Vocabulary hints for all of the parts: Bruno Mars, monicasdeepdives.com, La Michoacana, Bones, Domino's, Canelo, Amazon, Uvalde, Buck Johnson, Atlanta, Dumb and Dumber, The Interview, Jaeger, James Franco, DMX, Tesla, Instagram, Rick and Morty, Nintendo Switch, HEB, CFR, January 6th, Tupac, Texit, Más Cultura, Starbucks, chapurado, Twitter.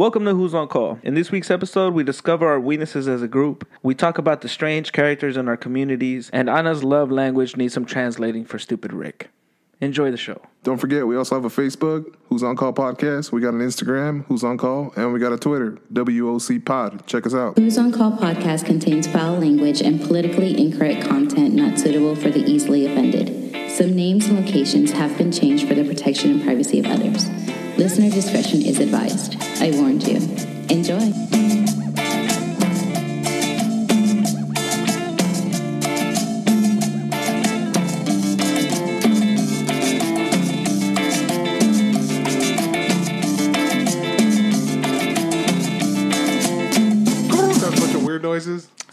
Welcome to Who's On Call. In this week's episode, we discover our weaknesses as a group. We talk about the strange characters in our communities, and Anna's love language needs some translating for stupid Rick. Enjoy the show. Don't forget, we also have a Facebook, Who's On Call Podcast. We got an Instagram, Who's On Call, and we got a Twitter, WOC Pod. Check us out. Who's On Call Podcast contains foul language and politically incorrect content not suitable for the easily offended. Some names and locations have been changed for the protection and privacy of others. Listener discretion is advised. I warned you. Enjoy. It's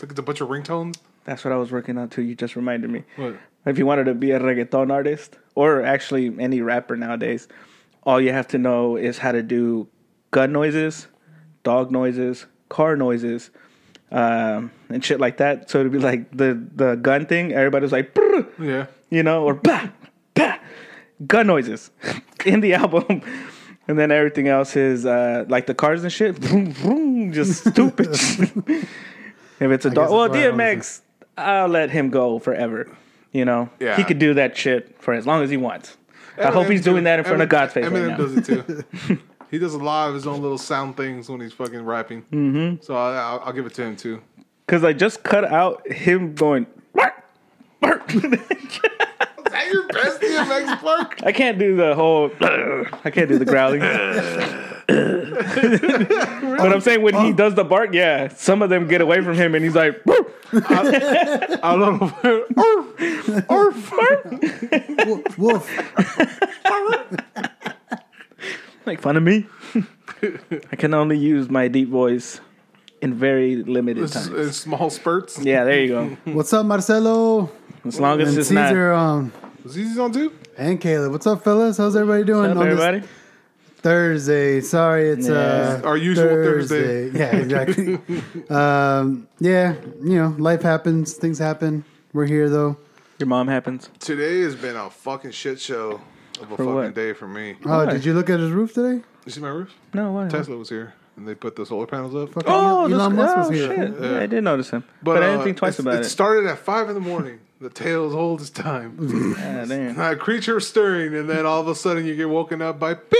a bunch of ringtones. That's what I was working on too. You just reminded me. What? If you wanted to be a reggaeton artist, or actually any rapper nowadays, all you have to know is how to do gun noises, dog noises, car noises, and shit like that. So it'd be like the gun thing. Everybody's like, brr, yeah, you know, or bah, bah, gun noises in the album. And then everything else is like the cars and shit, vroom, vroom, just stupid. If it's a dog, well, DMX, I'll let him go forever. You know, yeah. He could do that shit for as long as he wants. I hope he's doing that in front of God's face. Eminem right now. Does it too. He does a lot of his own little sound things when he's fucking rapping. Mm-hmm. So I'll give it to him too. Because I just cut out him going. Is that your best DMX part? I can't do the whole. I can't do the growling. Really? But I'm saying when he does the bark, yeah, some of them get away from him, and he's like, I don't know, woof, woof. Make fun of me. I can only use my deep voice in very limited times. In small spurts. Yeah, there you go. What's up, Marcelo? As long as it's not. Was Caesar's on too? And Caleb. What's up, fellas? How's everybody doing? What's up, everybody? Thursday. Sorry, it's our usual Thursday. Yeah, exactly. Yeah, you know, life happens. Things happen. We're here, though. Your mom happens. Today has been a fucking shit show of a fucking day for me. Oh, did you look at his roof today? You see my roof? No, why? Tesla was here, and they put the solar panels up. Fucking Elon Musk was here. Shit. Yeah. I did notice him, but I didn't think twice about it. It started at 5 in the morning. The tale's old as time. Ah, damn. A creature stirring, and then all of a sudden you get woken up by beep,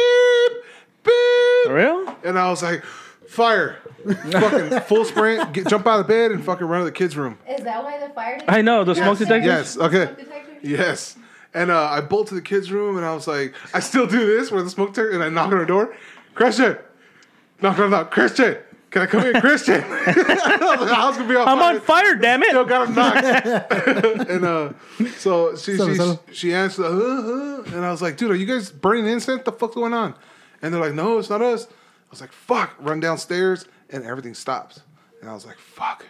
beep. For real? And I was like, fire. Fucking full sprint, jump out of bed, and fucking run to the kids' room. Is that why the fire detector? I know, the smoke detector? Yes, okay. Yes. And I bolt to the kids' room, and I was like, I still do this with the smoke detector, and I knock on her door. Christian! Knock on the door. Christian! Can I come in, Christian? I'm on fire, damn it! Still got him knocked. And so she answered, and I was like, dude, are you guys burning incense? The fuck's going on? And they're like, no, it's not us. I was like, fuck. Run downstairs, and everything stops. And I was like, fuck.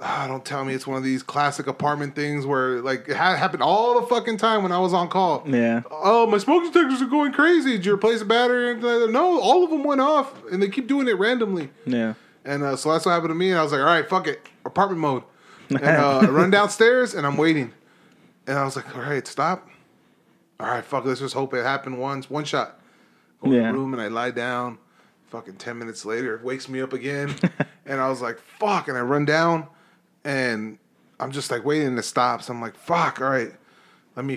Don't tell me it's one of these classic apartment things where like it happened all the fucking time when I was on call. Yeah. Oh, my smoke detectors are going crazy. Did you replace the battery? No, all of them went off, and they keep doing it randomly. Yeah. And so that's what happened to me, and I was like, all right, fuck it, apartment mode. And I run downstairs, and I'm waiting, and I was like, all right, stop. All right, fuck, let's just hope it happened once, one shot. Go in the room, and I lie down. Fucking 10 minutes later, it wakes me up again, and I was like, fuck, and I run down. And I'm just like waiting to stop. So I'm like, fuck, all right. Let me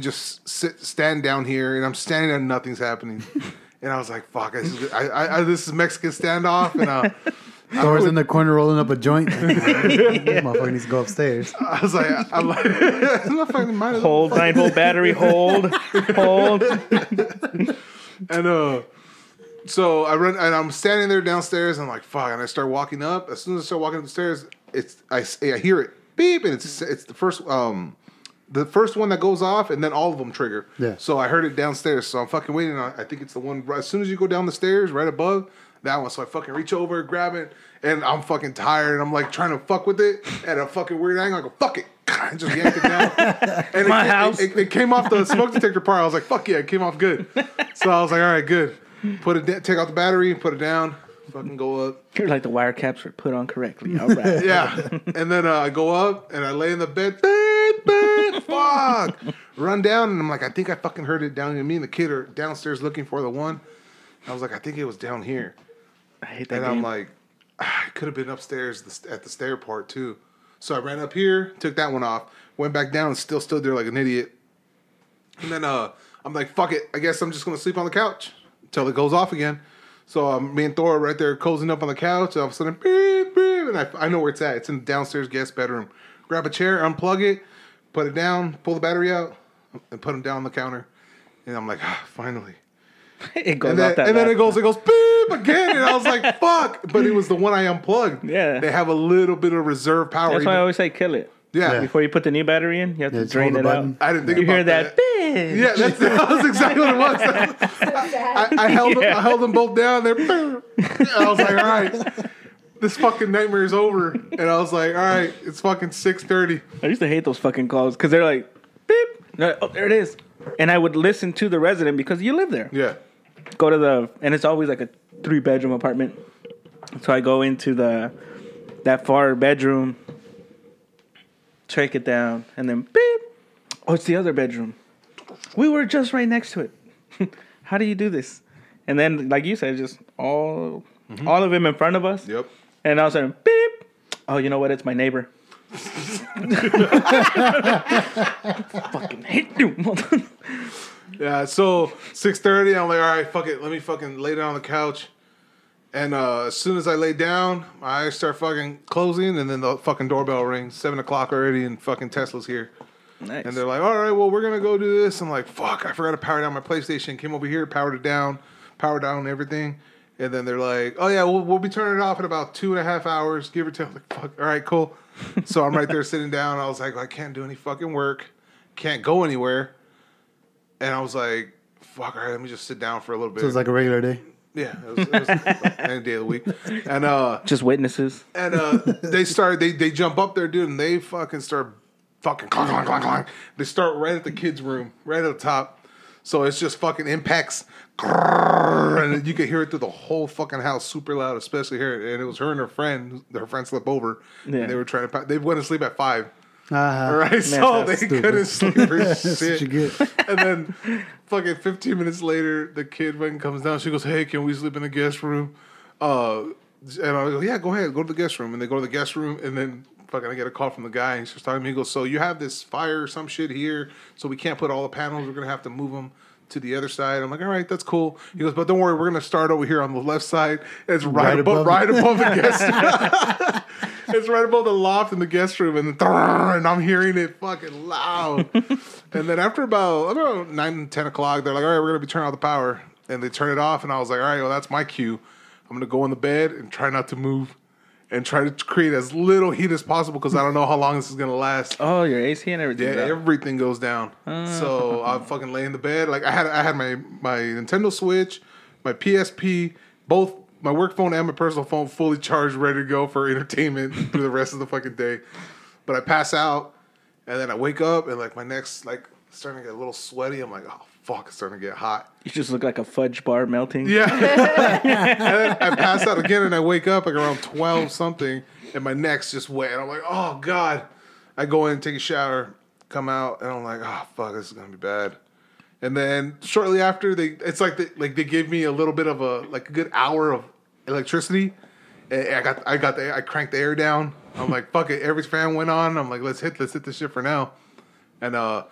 just stand down here. And I'm standing and nothing's happening. And I was like, fuck, this is Mexican standoff. And Thor's in the corner rolling up a joint. Motherfucker needs to go upstairs. I was like, I'm like, hold, 9-volt battery, hold. And so I run, and I'm standing there downstairs. And I'm like, fuck. And I start walking up. As soon as I start walking up the stairs, I hear it beep, and it's the first one that goes off, and then all of them trigger. Yeah. So I heard it downstairs, so I'm fucking waiting. I think it's the one as soon as you go down the stairs, right above that one. So I fucking reach over, grab it, and I'm fucking tired, and I'm like trying to fuck with it at a fucking weird angle. I go fuck it, I just yanked it down, and it came off the smoke detector part. I was like fuck yeah, it came off good. So I was like all right, good. Take out the battery, put it down. Fucking go up. You're like the wire caps were put on correctly. All right. Yeah. And then I go up and I lay in the bed. Fuck. Run down and I'm like, I think I fucking heard it down. And me and the kid are downstairs looking for the one. I was like, I think it was down here. I hate that and game. I'm like, it could have been upstairs at the stair part too. So I ran up here, took that one off, went back down, and still stood there like an idiot. And then I'm like, fuck it. I guess I'm just going to sleep on the couch until it goes off again. So me and Thor are right there cozying up on the couch. All of a sudden, beep, beep, and I know where it's at. It's in the downstairs guest bedroom. Grab a chair, unplug it, put it down, pull the battery out, and put them down on the counter. And I'm like, ah, finally. It goes off that. And then it goes beep again. And I was like, fuck. But it was the one I unplugged. Yeah. They have a little bit of reserve power. That's why I always say kill it. Yeah. Before you put the new battery in, you have to drain it out. I didn't think about that. You hear that, bitch. Yeah, that was exactly what it was. I held them both down. I was like, all right, this fucking nightmare is over. And I was like, all right, it's fucking 6:30. I used to hate those fucking calls because they're like, beep. Like, oh, there it is. And I would listen to the resident because you live there. Yeah. Go to the, and it's always like a 3-bedroom apartment. So I go into that far bedroom, track it down, and then beep. Oh, it's the other bedroom. We were just right next to it. How do you do this? And then, like you said, just all of them in front of us. Yep. And all of a sudden, beep. Oh, you know what? It's my neighbor. I fucking hate you. Yeah, so 6:30, I'm like, all right, fuck it, let me fucking lay down on the couch. And as soon as I lay down, I start fucking closing, and then the fucking doorbell rings. 7:00 already, and fucking Tesla's here. Nice. And they're like, all right, well, we're gonna go do this. I'm like, fuck, I forgot to power down my PlayStation. Came over here, powered down everything. And then they're like, oh yeah, we'll be turning it off in about 2.5 hours, give or take. I'm like, fuck, all right, cool. So I'm right there sitting down. I was like, I can't do any fucking work, can't go anywhere. And I was like, fuck, all right, let me just sit down for a little bit. So it was like a regular day? Yeah, it was like any day of the week. And just witnesses. And they jump up there, dude, and they fucking start clong, clong, clong, clong. They start right at the kids' room, right at the top. So it's just fucking impacts. And you could hear it through the whole fucking house super loud, especially here. And it was her and her friend. Her friend slept over. Yeah. And they were trying to... They went to sleep at 5. All right, man, so they stupid. Couldn't sleep for shit. What you get. And then fucking 15 minutes later, the kid when comes down, she goes, hey, can we sleep in the guest room? And I go, yeah, go ahead, go to the guest room. And they go to the guest room, and then fucking I get a call from the guy, and she's talking to me. He goes, so you have this fire or some shit here, so we can't put all the panels. We're going to have to move them to the other side. I'm like, all right, that's cool. He goes, but don't worry, we're going to start over here on the left side. It's right above the guest room. It's right above the loft in the guest room, and I'm hearing it fucking loud. And then after about 9, 10 o'clock, they're like, all right, we're going to be turning off the power. And they turn it off, and I was like, all right, well, that's my cue. I'm going to go in the bed and try not to move and try to create as little heat as possible because I don't know how long this is going to last. Oh, your AC and everything. Yeah, everything goes down. So I fucking lay in the bed. Like I had my Nintendo Switch, my PSP, both my work phone and my personal phone fully charged, ready to go for entertainment through the rest of the fucking day. But I pass out, and then I wake up, and like my neck's like starting to get a little sweaty. I'm like, oh fuck, it's starting to get hot. You just look like a fudge bar melting. Yeah. And then I pass out again, and I wake up like around 12 something, and my neck's just wet. And I'm like, oh god. I go in, take a shower, come out, and I'm like, oh fuck, this is gonna be bad. And then shortly after, they gave me a little bit of a good hour of electricity. And I cranked the air down. I'm like, fuck it, every fan went on. I'm like, let's hit this shit for now. And yeah,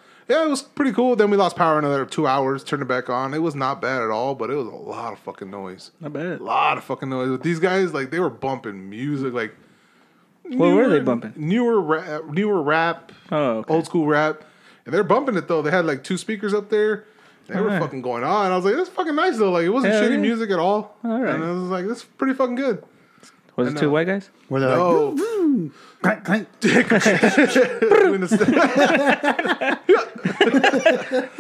it was pretty cool. Then we lost power another 2 hours. Turned it back on. It was not bad at all, but it was a lot of fucking noise. Not bad. A lot of fucking noise. But these guys, like, they were bumping music. Like, what were they bumping? Newer rap. Oh, okay. Old school rap. And they're bumping it, though. They had, like, 2 speakers up there. They were fucking going on. I was like, that's fucking nice, though. Like, it wasn't shitty music at all. All right. And I was like, that's pretty fucking good. Was it 2 white guys? Were they like, clank, clank.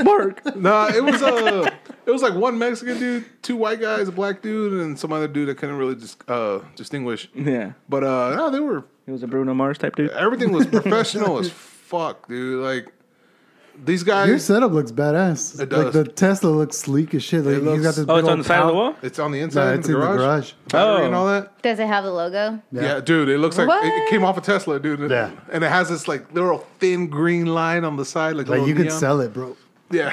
Mark. Nah, it was like one Mexican dude, 2 white guys, a black dude, and some other dude that couldn't really distinguish. Yeah. But, no, they were... It was a Bruno Mars type dude. Everything was professional as fuck, dude. Like... These guys... Your setup looks badass. It does. Like, the Tesla looks sleek as shit. Like, he's got this it's on the side of the wall? It's on the inside of the garage. Battery and all that. Does it have the logo? Yeah dude. It looks like... It came off a Tesla, dude. Yeah. And it has this, like, little thin green line on the side. Like you could sell it, bro. Yeah.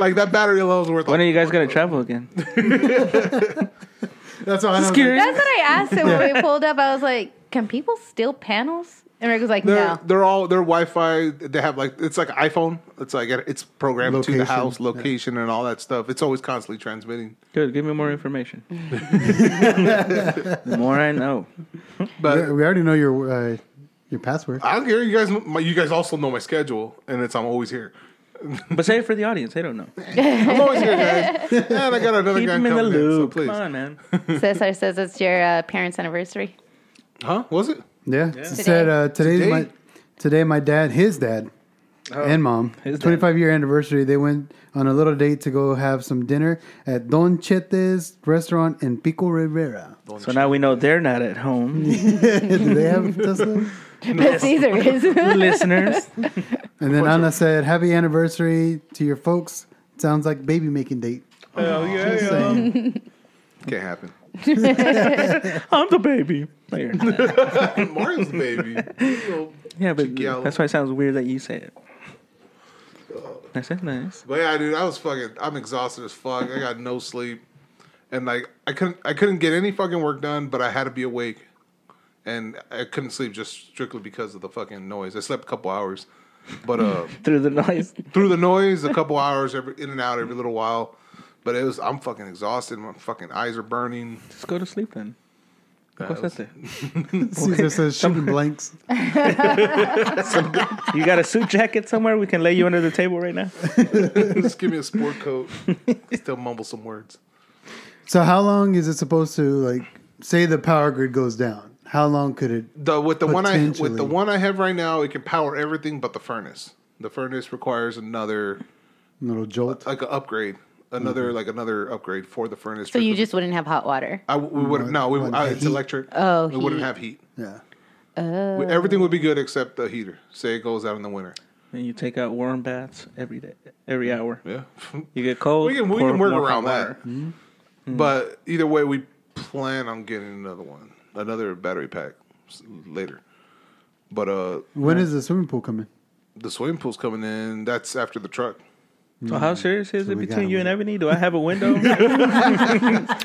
Like that battery level's worth. When are you guys gonna travel again? That's all I know. That's what I asked him when we pulled up. I was like, can people steal panels? And Rick was like, no. They're all, their Wi-Fi, they have like, it's like iPhone. It's like, it's programmed location, to the house, location, and all that stuff. It's always constantly transmitting. Good. Give me more information. The more I know. But we already know your password. I don't care. You guys also know my schedule, and I'm always here. But say it for the audience. They don't know. I'm always here, guys. And I got another guy coming in, so please. Come on, man. Cesar says it's your parents' anniversary. Huh? Was it? Yeah. It said today my dad and mom, 25-year anniversary, they went on a little date to go have some dinner at Don Chete's restaurant in Pico Rivera. So now we know they're not at home. Do they have Tesla? Caesar is. Listeners. And then Anna said, happy anniversary to your folks. Sounds like baby making date. Hell yeah. Can't happen. I'm the baby. No, you're not. Mario's the baby. Yeah, but that's why it sounds weird that you say it. That's nice. But yeah, dude, I'm exhausted as fuck. I got no sleep. And like I couldn't get any fucking work done, but I had to be awake. And I couldn't sleep just strictly because of the fucking noise. I slept a couple hours. But through the noise. Through the noise, a couple hours in and out every little while. But I'm fucking exhausted. My fucking eyes are burning. Just go to sleep then. Caesar says shooting blanks. You got a suit jacket somewhere? We can lay you under the table right now. Just give me a sport coat. Still mumble some words. So how long is it supposed to, like, say the power grid goes down? How long could it? With the one I have right now, it can power everything but the furnace. The furnace requires another jolt, like an upgrade. Another upgrade for the furnace. So you just wouldn't have hot water? We wouldn't. No, it's electric. Oh, we wouldn't have heat. Yeah. Oh. Everything would be good except the heater. Say it goes out in the winter. And you take out warm baths every day, every hour. Yeah. You get cold. We can work around that. Mm-hmm. But either way, we plan on getting another battery pack later. But when is the swimming pool coming? The swimming pool's coming in. That's after the truck. So how serious is it between you and Ebony? Do I have a window?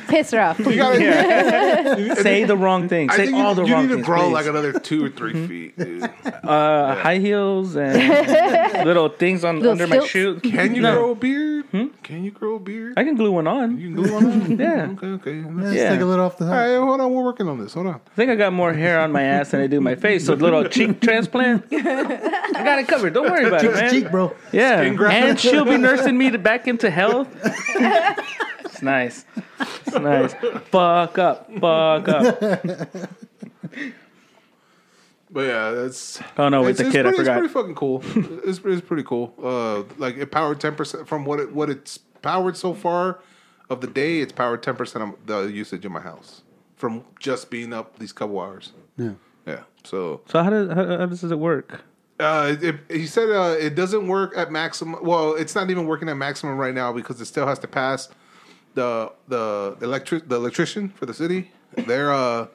Piss her off. Say the wrong thing. Say all the wrong things. You need to grow like another 2 or 3 feet, dude. High heels and little things under my shoes. Can you grow a beard? Can you grow a beard? I can glue one on. You can glue one on? Yeah. Okay. Let's take a little off the top. All right, hold on. We're working on this. Hold on. I think I got more hair on my ass than I do my face, so a little cheek transplant. I got it covered. Don't worry about it, man. Cheek, bro. Yeah. And she'll be nursing me back into health. It's nice. It's nice. Fuck up. But yeah, that's... Oh, no, with the kid, I forgot. It's pretty fucking cool. It's pretty cool. Like, it powered 10%. From what it's powered so far of the day, it's powered 10% of the usage in my house from just being up these couple hours. Yeah. Yeah, so... So how does it work? He said it doesn't work at maximum. Well, it's not even working at maximum right now because it still has to pass the electrician for the city. They're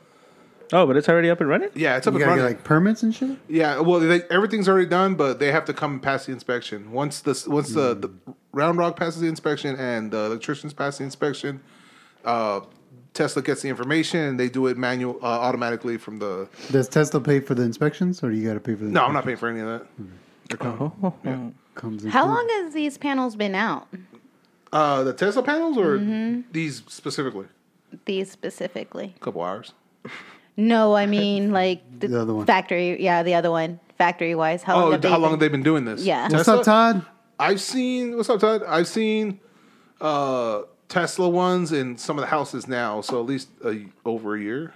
but it's already up and running. Yeah, it's up and running. Get, like, permits and shit. Yeah, well, everything's already done, but they have to come and pass the inspection. Once the Round Rock passes the inspection and the electricians pass the inspection, Tesla gets the information and they do it manual automatically from the... Does Tesla pay for the inspections or do you got to pay for the... No, I'm not paying for any of that. Mm-hmm. Yeah. How long has these panels been out? The Tesla panels or these specifically? These specifically. A couple hours. No, I mean like the other one. Factory. Yeah, the other one. Factory-wise. How long have they been doing this? Yeah. What's up, Todd? I've seen... Tesla ones in some of the houses now, so at least over a year.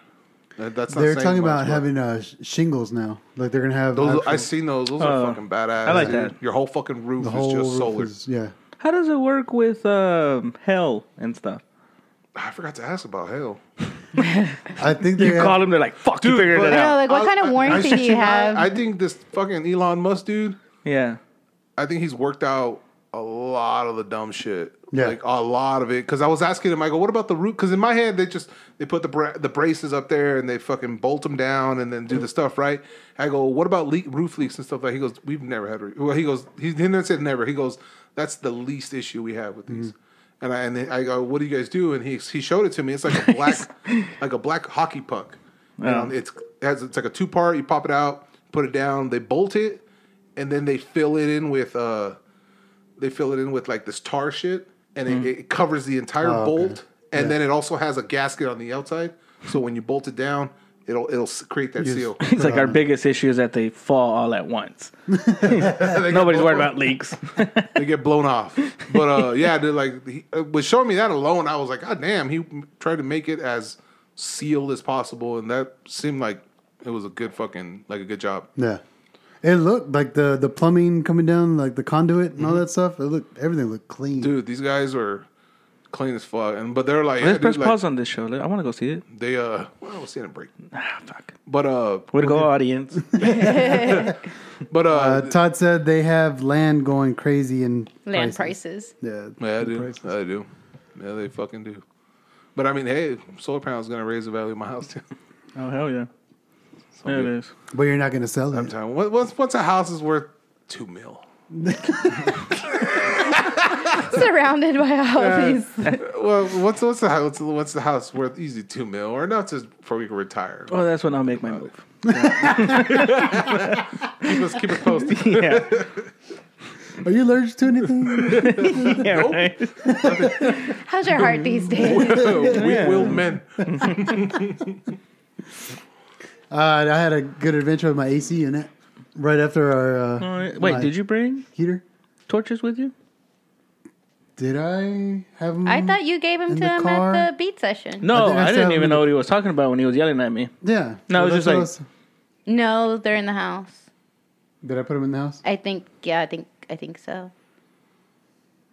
That's not. They're talking about having shingles now. Like they're gonna have. I've seen those. Those are fucking badass. I like that. Your whole fucking roof is just solar. Yeah. How does it work with hail and stuff? I forgot to ask about hail. I think you call them. They're like, "Fuck, dude, you figured it out." Like, what kind of warranty do you have? I think this fucking Elon Musk dude. Yeah. I think he's worked out a lot of the dumb shit Yeah. Like a lot of it. Because I was asking him, I go, what about the root? Because in my head, they just, they put the braces up there and they fucking bolt them down and then do the stuff, right? I go, what about roof leaks and stuff like that? He goes, we've never had well, he goes, he didn't say never. He goes, that's the least issue we have with these. And I go, what do you guys do? And he showed it to me. It's like a black hockey puck. Yeah. It's like a 2-part. You pop it out, put it down. They bolt it, and then they fill it in with like this tar shit, and it covers the entire bolt. Okay. And then it also has a gasket on the outside, so when you bolt it down, it'll create that seal. It's like our biggest issue is that they fall all at once. Nobody's worried about leaks. They get blown off. But was showing me that alone, I was like, God damn, he tried to make it as sealed as possible, and that seemed like it was a good fucking a good job. Yeah. It looked like the plumbing coming down, like the conduit and all that stuff. Everything looked clean. Dude, these guys were clean as fuck. But they're like, let's press pause on this show. I want to go see it. They we'll see it in a break. Ah, fuck. But way to go, audience. But Todd said they have land going crazy and land prices. Yeah, I do. Prices. I do. Yeah, they fucking do. But I mean, hey, solar panels gonna raise the value of my house too. Oh hell yeah. So it is. But you're not going to sell it. I'm telling you. What's a house is worth $2 million? Surrounded by all these. Well, what's the house worth? Easy $2 million or not just before we can retire. Well, that's when I'll make my move. keep us posted. Yeah. Are you allergic to anything? Yeah, nope. Right. How's your heart these days? We will mend. I had a good adventure with my AC unit right after our... wait, did you bring... heater? Torches with you? Did I have them? I thought you gave them to him at the beat session. No, I didn't even know what he was talking about when he was yelling at me. Yeah. No, well, it was just like... No, they're in the house. Did I put them in the house? I think, yeah, I think so.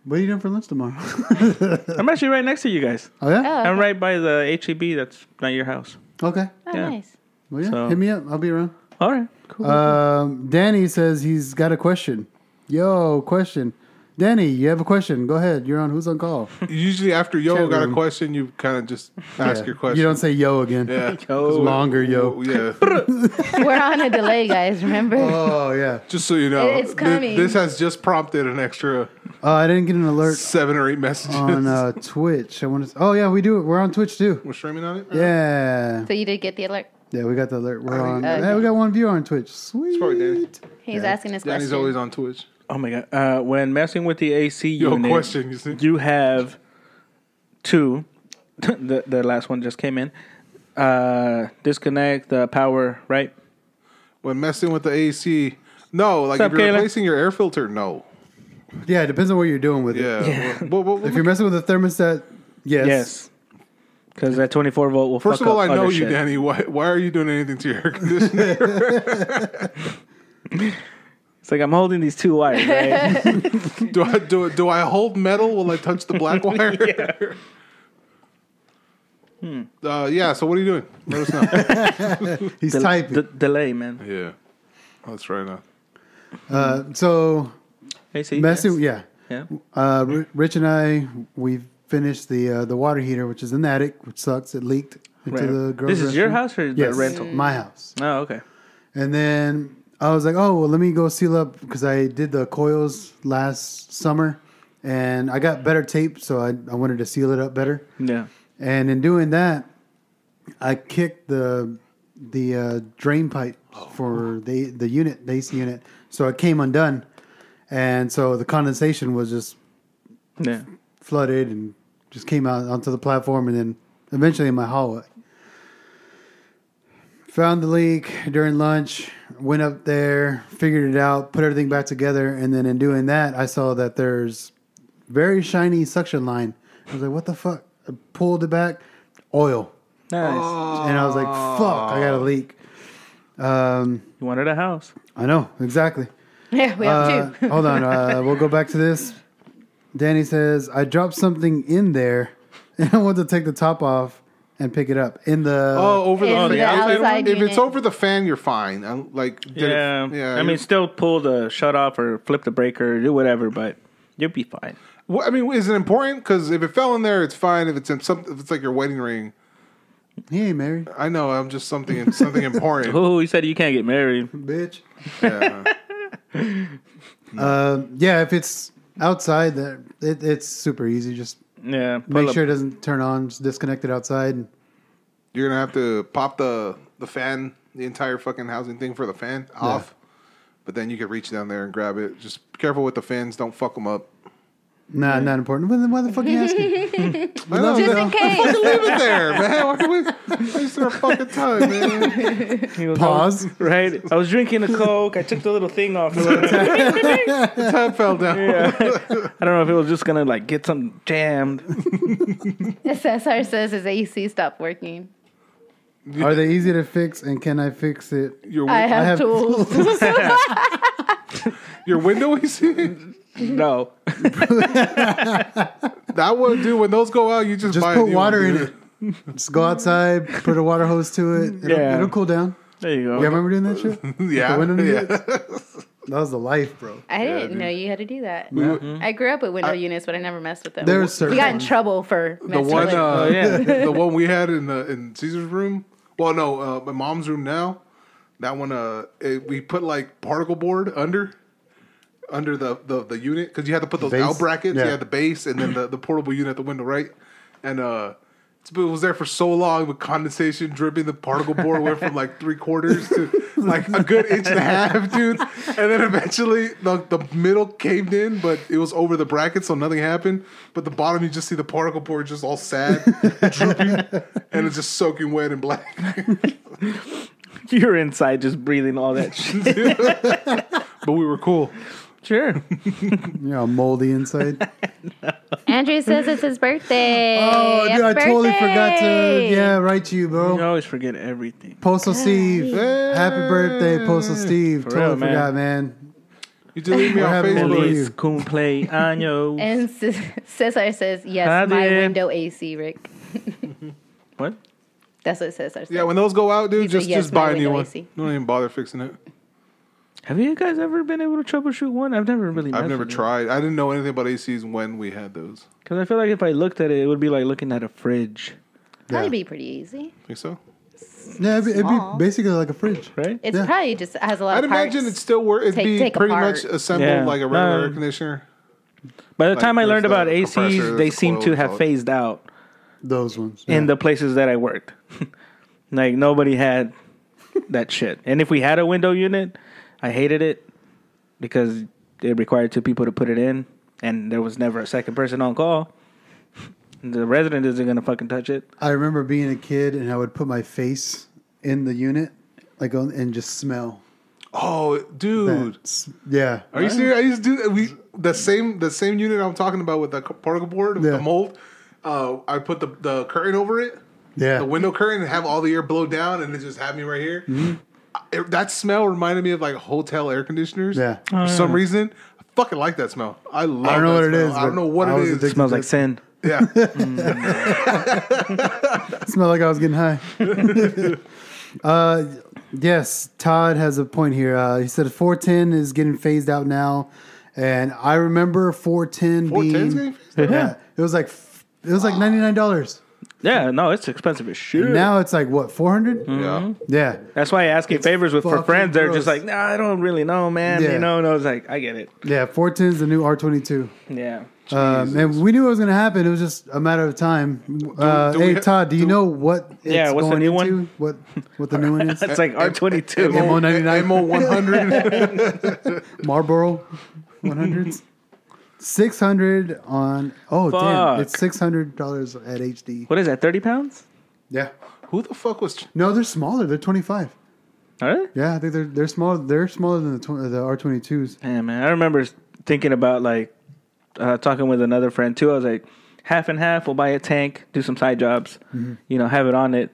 What are you doing for lunch tomorrow? I'm actually right next to you guys. Oh, yeah? Oh, okay. I'm right by the HEB that's not your house. Okay. Oh, yeah. Nice. Well, yeah, hit me up. I'll be around. All right, cool. Danny says he's got a question. Yo, question. Danny, you have a question. Go ahead. You're on Who's on Call. Usually after yo Chat got room. A question, you kind of just ask your question. You don't say yo again. Yeah. Yo. It's longer yo. Yeah. We're on a delay, guys. Remember? Oh, yeah. Just so you know. It's coming. This has just prompted an extra... I didn't get an alert. 7 or 8 messages. On Twitch. I want to... Oh, yeah, we do. We're on Twitch, too. We're streaming on it? Yeah. So you did get the alert? Yeah, we got the alert. We're on. We got one viewer on Twitch. Sweet. It's probably Danny. He's asking his question. Danny's always on Twitch. Oh my god! When messing with the AC unit, question, you see? You have two. The last one just came in. Disconnect the power, right? When messing with the AC, no. Like if you're replacing your air filter, no. Yeah, it depends on what you're doing with it. Yeah. Well, if you're messing with the thermostat, yes. Because that 24 volt will first fuck of all, up I know you, shit. Danny. Why are you doing anything to your air conditioner? It's like I'm holding these two wires, right? Do I hold metal? Will I touch the black wire? Yeah. So what are you doing? Let us know. He's typing. Delay, man. Yeah. Let's try now. So, AC, messing, yes. Yeah. Rich and I, we've finished the water heater, which is in the attic, which sucks. It leaked into the girl's This is restroom. Your house or the rental? My house. Oh, okay. And then I was like, oh, well, let me go seal up because I did the coils last summer and I got better tape, so I wanted to seal it up better. Yeah. And in doing that, I kicked the drain pipe for the unit, the AC unit, so it came undone. And so the condensation was just... Yeah. Flooded and just came out onto the platform and then eventually in my hallway. Found the leak during lunch, went up there, figured it out, put everything back together, and then in doing that, I saw that there's very shiny suction line. I was like, what the fuck? I pulled it back, oil. Nice. Oh. And I was like, fuck, I got a leak. You wanted a house. I know, exactly. Yeah, we have two. Hold on, we'll go back to this. Danny says, I dropped something in there, and I want to take the top off and pick it up. In the... Oh, over the outside unit. If it's over the fan, you're fine. I mean, still pull the shut off or flip the breaker or do whatever, but you'll be fine. I mean, is it important? Because if it fell in there, it's fine. If it's in some, if it's like your wedding ring, he ain't married. I know. I'm just something important. Oh, he said you can't get married, bitch. Yeah. Yeah. If it's outside, it's super easy. Just make sure it doesn't turn on. Just disconnect it outside. You're gonna have to pop the fan, the entire fucking housing thing for the fan off. Yeah. But then you can reach down there and grab it. Just be careful with the fins. Don't fuck them up. Nah, not important. Why the fuck are you asking? Just in case. Fucking leave it there, man. Why can't we waste our fucking time, man? Pause. Right? I was drinking a Coke. I took the little thing off. The tab fell down. Yeah. I don't know if it was just going to like get something jammed. Cesar says his AC stopped working. Are they easy to fix and can I fix it? I have tools. Your window AC? No. That one, dude, when those go out, you just buy put water in it. Just go outside, put a water hose to it. It'll cool down. There you go. You remember doing that shit? Yeah. That was the life, bro. I didn't know you had to do that. Mm-hmm. I grew up with window units, but I never messed with them. We got in trouble for messing with them. The one we had in Caesar's room. Well, no, my mom's room now. That one, we put like particle board under the unit because you had to put those out brackets. Yeah, the base and then the portable unit at the window, right? And it was there for so long with condensation dripping. The particle board went from like 3/4 to like a good 1.5 inches, dude. And then eventually the middle caved in, but it was over the bracket, so nothing happened. But the bottom, you just see the particle board just all sad, drooping, and it's just soaking wet and black. You're inside just breathing all that shit. But we were cool. Sure. You're all moldy inside. No. Andrew says it's his birthday. Oh, dude, I totally forgot to write you, bro. You always forget everything. Postal Steve. Hey. Happy birthday, Postal Steve. Forgot, man. You delete me on Facebook. Cumple años. And Cesar says, yes, my window AC, Rick. What? That's what Cesar says. Yeah, when those go out, dude, just buy a new one. AC. Don't even bother fixing it. Have you guys ever been able to troubleshoot one? I've never tried. I didn't know anything about ACs when we had those. Because I feel like if I looked at it, it would be like looking at a fridge. That'd be pretty easy. Think so? Yeah, it'd be basically like a fridge, right? It's probably just has a lot of parts. I'd imagine it still works. It'd be pretty much assembled like a regular air conditioner. By the time I learned about ACs, they seem to have phased out. Those ones. Yeah. In the places that I worked. Like, nobody had that shit. And if we had a window unit... I hated it because it required 2 people to put it in, and there was never a second person on call. The resident isn't going to fucking touch it. I remember being a kid, and I would put my face in the unit and just smell. Oh, dude. Yeah. Are you serious? I used to do that. The same unit I'm talking about with the particle board, with the mold, I put the curtain over it, the window curtain, and have all the air blow down, and it just had me right here. Mm-hmm. That smell reminded me of like hotel air conditioners. Yeah. For some reason. I fucking like that smell. I don't know what it is. It smells like sin. Yeah. It smelled like I was getting high. Yes, Todd has a point here. He said 410 is getting phased out now. And I remember 410 being phased out? Yeah. It was like $99. Yeah, no, it's expensive as shit. And now it's like, what, 400? Mm-hmm. Yeah. That's why asking favors for friends, they're just like, nah, I don't really know, man. Yeah. You know, and I was like, I get it. Yeah, 410 is the new R22. Yeah. And we knew it was going to happen. It was just a matter of time. Todd, do you know what it's what's going the new into? One? What the new one is? It's like R22. MO99. MO100. Marlboro 100s. 600 on... Oh, fuck. Damn. It's $600 at HD. What is that, 30 pounds? Yeah. Who the fuck was... No, they're smaller. They're 25. All right? Yeah, I think they're smaller. They're smaller than the R22s. Damn, man. I remember thinking about, like, talking with another friend, too. I was like, half and half, we'll buy a tank, do some side jobs, you know, have it on it.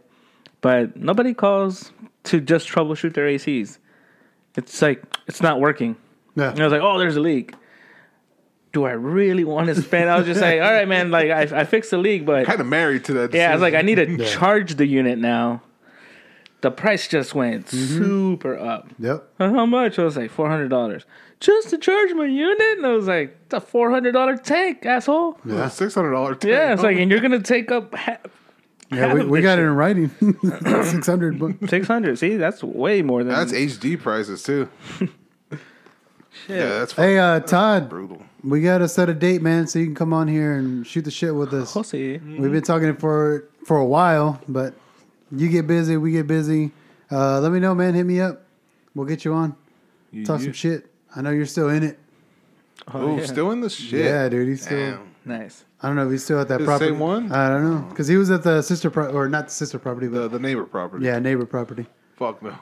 But nobody calls to just troubleshoot their ACs. It's like, it's not working. Yeah. And I was like, oh, there's a leak. Do I really want to spend? I was just like, all right, man, like I fixed the leak, but kind of married to that decision. I was like, I need to charge the unit now. The price just went super up. Yep. How much? I was like, $400. Just to charge my unit? And I was like, it's a $400 tank, asshole. Yeah, $600 tank. Yeah, it's like, and you're going to take up half. Yeah, we got it in writing. $600. $600. See, that's way more than... That's HD prices, too. Shit. Yeah, that's... Hey, Todd. That's brutal. We got to set a date, man, so you can come on here and shoot the shit with us. We've been talking for a while, but you get busy, we get busy. Let me know, man. Hit me up. We'll get you on. Talk some shit. I know you're still in it. Oh, yeah. Still in the shit. Yeah, dude. He's still... Damn. Nice. I don't know if he's still at that property. The same one? I don't know. Because he was at the sister property, or not the sister property, but... The neighbor property. Yeah, neighbor property. Fuck no.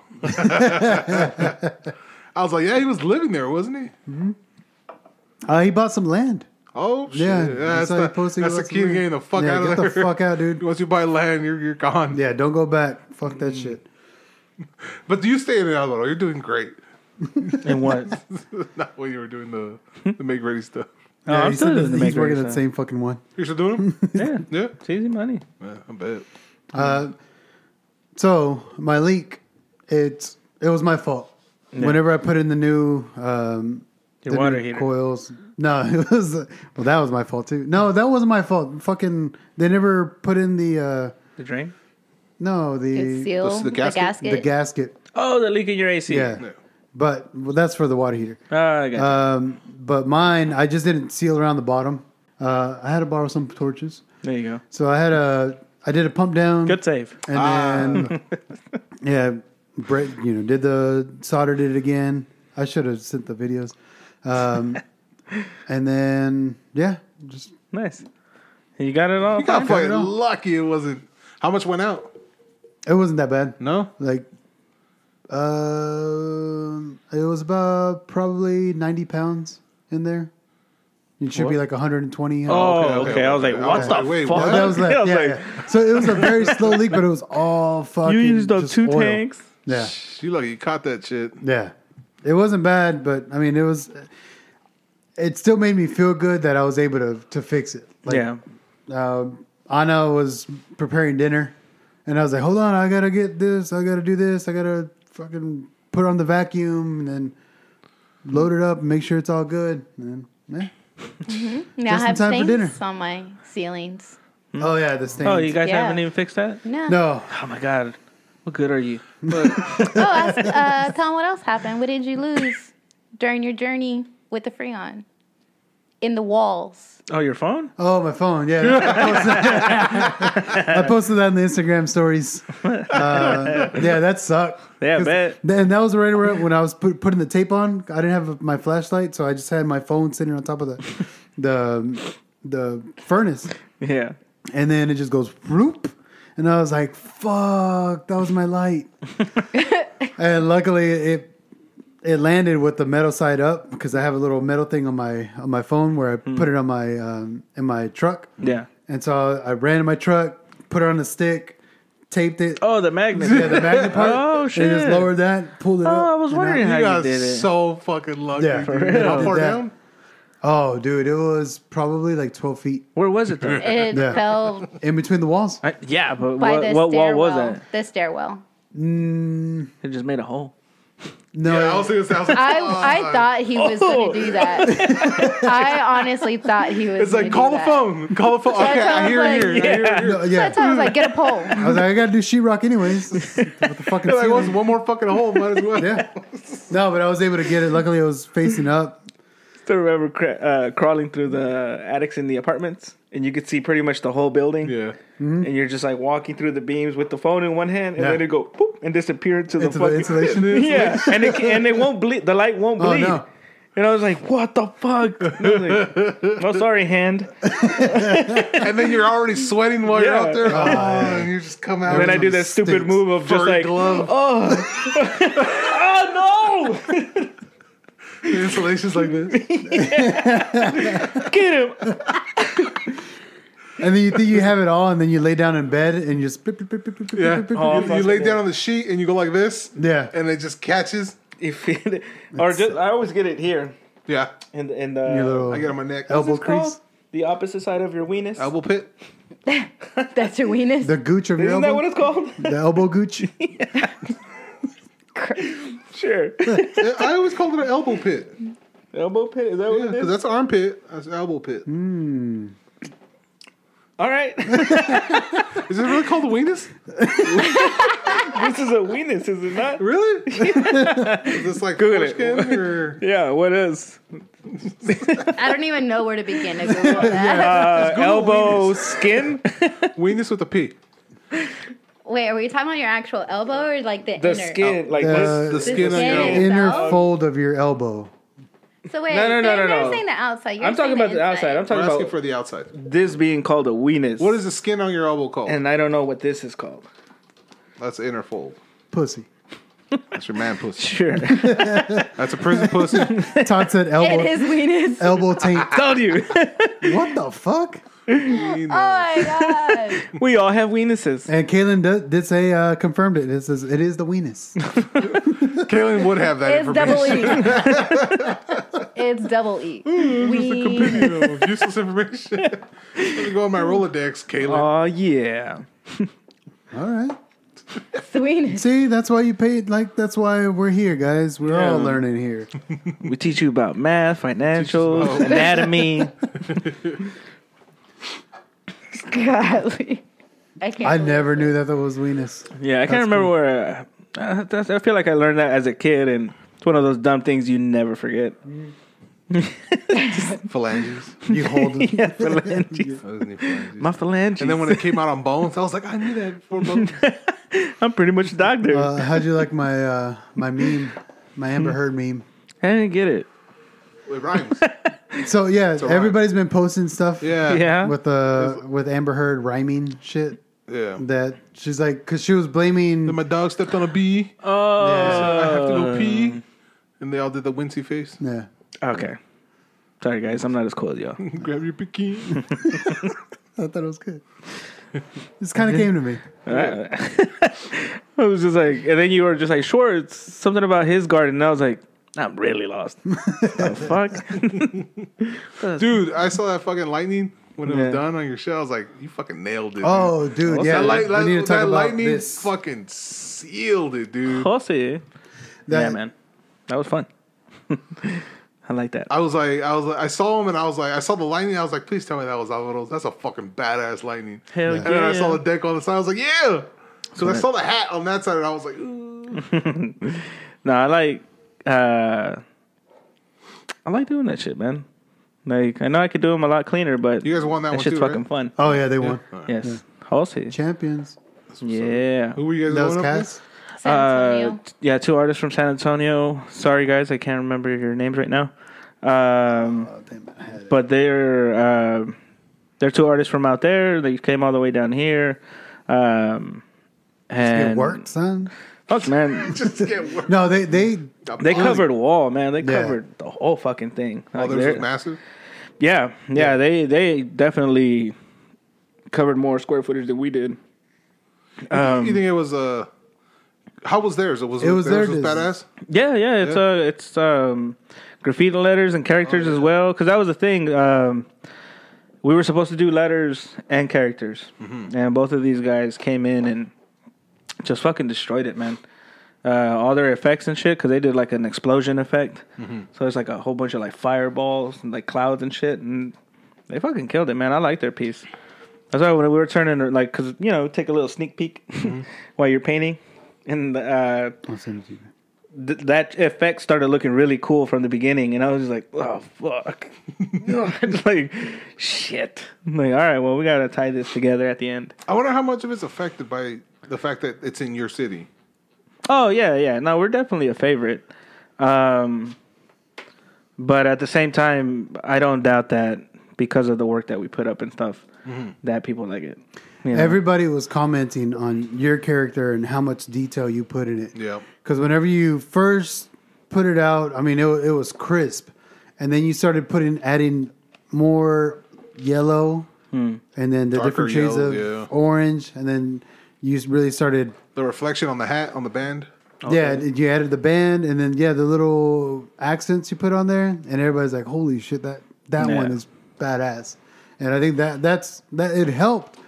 I was like, yeah, he was living there, wasn't he? Mm-hmm. He bought some land. Oh, shit. Yeah, that's the key to getting the fuck out of there. Yeah, get the fuck out, dude. Once you buy land, you're gone. Yeah, don't go back. Fuck that shit. But you stay in the Alamo. You're doing great. And what? Not when you were doing the make ready stuff. No, yeah, I'm still doing the make ready stuff. He's working at the same fucking one. You're still doing them? Yeah. It's easy money. Yeah, I bet. So, my leak, it was my fault. Yeah. Whenever I put in the new... Your water heater coils. No, it was. Well, that was my fault too. No, that wasn't my fault. Fucking, they never put in the drain. No, the seal, the gasket. The gasket. Oh, the leak in your AC. Yeah, no. But that's for the water heater. Oh, I got you. But mine, I just didn't seal around the bottom. I had to borrow some torches. There you go. So I did a pump down. Good save. And then, yeah, Brett, did soldered it again. I should have sent the videos. And then just nice. You got it all. You got fucking lucky. It wasn't. How much went out? It wasn't that bad. No, like, it was about probably 90 pounds in there. It should be like 120. Oh, okay. I was like, what the fuck? That was like, yeah. So it was a very slow leak, but it was all fucking. You used those two oil tanks. Yeah, you lucky you caught that shit. Yeah. It wasn't bad, but I mean, it still made me feel good that I was able to fix it. Like, Anna was preparing dinner, and I was like, hold on, I got to get this. I got to do this. I got to fucking put on the vacuum and then load it up and make sure it's all good. And then, Now I have stains on my ceilings. Oh, yeah, the stains. Oh, you guys haven't even fixed that? No. Oh, my God. What good are you? Tom, what else happened? What did you lose during your journey with the Freon? In the walls. Oh, your phone? Oh, my phone, yeah. I posted that in the Instagram stories. Yeah, that sucked. Yeah, I bet. And that was right around when I was putting the tape on. I didn't have my flashlight, so I just had my phone sitting on top of the furnace. Yeah. And then it just goes, whoop. And I was like, fuck, that was my light. And luckily it landed with the metal side up because I have a little metal thing on my phone where I put it on my in my truck. Yeah. And so I ran in my truck, put it on the stick, taped it. Oh, the magnet. Yeah, the magnet part. Oh, shit. And just lowered that, pulled it up. Oh, I was wondering how you did it. So fucking lucky. Yeah, for real. How far down? Oh, dude, it was probably like 12 feet. Where was it, though? It fell... in between the walls. But what wall was that? The stairwell. It just made a hole. No. Yeah, I thought he was going to do that. I honestly thought he was going to do that. It's like, call the phone. Call the phone. Okay, I hear you. That's why I was like, get a pole. I was like, I got to do sheetrock anyways. What the fuck? One more fucking hole. Might as well. Yeah. No, but I was able to get it. Luckily, it was facing up. I remember crawling through the attics in the apartments, and you could see pretty much the whole building. Yeah, and you're just like walking through the beams with the phone in one hand, and then it go boop and disappear into the fucking insulation. and it won't bleed. The light won't bleed. Oh, no. And I was like, what the fuck? Like, oh, sorry, hand. And then you're already sweating while you're out there. Oh, and you just come out. And then I do that stupid move of just like, oh no. The installation's like this. Get him. And then you think you have it all, and then you lay down in bed and you just you lay down on the sheet and you go like this. Yeah. And it just catches. You feel it. Or just, I always get it here. Yeah. And I get it on my neck. Elbow crease. The opposite side of your weenus. Elbow pit. That's your weenus? The gooch of your elbow? Isn't that what it's called? The elbow gooch? Yeah. Sure. I always called it an elbow pit. Elbow pit? Is that what it is? Because that's armpit. That's elbow pit. Mm. All right. Is it really called a weenus? This is a weenus, is it not? Really? Is this like Google it. Or? Yeah, what is? I don't even know where to begin to Google that. Google elbow weenus. Skin? Weenus with a P. Wait, are we talking about your actual elbow or like the inner? Skin, like the skin on your elbow. The inner fold of your elbow. So wait, you're saying the outside. I'm talking about the outside. I'm talking about for the outside. This being called a weenus. What is the skin on your elbow called? And I don't know what this is called. That's the inner fold. Pussy. That's your man pussy. Sure. That's a prison pussy. Todd said elbow. It is weenus. Elbow taint. Told you. What the fuck? Weenus. Oh my god. We all have weenuses. And Kaylin did say confirmed it. It says it is the weenus. Kaylin would have that information. Double E. It's double E. Ooh, just a compendium of useless information. Let me go on my Rolodex, Kaylin. Oh yeah. All right. Sweet. See, that's why you paid. Like that's why we're here, guys. We're all learning here. We teach you about math, financials, anatomy. Golly. I never knew that was weenus. Yeah, I can't remember where. I feel like I learned that as a kid, and it's one of those dumb things you never forget. Phalanges. You hold it. Yeah, phalanges. My phalanges. And then when it came out on Bones, I was like, I knew that before Bones. I'm pretty much a doctor. How'd you like my meme? My Amber Heard meme? I didn't get it. It rhymes. So yeah, everybody's been posting stuff. Yeah. With Amber Heard rhyming shit. Yeah. That she's like, because she was blaming. Then my dog stepped on a bee. Oh. Yeah. So I have to go pee. And they all did the wincy face. Yeah. Okay. Sorry guys, I'm not as cool as y'all. Grab your bikini. I thought it was good. This kind of came to me. I was just like, and then you were just like, sure, it's something about his garden. And I was like, I'm really lost. The fuck? Dude, I saw that fucking lightning when it was done on your show. I was like, you fucking nailed it. Oh, dude. Yeah, we need to talk about lightning this. Fucking sealed it, dude. Jose. Yeah, man. That was fun. I like that. I was like, I saw him and I was like, I saw the lightning. I was like, please tell me that was Alvaro's. That's a fucking badass lightning. Hell yeah. And then I saw the deck on the side. I was like, yeah. Because I saw the hat on that side and I was like, ooh. No, I like doing that shit, man. Like, I know I could do them a lot cleaner, but you guys won that one shit's too, fucking right? Fun. Oh yeah, they won. Yeah. Right. Yes, Halsey champions. Yeah. Who were you guys? Those cats. San Antonio. Two artists from San Antonio. Sorry guys, I can't remember your names right now. But they're two artists from out there. They came all the way down here. And it worked, son. Fuck, man. Just get work. No, they covered wall, man. They covered the whole fucking thing. Oh, like, they're massive? Yeah. They definitely covered more square footage than we did. You think it was how was theirs? It was badass? Yeah. It's graffiti letters and characters as well. Because that was the thing. We were supposed to do letters and characters. Mm-hmm. And both of these guys came in and just fucking destroyed it, man. All their effects and shit, because they did like an explosion effect. Mm-hmm. So it's like a whole bunch of like fireballs and like clouds and shit. And they fucking killed it, man. I like their piece. That's why when we were turning, like, because, you know, take a little sneak peek while you're painting. And that effect started looking really cool from the beginning. And I was just like, oh, fuck. It's like, shit. I'm like, all right, well, we got to tie this together at the end. I wonder how much of it's affected by the fact that it's in your city. Oh, yeah. No, we're definitely a favorite. But at the same time, I don't doubt that because of the work that we put up and stuff, that people like it. You know? Everybody was commenting on your character and how much detail you put in it. Yeah. Because whenever you first put it out, I mean, it was crisp. And then you started adding more yellow and then the darker different shades of orange and then... You really started... The reflection on the hat, on the band. Okay. Yeah, you added the band, and then, the little accents you put on there, and everybody's like, holy shit, that one is badass. And I think that's... It helped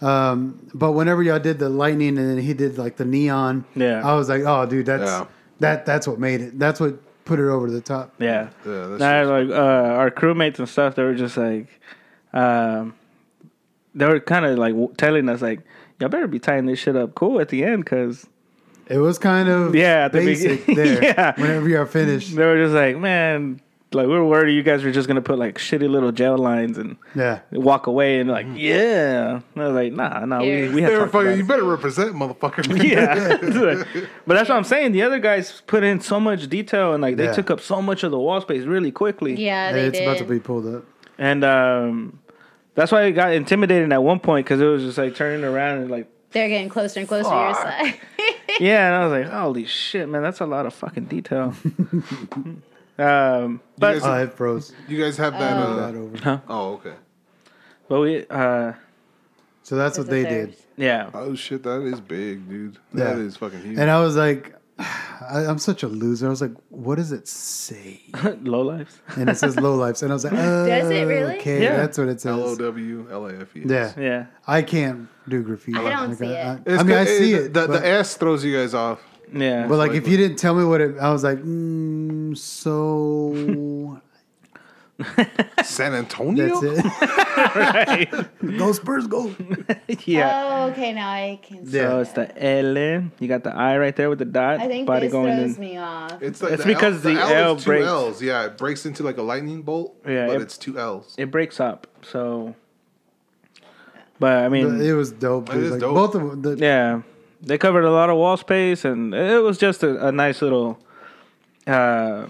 But whenever y'all did the lightning and then he did like the neon, I was like, oh, dude, that's what made it. That's what put it over the top. Like our crewmates and stuff, they were just like, they were kind of like telling us like, y'all better be tying this shit up cool at the end because it was kind of basic there. Whenever y'all finished, they were just like, man. Like, we were worried you guys were just going to put, like, shitty little gel lines and walk away and, like, And I was like, nah, we had to talk about it. You better represent, motherfucker. But that's what I'm saying. The other guys put in so much detail and, like, they took up so much of the wall space really quickly. Yeah, they did. It's about to be pulled up. And that's why it got intimidating at one point because it was just, like, turning around and, like, they're getting closer and closer to your side. And I was like, holy shit, man, that's a lot of fucking detail. But you guys, it froze. You guys have that, that over. Huh? Oh, okay. But we so that's what they did. Yeah. Oh shit, that is big, dude. That is fucking huge. And I was like, I'm such a loser. I was like, what does it say? Low lives. And it says low lives. And I was like, does it really? Okay, that's what it says. LOWLAFES. Yeah. I can't do graffiti. I don't see it. I mean, I see it. The S throws you guys off. Yeah, but like if you didn't tell me what it, I was like, so San Antonio. That's it. Right. Go Spurs, go. Yeah. Oh, okay. Now I can. See so it's the L. You got the I right there with the dot. I think body this going throws in. Me off. It's, like it's the because the L is breaks. Two L's. Yeah, it breaks into like a lightning bolt. Yeah, but it's two L's. It breaks up. So, but I mean, it was dope. It was like dope. Both of them. They covered a lot of wall space, and it was just a nice little. It was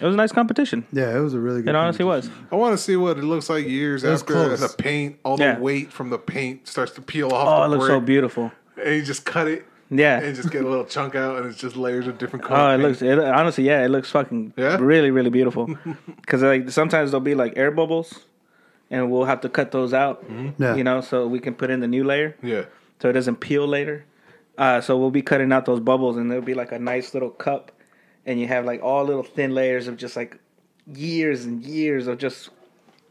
a nice competition. Yeah, it was a really good. It honestly was. I want to see what it looks like years after the paint, all the weight from the paint starts to peel off. Oh, it looks so beautiful. And you just cut it. Yeah, and just get a little chunk out, and it's just layers of different colors. Oh, it looks honestly, it looks fucking really, really beautiful. Because like sometimes there'll be like air bubbles, and we'll have to cut those out. Mm-hmm. Yeah. You know, so we can put in the new layer. Yeah, so it doesn't peel later. So we'll be cutting out those bubbles, and there'll be like a nice little cup, and you have like all little thin layers of just like years and years of just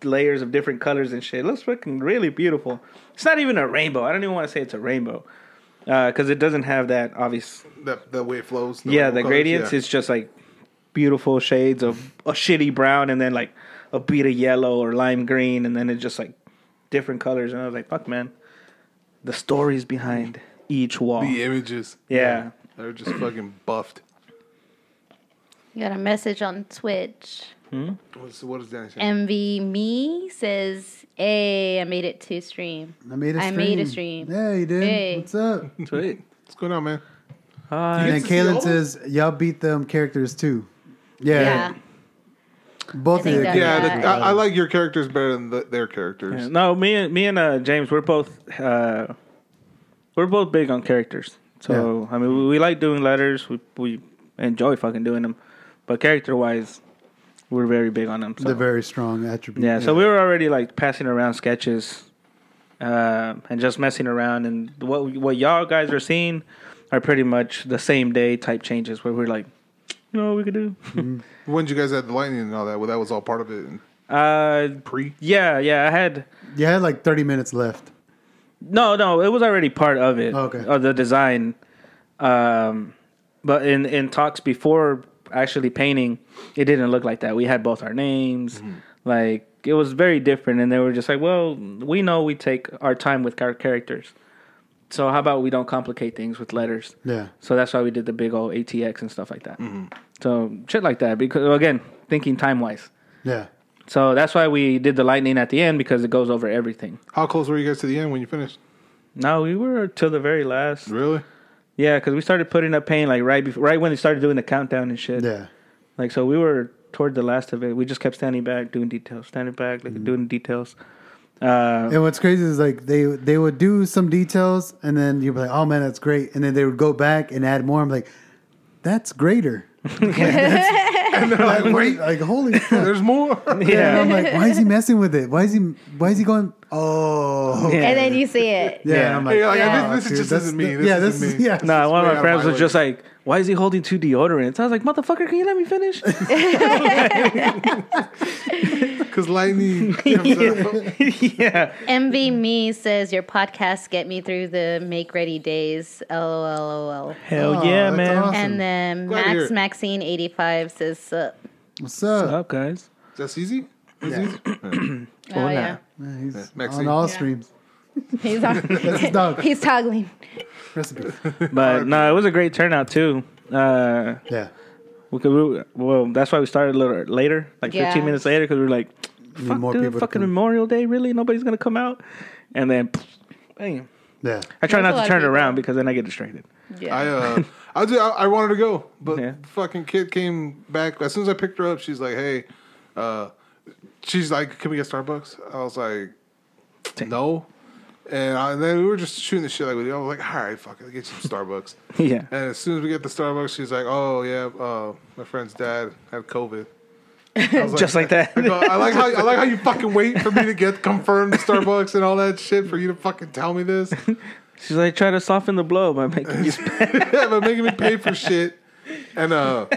layers of different colors and shit. It looks fucking really beautiful. It's not even a rainbow. I don't even want to say it's a rainbow because it doesn't have that obvious. The way it flows. The gradients. Yeah. It's just like beautiful shades of a shitty brown, and then like a bead of yellow or lime green, and then it's just like different colors. And I was like, fuck, man, the stories behind each wall. The images. Yeah. They're just fucking buffed. You got a message on Twitch. What is that? MV Me says, hey, I made it to stream. I made a stream. Yeah, you did. Hey. What's up? Sweet. What's going on, man? Hi. And Kaylin says, y'all beat them characters too. Yeah. Both of you. I like your characters better than their characters. Yeah. No, me and James, we're both... we're both big on characters, so I mean we like doing letters. We enjoy fucking doing them, but character wise, we're very big on them. So. They're very strong attributes. Yeah, so we were already like passing around sketches, and just messing around. And what y'all guys are seeing are pretty much the same day type changes where we're like, you know what we could do. Mm-hmm. When did you guys have the lightning and all that? Well, that was all part of it. I had like 30 minutes left. No, it was already part of it. Okay. Of the design. But in talks before actually painting, it didn't look like that. We had both our names. Mm-hmm. Like, it was very different. And they were just like, well, we know we take our time with our characters. So how about we don't complicate things with letters? Yeah. So that's why we did the big old ATX and stuff like that. Mm-hmm. So shit like that. Because, again, thinking time-wise. Yeah. So that's why we did the lightning at the end because it goes over everything. How close were you guys to the end when you finished? No, we were till the very last. Really? Yeah, because we started putting up paint like right when they started doing the countdown and shit. Yeah. Like, so we were toward the last of it. We just kept standing back, doing details, standing back, like doing details. And what's crazy is like they would do some details and then you'd be like, oh man, that's great. And then they would go back and add more. I'm like, that's greater. Like, that's and they're like, wait, like, holy fuck. There's more. Yeah. And I'm like, why is he messing with it? Why is he going Oh. Yeah. And then you see it. Yeah. And I'm like, this is just me. Yeah. No, one of my friends was just like, why is he holding two deodorants? I was like, motherfucker, can you let me finish? Because lightning. Yeah. Envy Me says, your podcasts get me through the make ready days. LOL. Hell yeah, man. Awesome. And then Maxine85 says, sup. What's up? What's up, guys? That's easy? That's easy? Yeah. Yeah, he's on all streams. He's on. That's his dog. He's toggling. But no, it was a great turnout too. Yeah. Well, that's why we started a little later, like 15 minutes later, because we were like, "Fuck, more dude, fucking Memorial Day, really? Nobody's gonna come out." And then, bam. Yeah. I try not to turn it around because then I get distracted. Yeah. I wanted to go, but the fucking kid came back as soon as I picked her up. She's like, "Hey." She's like, can we get Starbucks? I was like, no. And then we were just shooting the shit like we do. I was like, all right, fuck it, I'll get you some Starbucks. Yeah. And as soon as we get to Starbucks, she's like, oh, yeah, my friend's dad had COVID. Just like that. I like how you fucking wait for me to get confirmed Starbucks and all that shit for you to fucking tell me this. She's like, try to soften the blow by making you spend. Yeah, by making me pay for shit. And,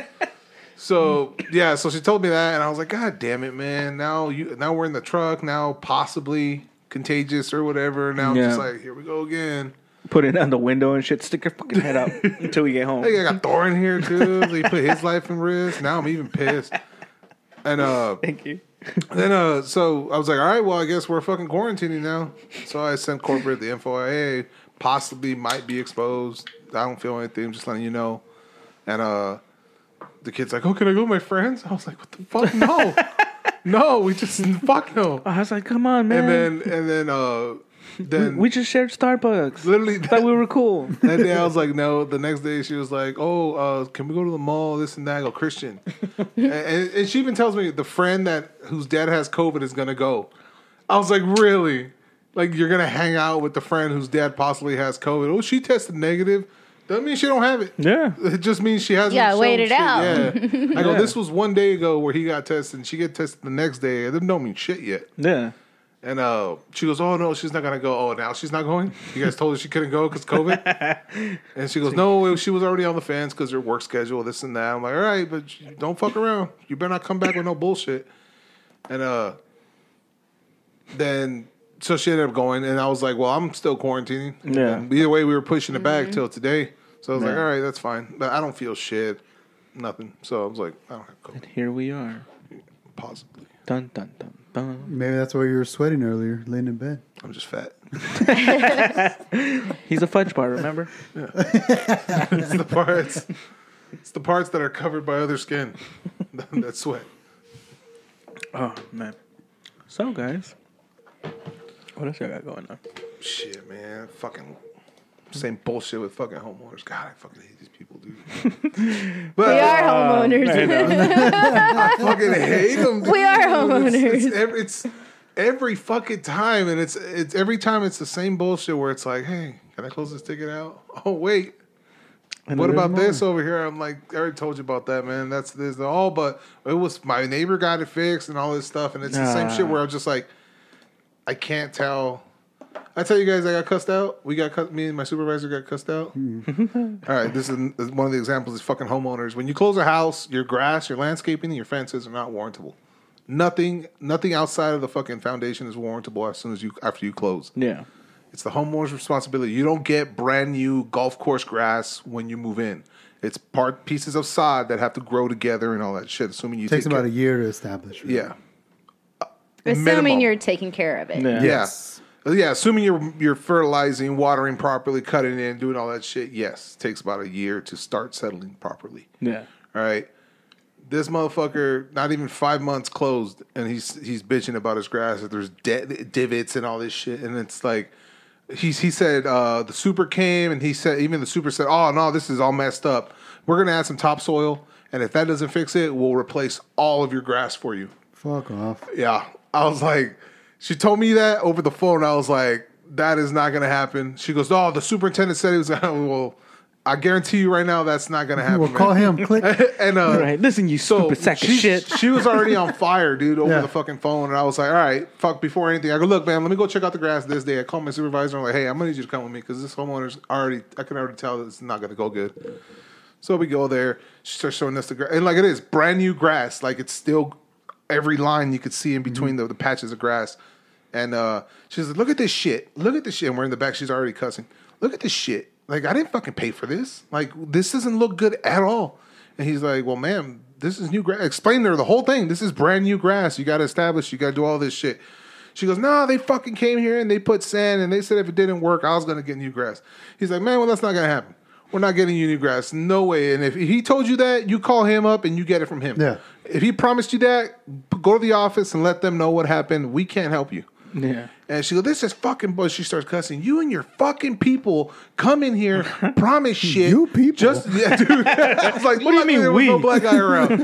so, yeah, so she told me that, and I was like, God damn it, man. Now we're in the truck, now possibly contagious or whatever. Now I'm just like, here we go again. Put it on the window and shit, stick your fucking head out until we get home. I got Thor in here, too. He put his life in risk. Now I'm even pissed. And thank you. Then, so I was like, all right, well, I guess we're fucking quarantining now. So I sent corporate the info, hey, possibly might be exposed. I don't feel anything, I'm just letting you know. And, the kid's like, oh, can I go with my friends? I was like, what the fuck? No. No, we just, fuck no. I was like, come on, man. And then we just shared Starbucks. Literally. Thought we were cool. That day I was like, no. The next day she was like, oh, can we go to the mall, this and that? I go, Christian. and she even tells me the friend whose dad has COVID is going to go. I was like, really? Like, you're going to hang out with the friend whose dad possibly has COVID? Oh, she tested negative. Doesn't mean she don't have it. Yeah. It just means she hasn't. Yeah, wait it out. Yeah. I go, this was one day ago where he got tested and she get tested the next day. It don't mean shit yet. Yeah. And she goes, oh, no, she's not going to go. Oh, now she's not going? You guys told her she couldn't go because COVID? And she goes, no, she was already on the fence because her work schedule, this and that. I'm like, all right, but don't fuck around. You better not come back with no bullshit. And then... So she ended up going, and I was like, well, I'm still quarantining. Yeah. And either way, we were pushing it back till today. So I was like, all right, that's fine. But I don't feel shit. Nothing. So I was like, I don't have COVID. And here we are. Possibly. Dun, dun, dun, dun. Maybe that's why you were sweating earlier, laying in bed. I'm just fat. He's a fudge bar, remember? Yeah. It's the parts that are covered by other skin. That sweat. Oh, man. So, guys. What else I got going on? Shit, man. Fucking same bullshit with fucking homeowners. God, I fucking hate these people, dude. But, we are homeowners. I fucking hate them, dude. We are homeowners. It's every fucking time, and it's every time it's the same bullshit where it's like, hey, can I close this ticket out? Oh, wait. And what about this over here? I'm like, I already told you about that, man. That's this and all, but it was my neighbor got it fixed and all this stuff, and it's the same shit where I'm just like, I can't tell. I tell you guys, I got cussed out. Me and my supervisor got cussed out. All right, this is one of the examples is fucking homeowners. When you close a house, your grass, your landscaping, and your fences are not warrantable. Nothing outside of the fucking foundation is warrantable after you close. Yeah, it's the homeowner's responsibility. You don't get brand new golf course grass when you move in. It's part pieces of sod that have to grow together and all that shit. Assuming you takes about a year to establish. Really. Yeah. Assuming you're taking care of it. Yeah. Yes. Yeah, assuming you're fertilizing, watering properly, cutting it, doing all that shit. Yes. It takes about a year to start settling properly. Yeah. All right. This motherfucker, not even 5 months closed, and he's bitching about his grass that there's divots and all this shit. And it's like he said the super came, and he said even the super said, oh no, this is all messed up. We're gonna add some topsoil, and if that doesn't fix it, we'll replace all of your grass for you. Fuck off. Yeah. I was like, she told me that over the phone. I was like, that is not going to happen. She goes, oh, the superintendent said it was, well, I guarantee you right now that's not going to happen. We'll call him. Click. And, all right, listen, you stupid sack of shit. She was already on fire, dude, over the fucking phone. And I was like, all right, fuck, before anything. I go, look, man, let me go check out the grass this day. I called my supervisor. I'm like, hey, I'm going to need you to come with me because this homeowner's already, I can already tell it's not going to go good. So we go there. She starts showing us the grass. And, like, it is brand new grass. Like, it's still every line you could see in between the patches of grass. And she's like, look at this shit. Look at this shit. And we're in the back. She's already cussing. Look at this shit. Like, I didn't fucking pay for this. Like, this doesn't look good at all. And he's like, well, ma'am, this is new grass. Explain to her the whole thing. This is brand new grass. You got to establish. You got to do all this shit. She goes, no, they fucking came here and they put sand and they said if it didn't work, I was going to get new grass. He's like, man, well, that's not going to happen. We're not getting you new grass. No way. And if he told you that, you call him up and you get it from him. Yeah. If he promised you that, go to the office and let them know what happened. We can't help you. Yeah. And she goes, this is fucking bullshit. She starts cussing. You and your fucking people come in here, promise shit. You people? Just, yeah, dude. I was like, what do you mean there was no black guy around?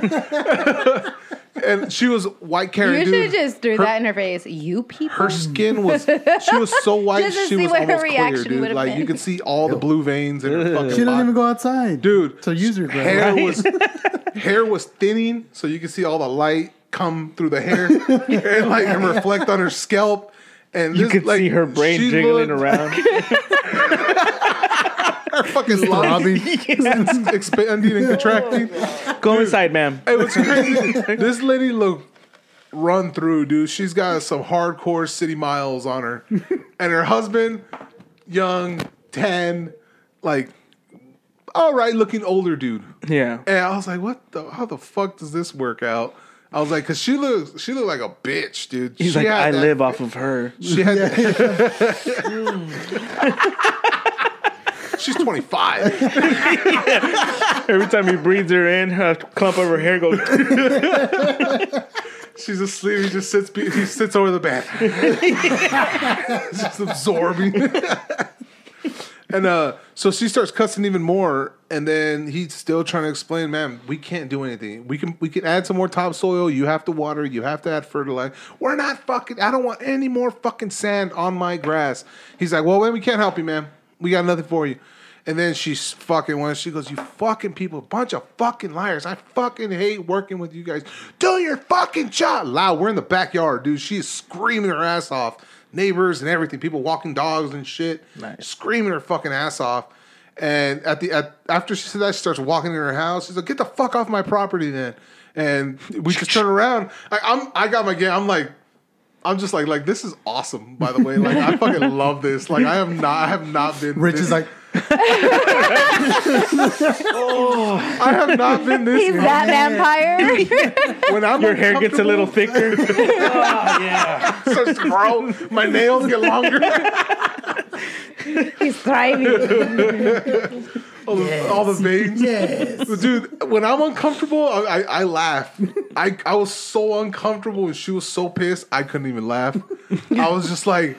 And she was white carrying. You should have just threw that in her face. You people? Her skin was, she was so white, she was almost clear, dude. Like, you could see all the blue veins in her fucking body. She didn't even go outside. Dude. So use her hair, right? Hair was thinning, so you could see all the light come through the hair and like and reflect on her scalp, and you could like, see her brain jiggling around. Her fucking lobby expanding and contracting. Go inside, ma'am. It was crazy. This lady looked run through, dude. She's got some hardcore city miles on her, and her husband, young, tan, like. All right, looking older dude. Yeah. And I was like, what the? How the fuck does this work out? I was like, because she looked like a bitch, dude. He's she like, I live off of her. She had She's 25. Yeah. Every time he breathes her in, her clump of her hair goes. She's asleep. He sits over the bed. Just absorbing. And so she starts cussing even more, and then he's still trying to explain, man, we can't do anything. We can add some more topsoil. You have to water. You have to add fertilizer. We're not fucking. I don't want any more fucking sand on my grass. He's like, well, man, we can't help you, man. We got nothing for you. And then she's fucking one. She goes, you fucking people, bunch of fucking liars. I fucking hate working with you guys. Do your fucking job. Loud. We're in the backyard, dude. She's screaming her ass off. Neighbors and everything, people walking dogs and shit, nice. Screaming her fucking ass off. And after she said that, she starts walking in her house. She's like, "Get the fuck off my property, then." And we just turn around. I'm just like, this is awesome. By the way, like I fucking love this. Like I have not been. Rich is like. Oh, I have not been this. He's that vampire. When your hair gets a little thicker. Oh, yeah. So grow. My nails get longer. He's thriving. All the veins. Yes. Dude, when I'm uncomfortable, I laugh. I was so uncomfortable and she was so pissed, I couldn't even laugh. I was just like...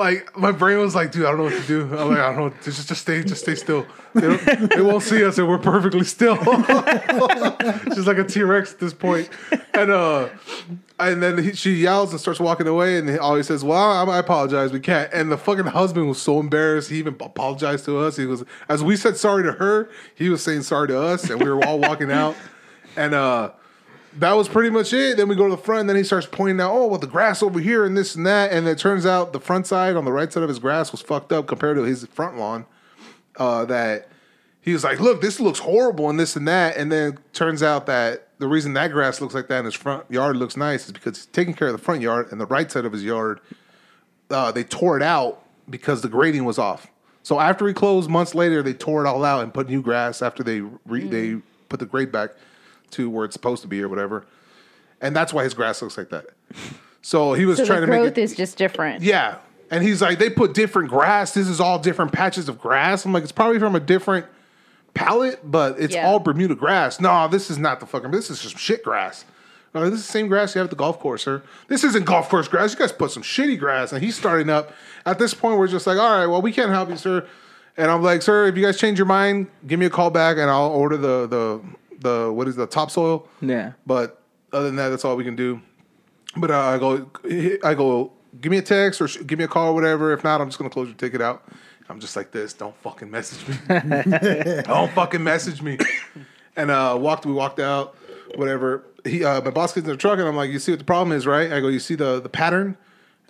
Like, my brain was like, dude, I don't know what to do. I'm like, I don't know. Just stay still. They won't see us and we're perfectly still. She's like a T-Rex at this point. And then she yells and starts walking away. And all he says, well, I apologize. We can't. And the fucking husband was so embarrassed. He even apologized to us. He was, as we said sorry to her, he was saying sorry to us. And we were all walking out. And, that was pretty much it. Then we go to the front, and then he starts pointing out, oh, well, the grass over here and this and that. And it turns out the front side on the right side of his grass was fucked up compared to his front lawn. That he was like, look, this looks horrible and this and that. And then turns out that the reason that grass looks like that and his front yard looks nice is because he's taking care of the front yard and the right side of his yard. They tore it out because the grading was off. So after he closed months later, they tore it all out and put new grass after they put the grade back to where it's supposed to be or whatever. And that's why his grass looks like that. So he was trying to make it... growth is just different. Yeah. And he's like, they put different grass. This is all different patches of grass. I'm like, it's probably from a different palette, but it's all Bermuda grass. No, this is not the fucking... This is just shit grass. No, this is the same grass you have at the golf course, sir. This isn't golf course grass. You guys put some shitty grass. And he's starting up. At this point, we're just like, all right, well, we can't help you, sir. And I'm like, sir, if you guys change your mind, give me a call back and I'll order the what is the topsoil? Yeah. But other than that, that's all we can do. But I go, give me a text or give me a call or whatever. If not, I'm just gonna close your ticket out. I'm just like this. Don't fucking message me. Don't fucking message me. And we walked out, whatever. He, my boss gets in the truck, and I'm like, you see what the problem is, right? I go, you see the pattern?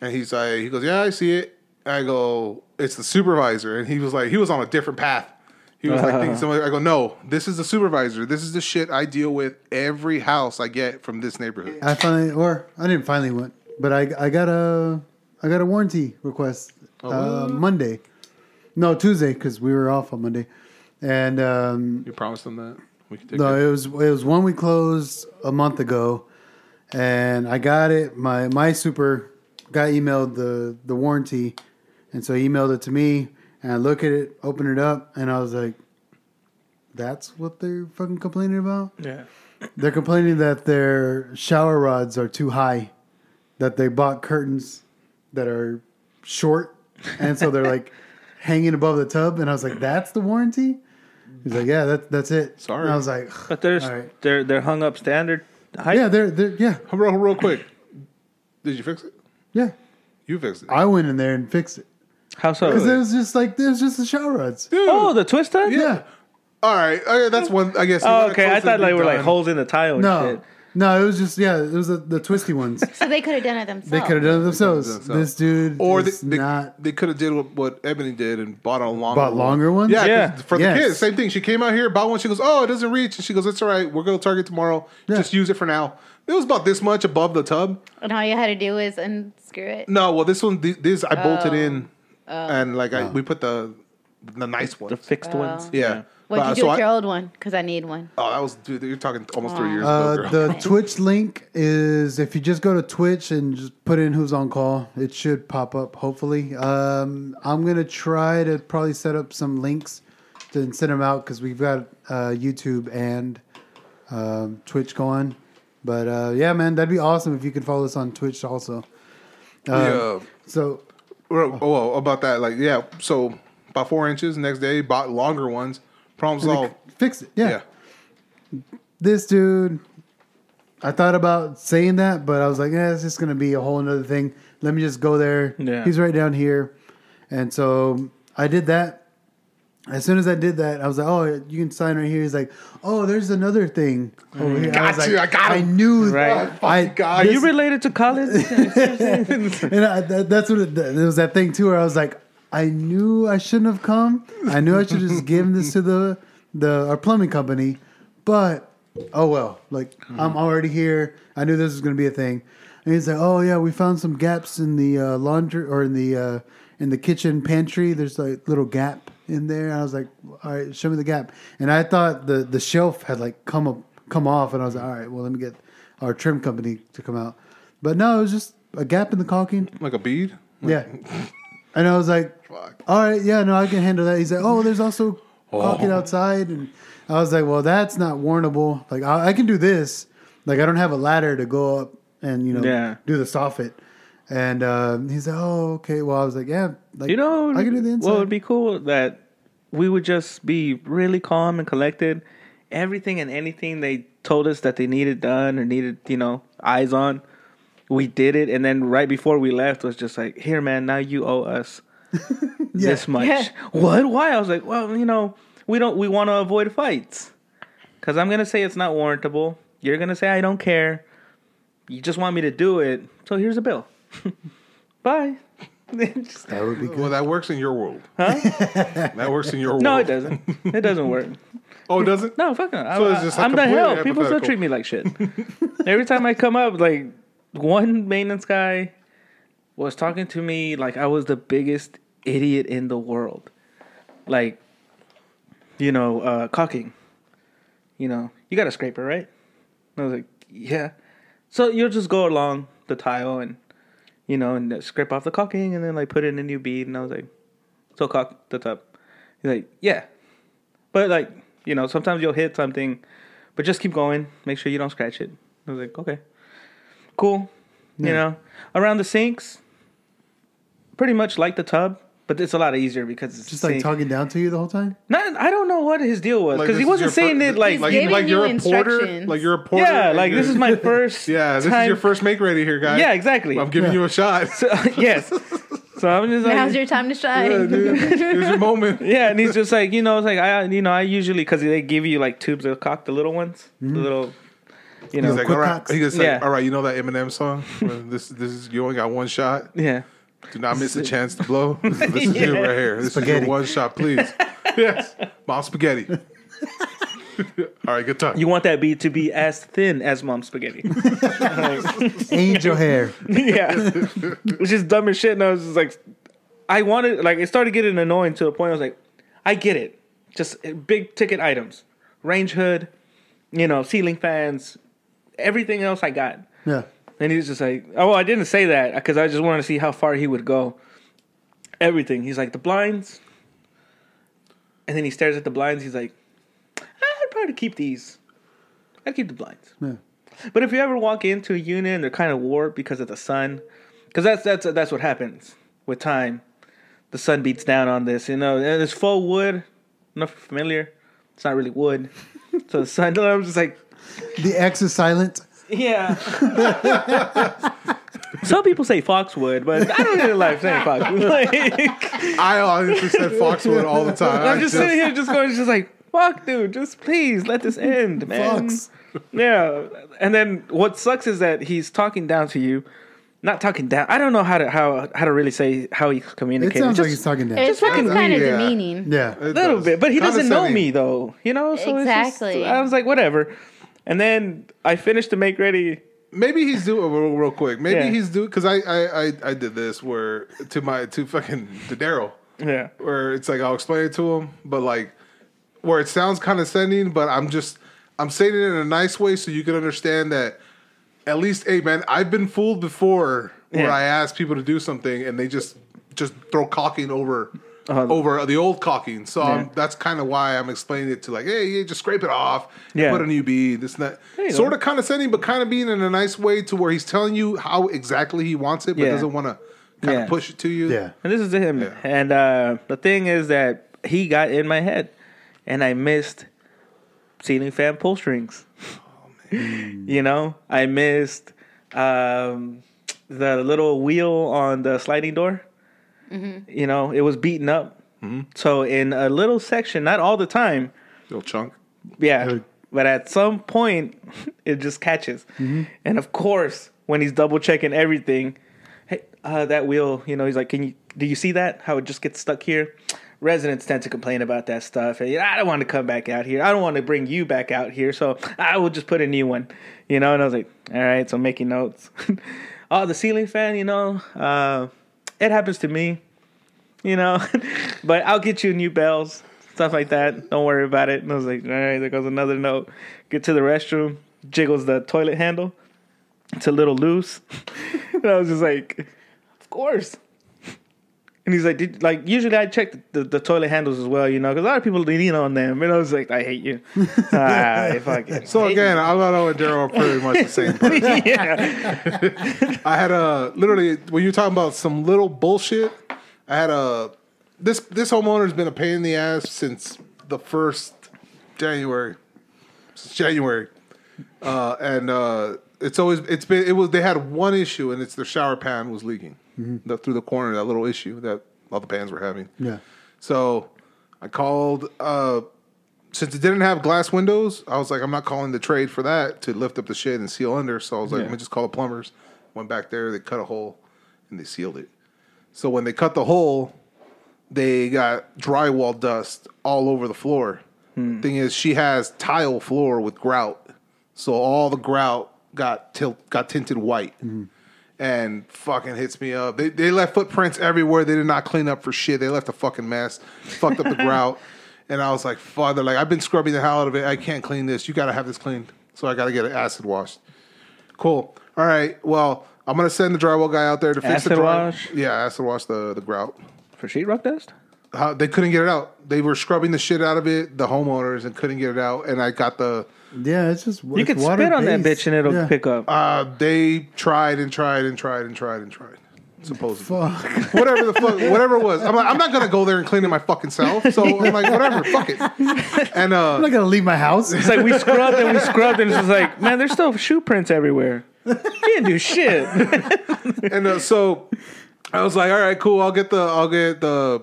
And he's like, he goes, yeah, I see it. I go, it's the supervisor. And he was like, he was on a different path. He was like thinking something. I go, no, this is the supervisor. This is the shit I deal with every house I get from this neighborhood. I got a warranty request Monday. No, Tuesday, because we were off on Monday. And you promised them that we could take it. It was one we closed a month ago, and I got it. My super guy emailed the warranty, and so he emailed it to me. And I look at it, open it up, and I was like, that's what they're fucking complaining about? Yeah. They're complaining that their shower rods are too high, that they bought curtains that are short, and so they're like hanging above the tub. And I was like, that's the warranty? He's like, yeah, that's it. Sorry. And I was like, but they're hung up standard height. Yeah, yeah. Real quick. Did you fix it? Yeah. You fixed it. I went in there and fixed it. How so? Because it was just like the shower rods. Dude. Oh, the twist ties? Yeah. All right. Okay, that's one. I guess. Oh, okay. I thought they were like holes in the tile and shit. No, it was just it was the twisty ones. So they could have done it themselves. This dude They could have did what Ebony did and bought a longer one. Yeah. For the kids, same thing. She came out here, bought one. She goes, oh, it doesn't reach. And she goes, it's all right. We'll go to Target tomorrow. Yeah. Just use it for now. It was about this much above the tub. And all you had to do was unscrew it. No, well, this one, I bolted in. And we put the nice ones, the fixed ones. Yeah. What did you do with your old one? Because I need one. Oh, that was you're talking almost 3 years ago. Girl. The Twitch link is, if you just go to Twitch and just put in who's on call, it should pop up. Hopefully, I'm gonna try to probably set up some links to send them out because we've got YouTube and Twitch going. But yeah, man, that'd be awesome if you could follow us on Twitch also. Yeah. So. Oh, about that, so about 4 inches. Next day, bought longer ones. Problem solved. Fix it. Yeah. This dude, I thought about saying that, but I was like, it's just gonna be a whole another thing. Let me just go there. Yeah. He's right down here, and so I did that. As soon as I did that, I was like, oh, you can sign right here. He's like, oh, there's another thing over here. I got him. I knew. Right. Are you related to Colin? And that's what it was, that thing, too, where I was like, I knew I shouldn't have come. I knew I should have just given this to our plumbing company. But, oh, well, I'm already here. I knew this was going to be a thing. And he's like, oh, yeah, we found some gaps in the laundry or in the kitchen pantry. There's like little gap in there. I was like, all right, show me the gap. And I thought the shelf had come off, and I was like, all right, well, let me get our trim company to come out. But no, it was just a gap in the caulking. Like a bead? Yeah. And I was like, all right, yeah, no, I can handle that. He's like, oh, there's also caulking outside. And I was like, well, that's not warrantable. Like, I can do this. Like, I don't have a ladder to go up and, do the soffit. And he's like, oh, okay. Well, I was like, yeah. Like, I can do the inside. Well, it would be cool that we would just be really calm and collected. Everything and anything they told us that they needed done or needed, eyes on, we did it. And then right before we left, it was just like, here, man, now you owe us this much. Yeah. What? Why? I was like, well, we want to avoid fights. Because I'm going to say it's not warrantable. You're going to say I don't care. You just want me to do it. So here's a bill. Bye. That would be good. Well, that works in your world, huh? That works in your world. No, it doesn't. It doesn't work. Oh, it doesn't? No, fuck no. So it's just I'm the hell. People still treat me like shit. Every time I come up, like one maintenance guy was talking to me like I was the biggest idiot in the world. Like, caulking. You got a scraper, right? And I was like, yeah. So you'll just go along the tile and and scrape off the caulking and then put in a new bead. And I was like, so caulk the top. He's like, yeah. But sometimes you'll hit something, but just keep going. Make sure you don't scratch it. I was like, okay, cool. Yeah. Around the sinks, pretty much like the tub, but it's a lot easier because it's just like talking down to you the whole time. I don't know what his deal was because he wasn't saying it you're a porter. Yeah, like this is my first. Yeah, this is your first make ready here, guys. Yeah, exactly. I'm giving you a shot. So, yes. So I'm just like, now's your time to shine. Yeah, dude. Here's your moment. Yeah, and he's just like, you know, it's like I usually, because they give you like tubes of cock, the little ones, the little. You know, he's like, all right. He goes like, all right, you know that Eminem song? This is, you only got one shot. Yeah. Do not miss a chance to blow. This is you right here. This spaghetti. Is your one shot, please. Yes. Mom spaghetti. All right, good talk. You want that beat to be as thin as Mom spaghetti. Like, angel hair. Yeah. It's just dumb as shit. And I was just like, I wanted, like, it started getting annoying to a point. I was like, I get it. Just big ticket items. Range hood, you know, ceiling fans. Everything else I got. Yeah. And he was just like, oh, I didn't say that because I just wanted to see how far he would go. Everything. He's like, the blinds. And then he stares at the blinds. He's like, I'd probably keep these. I'd keep the blinds. Yeah. But if you ever walk into a unit and they're kind of warped because of the sun, because that's what happens with time. The sun beats down on this, you know. And it's faux wood. Not familiar. It's not really wood. So the sun, I was just like, the X is silent. Yeah. Some people say Foxwood, but I don't really like saying Foxwood. Like, I honestly said Foxwood all the time. I'm just sitting here just going, just like, fuck, dude, just please let this end, man. Fox. Yeah. And then what sucks is that he's talking down to you. Not talking down. I don't know how to really say how he communicates. It sounds just, like he's talking down. It's fucking kind of demeaning. Yeah. A little bit. But he doesn't know me, though. You know? So exactly. It's just, I was like, whatever. And then I finished to make ready. Maybe he's doing real quick. Maybe he's doing, because I did this where to Daryl. Yeah. Where it's like I'll explain it to him, but like where it sounds condescending, but I'm saying it in a nice way so you can understand that at least, hey man, I've been fooled before where I ask people to do something and they just throw caulking over the old caulking. So that's kind of why I'm explaining it to like, hey, you just scrape it off, put a new bead, this and that. Hey, sort of condescending, but kind of being in a nice way to where he's telling you how exactly he wants it, but doesn't want to kind of push it to you. Yeah. And this is to him. Yeah. And the thing is that he got in my head, and I missed ceiling fan pull strings. Oh, man. You know, I missed the little wheel on the sliding door. Mm-hmm. You know, it was beaten up. Mm-hmm. So in a little section, not all the time. Little chunk. Yeah. But at some point, it just catches. Mm-hmm. And of course, when he's double checking everything, hey, that wheel, you know, he's like, do you see that? How it just gets stuck here? Residents tend to complain about that stuff. And I don't want to come back out here. I don't want to bring you back out here. So I will just put a new one, you know? And I was like, all right. So making notes. Oh, the ceiling fan, you know, it happens to me, you know, but I'll get you new bells, stuff like that. Don't worry about it. And I was like, all right, there goes another note. Get to the restroom, jiggles the toilet handle. It's a little loose. And I was just like, of course. And he's like, usually I check the toilet handles as well, you know, because a lot of people lean on them. And I was like, I hate you. So again, Alvaro and Daryl are pretty much the same person. Yeah. I had literally, when you're talking about some little bullshit, I had this homeowner's been a pain in the ass since the first January. They had one issue, and it's their shower pan was leaking. Mm-hmm. Through the corner, that little issue that all the pans were having. Yeah. So I called, since it didn't have glass windows, I was like, I'm not calling the trade for that to lift up the shit and seal under. So I was like, let me just call the plumbers. Went back there, they cut a hole, and they sealed it. So when they cut the hole, they got drywall dust all over the floor. Hmm. Thing is, she has tile floor with grout. So all the grout got tinted white. Mm-hmm. And fucking hits me up. They left footprints everywhere. They did not clean up for shit. They left a fucking mess. Fucked up the grout. And I was like, father, like, I've been scrubbing the hell out of it. I can't clean this. You got to have this cleaned. So I got to get it acid washed. Cool. All right. Well, I'm going to send the drywall guy out there to fix the drywall. Yeah, acid wash the grout. For sheetrock dust? They couldn't get it out. They were scrubbing the shit out of it, the homeowners, and couldn't get it out. And I got the... Yeah, it's just you could spit on that bitch and it'll pick up. They tried. Supposedly, fuck. Whatever the fuck, whatever it was. I'm like, I'm not gonna go there and clean it my fucking self. So I'm like, whatever, fuck it. And I'm not gonna leave my house. It's like we scrubbed, and it's just like, man, there's still shoe prints everywhere. You didn't do shit. And so I was like, all right, cool. I'll get the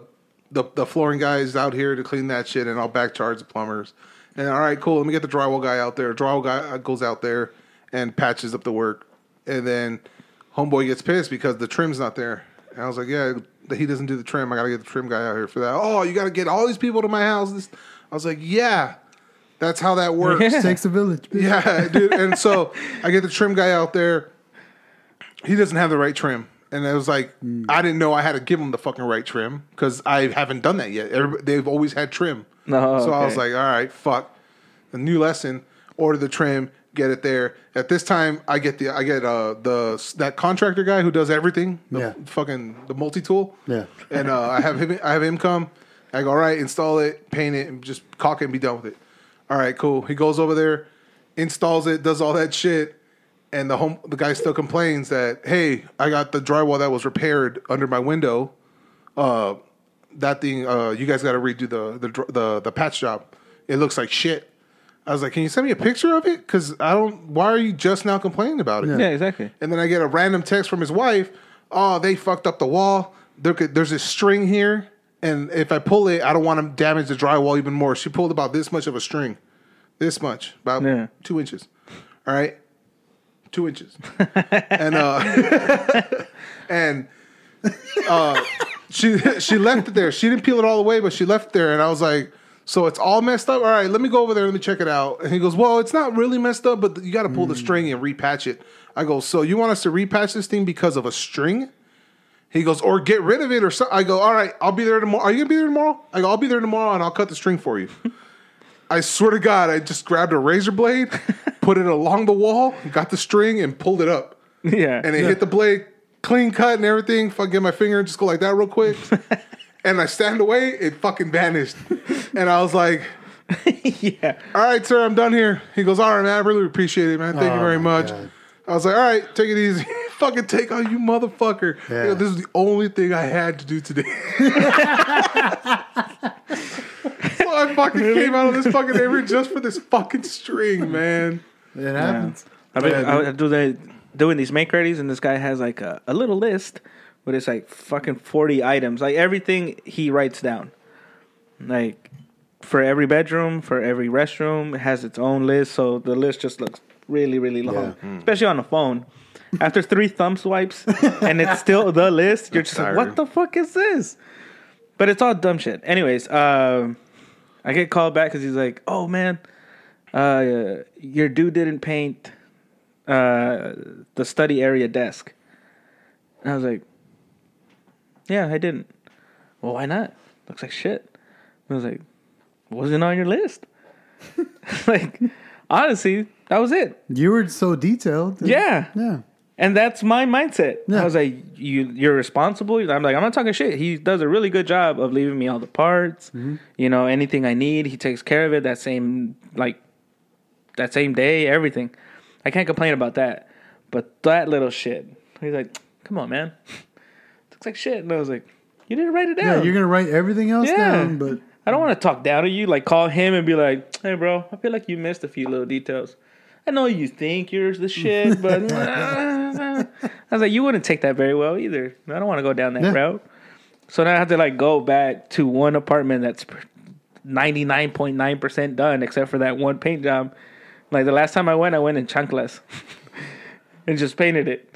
flooring guys out here to clean that shit, and I'll back charge the plumbers. And all right, cool. Let me get the drywall guy out there. Drywall guy goes out there and patches up the work. And then homeboy gets pissed because the trim's not there. And I was like, yeah, he doesn't do the trim. I got to get the trim guy out here for that. Oh, you got to get all these people to my house. I was like, yeah, that's how that works. Yeah. It takes a village. Yeah, dude. And so I get the trim guy out there. He doesn't have the right trim. And I was like, I didn't know I had to give him the fucking right trim because I haven't done that yet. They've always had trim. Oh, so okay. I was like, all right, fuck. A new lesson. Order the trim. Get it there. At this time, I get that contractor guy who does everything. The multi-tool. Yeah. And I have him come. I go, all right, install it, paint it, and just caulk it and be done with it. All right, cool. He goes over there, installs it, does all that shit. And the guy still complains that, hey, I got the drywall that was repaired under my window. That thing, you guys got to redo the patch job. It looks like shit. I was like, can you send me a picture of it? Because why are you just now complaining about it? Yeah, exactly. And then I get a random text from his wife. Oh, they fucked up the wall. There's this string here. And if I pull it, I don't want to damage the drywall even more. She pulled about this much of a string. This much. About 2 inches. All right? 2 inches. and she left it there. She didn't peel it all the way, but she left it there. And I was like, so it's all messed up? All right, let me go over there and let me check it out. And he goes, well, it's not really messed up, but you got to pull the string and repatch it. I go, so you want us to repatch this thing because of a string? He goes, or get rid of it or something. I go, all right, I'll be there tomorrow. Are you going to be there tomorrow? I go, I'll be there tomorrow and I'll cut the string for you. I swear to God, I just grabbed a razor blade, put it along the wall, got the string, and pulled it up. Yeah. And it hit the blade, clean cut and everything. Fucking get my finger and just go like that real quick. And I stand away, it fucking vanished. And I was like, yeah. All right, sir, I'm done here. He goes, all right, man, I really appreciate it, man. Thank you very much. God. I was like, all right, take it easy. Fucking take on you, motherfucker. Yeah. You know, this is the only thing I had to do today. So I fucking came out of this fucking neighbor just for this fucking string, man. It happens. Yeah. Doing these make readies, and this guy has like a little list, but it's like fucking 40 items. Like everything he writes down. Like for every bedroom, for every restroom, it has its own list. So the list just looks really, really long, especially on the phone. After 3 thumb swipes and it's still the list, you're just like, what the fuck is this? But it's all dumb shit. Anyways, I get called back because he's like, oh, man, your dude didn't paint the study area desk. And I was like, yeah, I didn't. Well, why not? Looks like shit. And I was like, wasn't on your list. Like, honestly, that was it. You were so detailed. Yeah. Yeah. And that's my mindset. Yeah. I was like, you're responsible. I'm like, I'm not talking shit. He does a really good job of leaving me all the parts. Mm-hmm. You know, anything I need, he takes care of it that same day, everything. I can't complain about that. But that little shit. He's like, come on, man. Looks like shit. And I was like, you didn't write it down. Yeah, you're going to write everything else down, but I don't want to talk down to you. Like, call him and be like, hey, bro, I feel like you missed a few little details. I know you think you're the shit, but I was like, you wouldn't take that very well either. I don't want to go down that route. So now I have to like go back to one apartment that's 99.9% done, except for that one paint job. Like the last time I went in chanclas and just painted it.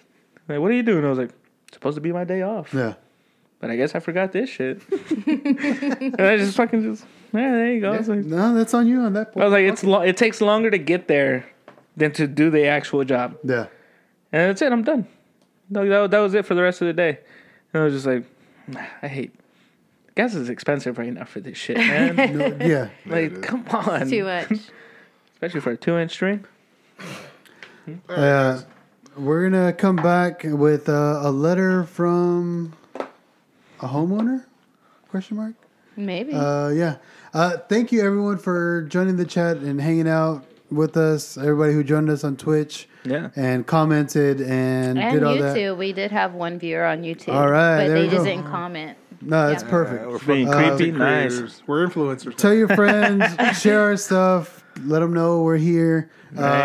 Like, what are you doing? I was like, it's supposed to be my day off. Yeah. But I guess I forgot this shit. And I just fucking there you go. Yeah. Like, no, that's on you on that point. I was like, it takes longer to get there than to do the actual job. Yeah. And that's it. I'm done. That was it for the rest of the day. And I was just like, gas is expensive right now for this shit, man. No, yeah. Like, come on. It's too much. Especially for a 2-inch string. We're going to come back with a letter from a homeowner? Question mark? Maybe. Yeah. Thank you, everyone, for joining the chat and hanging out with us. Everybody who joined us on Twitch and commented and did all YouTube. That. And YouTube. We did have one viewer on YouTube. All right. But they just didn't comment. No, that's perfect. We're being creepy. Nice. We're influencers. Tell your friends. Share our stuff. Let them know we're here.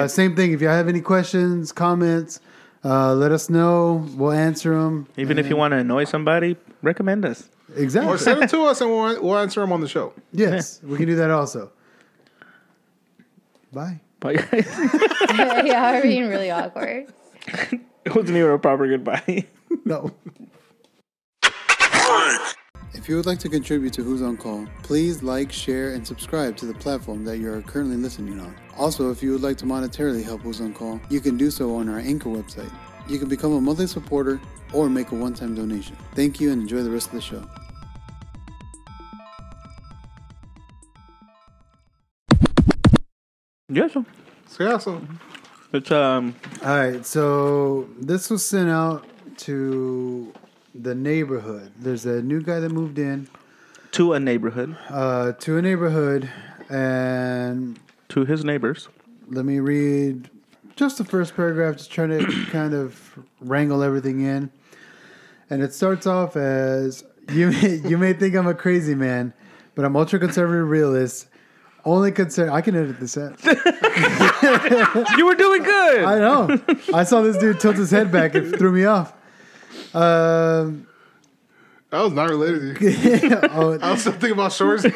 Same thing. If you have any questions, comments, Let us know. We'll answer them. Even if you want to annoy somebody, recommend us. Exactly. Or send them to us and we'll answer them on the show. Yes, yeah. We can do that also. Bye. Bye, guys. Yeah, we're being really awkward. It wasn't even a proper goodbye. No. If you would like to contribute to Who's On Call, please like, share, and subscribe to the platform that you are currently listening on. Also, if you would like to monetarily help Who's On Call, you can do so on our Anchor website. You can become a monthly supporter or make a one-time donation. Thank you and enjoy the rest of the show. Yes, sir. Yes, sir. It's, All right, so this was sent out to... the neighborhood. There's a new guy that moved in to a neighborhood. And to his neighbors. Let me read just the first paragraph, just trying to kind of wrangle everything in. And it starts off as you may think I'm a crazy man, but I'm ultra conservative realist. Only concern. I can edit this out. You were doing good. I know. I saw this dude tilt his head back. It threw me off. That was not related to you. I was thinking about Shoresy.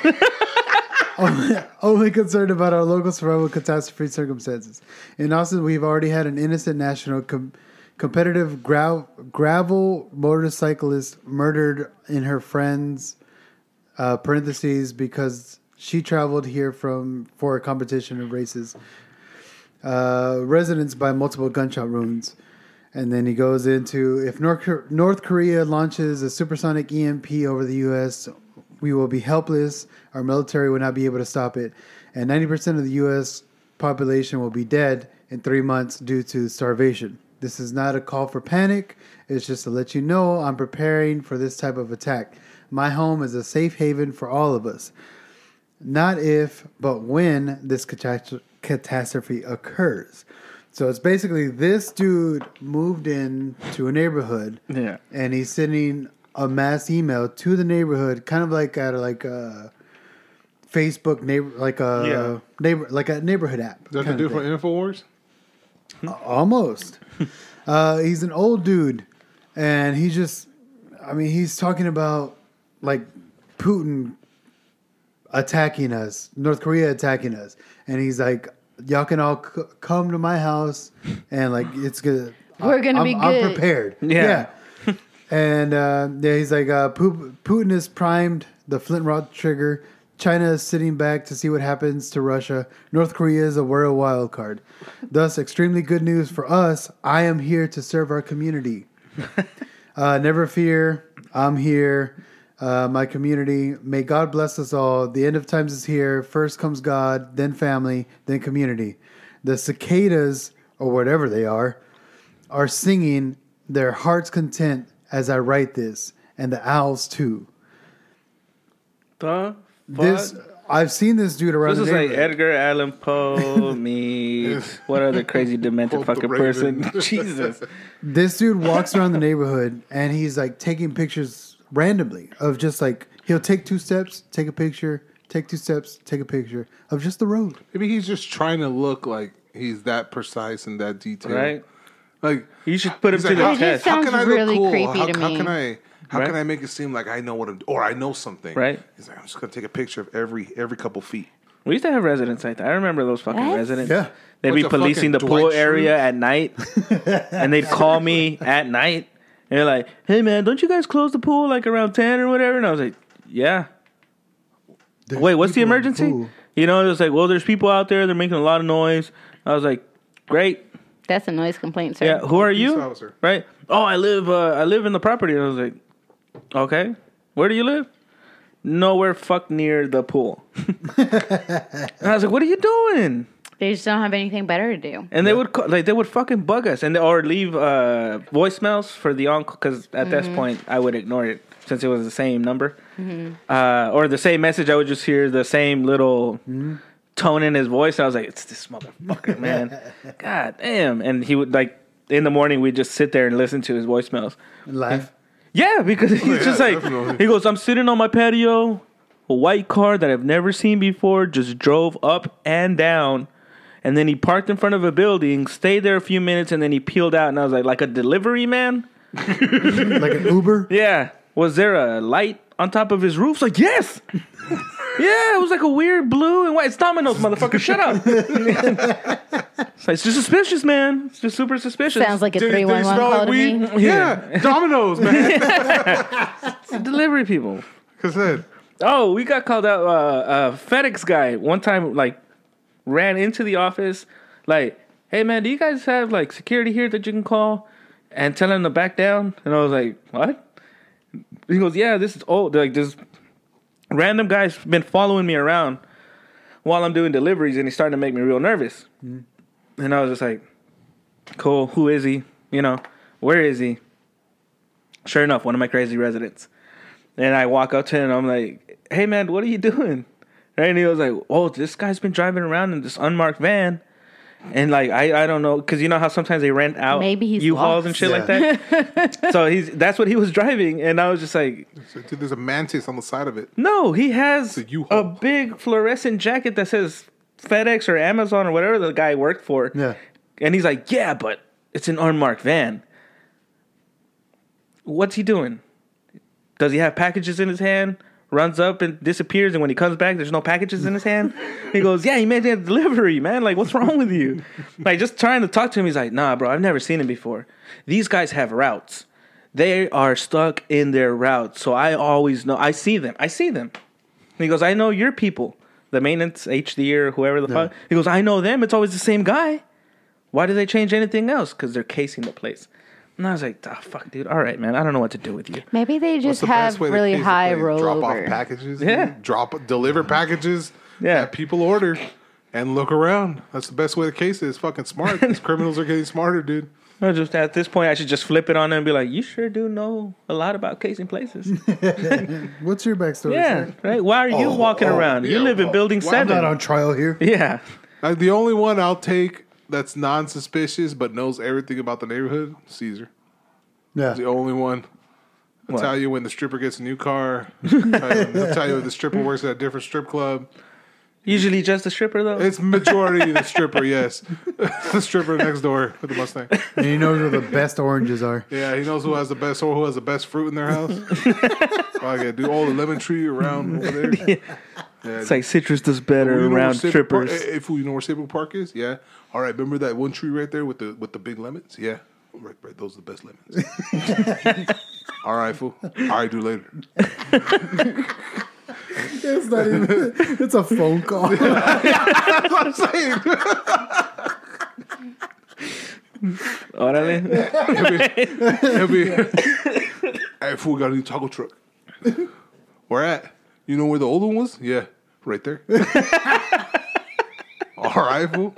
Only concerned about our local survival catastrophe circumstances. In Austin, we've already had an innocent national competitive gravel motorcyclist murdered in her friend's parentheses because she traveled here for a competition of races. Residents by multiple gunshot wounds. And then he goes into, if North Korea launches a supersonic EMP over the U.S., we will be helpless. Our military will not be able to stop it. And 90% of the U.S. population will be dead in 3 months due to starvation. This is not a call for panic. It's just to let you know I'm preparing for this type of attack. My home is a safe haven for all of us. Not if, but when this catastrophe occurs. So it's basically this dude moved in to a neighborhood, yeah, and he's sending a mass email to the neighborhood, kind of like at like a Facebook neighborhood app. Is that the dude from InfoWars? Almost. He's an old dude, and he's talking about like Putin attacking us, North Korea attacking us, and he's like, y'all can all come to my house and like it's good. We're gonna be good. I'm prepared. Yeah. And he's like, Putin has primed the flint rock trigger. China is sitting back to see what happens to Russia. North Korea is a world wild card. Thus, extremely good news for us. I am here to serve our community. Never fear, I'm here. My community, may God bless us all. The end of times is here. First comes God, then family, then community. The cicadas, or whatever they are singing their heart's content as I write this, and the owls too. I've seen this dude around. This is like Edgar Allan Poe meets what other crazy demented fucking person? Jesus, this dude walks around the neighborhood and he's like taking pictures. Randomly, of just like he'll take two steps, take a picture, take two steps, take a picture of just the road. Maybe he's just trying to look like he's that precise and that detailed, right? Like you should put him to the test. How can I look cool? How can I make it seem like I know what I'm or I know something? Right? He's like, I'm just gonna take a picture of every couple feet. We used to have residents like that. I remember those fucking residents. Yeah, they'd be policing the pool area at night, and they'd call me at night. And they're like, hey, man, don't you guys close the pool like around 10 or whatever? And I was like, yeah. Wait, what's the emergency? You know, it was like, well, there's people out there. They're making a lot of noise. I was like, great. That's a noise complaint, sir. Yeah, who are you? Officer. Right? Oh, I live in the property. And I was like, okay, where do you live? Nowhere fuck near the pool. And I was like, what are you doing? They just don't have anything better to do. And they would they would fucking bug us or leave voicemails for the uncle because at this point I would ignore it since it was the same number or the same message. I would just hear the same little tone in his voice. And I was like, it's this motherfucker, man. God damn. And he would like in the morning we'd just sit there and listen to his voicemails. Laugh? Yeah, because he's just like definitely. He goes, I'm sitting on my patio. A white car that I've never seen before just drove up and down. And then he parked in front of a building, stayed there a few minutes, and then he peeled out. And I was like a delivery man? Like an Uber? Yeah. Was there a light on top of his roof? It's like, yes. Yeah, it was like a weird blue and white. It's Domino's, motherfucker. Shut up. It's just suspicious, man. It's just super suspicious. Sounds like a 311 call to me. Yeah, Domino's, man. It's delivery people. Cause that. Oh, we got called out. FedEx guy one time like ran into the office. Like, hey man, do you guys have like security here that you can call? And tell him to back down. And I was like, what? He goes, yeah, this is old. Like this random guy's been following me around while I'm doing deliveries, and he's starting to make me real nervous. Mm-hmm. And I was just like, cool, who is he? You know, where is he? Sure enough, one of my crazy residents. And I walk up to him, and I'm like, hey, man, what are you doing? Right? And he was like, oh, this guy's been driving around in this unmarked van. And, like, I don't know, because you know how sometimes they rent out U-Hauls and shit like that? So that's what he was driving, and I was just like... So, dude, there's a mantis on the side of it. No, he has a big fluorescent jacket that says FedEx or Amazon or whatever the guy worked for. Yeah. And he's like, yeah, but it's an unmarked van. What's he doing? Does he have packages in his hand? Runs up and disappears, and when he comes back, there's no packages in his hand. He goes, yeah, he made that delivery, man. Like, what's wrong with you? Like, just trying to talk to him. He's like, nah, bro, I've never seen him before. These guys have routes. They are stuck in their routes, so I always know. I see them. And he goes, I know your people. The maintenance, HD or whoever the fuck. He goes, I know them. It's always the same guy. Why do they change anything else? Because they're casing the place. And I was like, oh, fuck, dude. All right, man. I don't know what to do with you. Maybe they just have really high rollover. Drop off packages. Yeah. Deliver packages that people order and look around. That's the best way the case is. Fucking smart. These criminals are getting smarter, dude. No, just at this point, I should just flip it on them and be like, you sure do know a lot about casing places. What's your backstory? Yeah, sir? Right? Why are you walking around? Yeah, you live in Building 7. I'm not on trial here. Yeah. Like, the only one I'll take... That's non-suspicious, but knows everything about the neighborhood. Caesar, yeah, he's the only one. I'll tell you when the stripper gets a new car. I'll tell you when the stripper works at a different strip club. Usually, just the stripper though. It's majority the stripper. Yes, the stripper next door with the Mustang. And he knows where the best oranges are. Yeah, he knows who has the best or who has the best fruit in their house. I gotta do all the lemon tree around over there. Yeah. Yeah, it's like citrus does better around strippers. If we know where Sable Park is, yeah. All right, remember that one tree right there with the big lemons? Yeah. Right, those are the best lemons. All right, fool. All right, do later. It's not even... It's a phone call. That's what I'm saying. All right, fool, we got a new taco truck. Where at? You know where the old one was? Yeah, right there. All right, fool.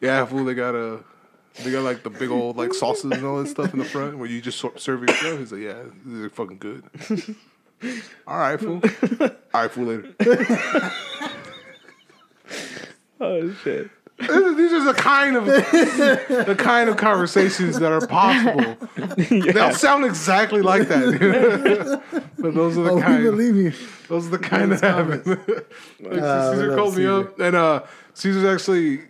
Yeah, fool. They got like the big old like sauces and all that stuff in the front where you just serve yourself. He's like, yeah, these are fucking good. All right, fool. All right, fool. Later. Oh shit. These are the kind of conversations that are possible. Yeah. They'll sound exactly like that. But those are the kind. We believe you. Those are the kind that happen. Caesar called me up, and Caesar's actually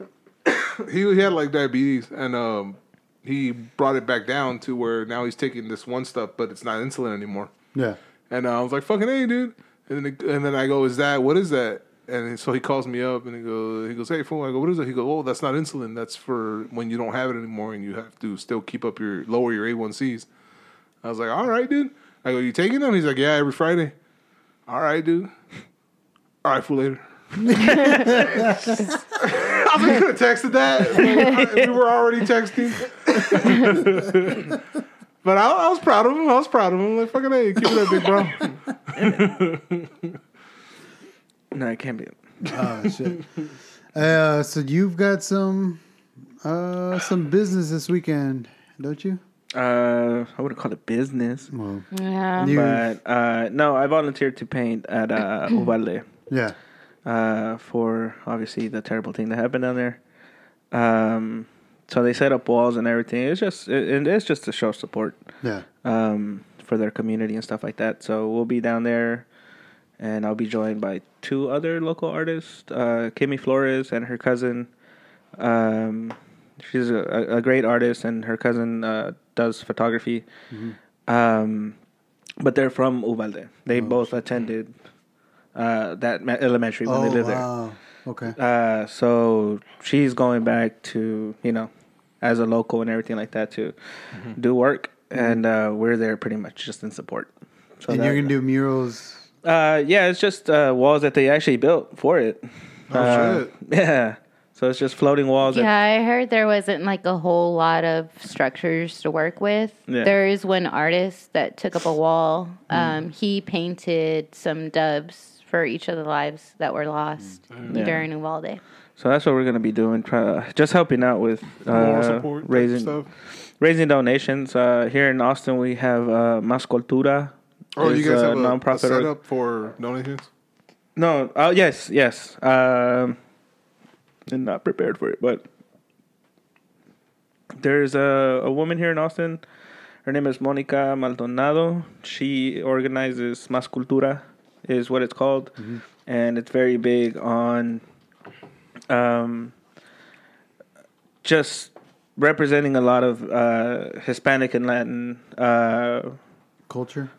he had like diabetes, and he brought it back down to where now he's taking this one stuff, but it's not insulin anymore. Yeah. And I was like, "Fucking hey, dude!" And then I go, "Is that what is that?" And so he calls me up and he goes, hey, fool. I go, what is it? He goes, oh, that's not insulin. That's for when you don't have it anymore and you have to still keep up lower your A1Cs. I was like, all right, dude. I go, you taking them? He's like, yeah, every Friday. All right, dude. All right, fool, later. I was like, you could have texted that. We were already texting. But I was proud of him. I'm like, fucking hey, keep it up, big bro. No, it can't be. Oh, shit. So you've got some business this weekend, don't you? I wouldn't call it business. Well, yeah. But no, I volunteered to paint at Uvalde. Yeah. For, obviously, the terrible thing that happened down there. So they set up walls and everything. It's just to show support. Yeah. For their community and stuff like that. So we'll be down there. And I'll be joined by two other local artists, Kimmy Flores and her cousin, She's a great artist, and her cousin does photography. Mm-hmm. But they're from Uvalde. They both attended that elementary when they lived there. Okay. So she's going back to, you know, as a local and everything like that to do work. Mm-hmm. And we're there pretty much just in support. So and you're going to do murals? Yeah, it's just walls that they actually built for it. Oh, shit. Yeah. So it's just floating walls. Yeah, I heard there wasn't like a whole lot of structures to work with. Yeah. There is one artist that took up a wall. He painted some doves for each of the lives that were lost during Uvalde. So that's what we're going to be doing. Just helping out with more support, raising donations. Here in Austin, we have Mas Cultura. Oh, you guys have a setup for donations? No. Oh, yes, yes. And not prepared for it, but there's a woman here in Austin. Her name is Monica Maldonado. She organizes Mas Cultura, is what it's called, and it's very big on just representing a lot of Hispanic and Latin culture.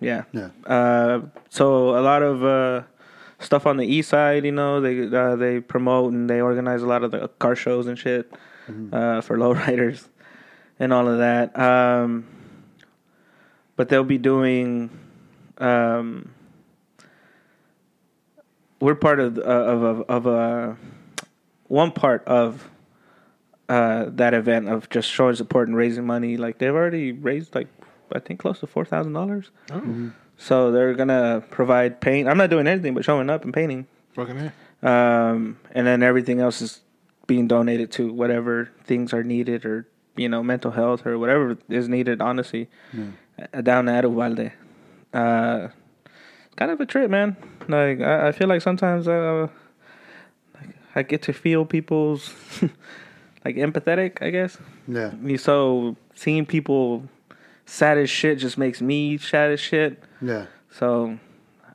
Yeah, yeah. So a lot of stuff on the east side, you know, they promote and they organize a lot of the car shows and shit for lowriders and all of that. But they'll be doing. We're part of one part of that event of just showing support and raising money. Like they've already raised like I think close to $4,000. So they're going to provide paint. I'm not doing anything but showing up and painting. Fucking yeah. And then everything else is being donated to whatever things are needed or, you know, mental health or whatever is needed, honestly, down at Uvalde. Kind of a trip, man. Like, I feel like sometimes I get to feel people's, like, empathetic, I guess. Yeah. So seeing people sad as shit just makes me sad as shit. Yeah. So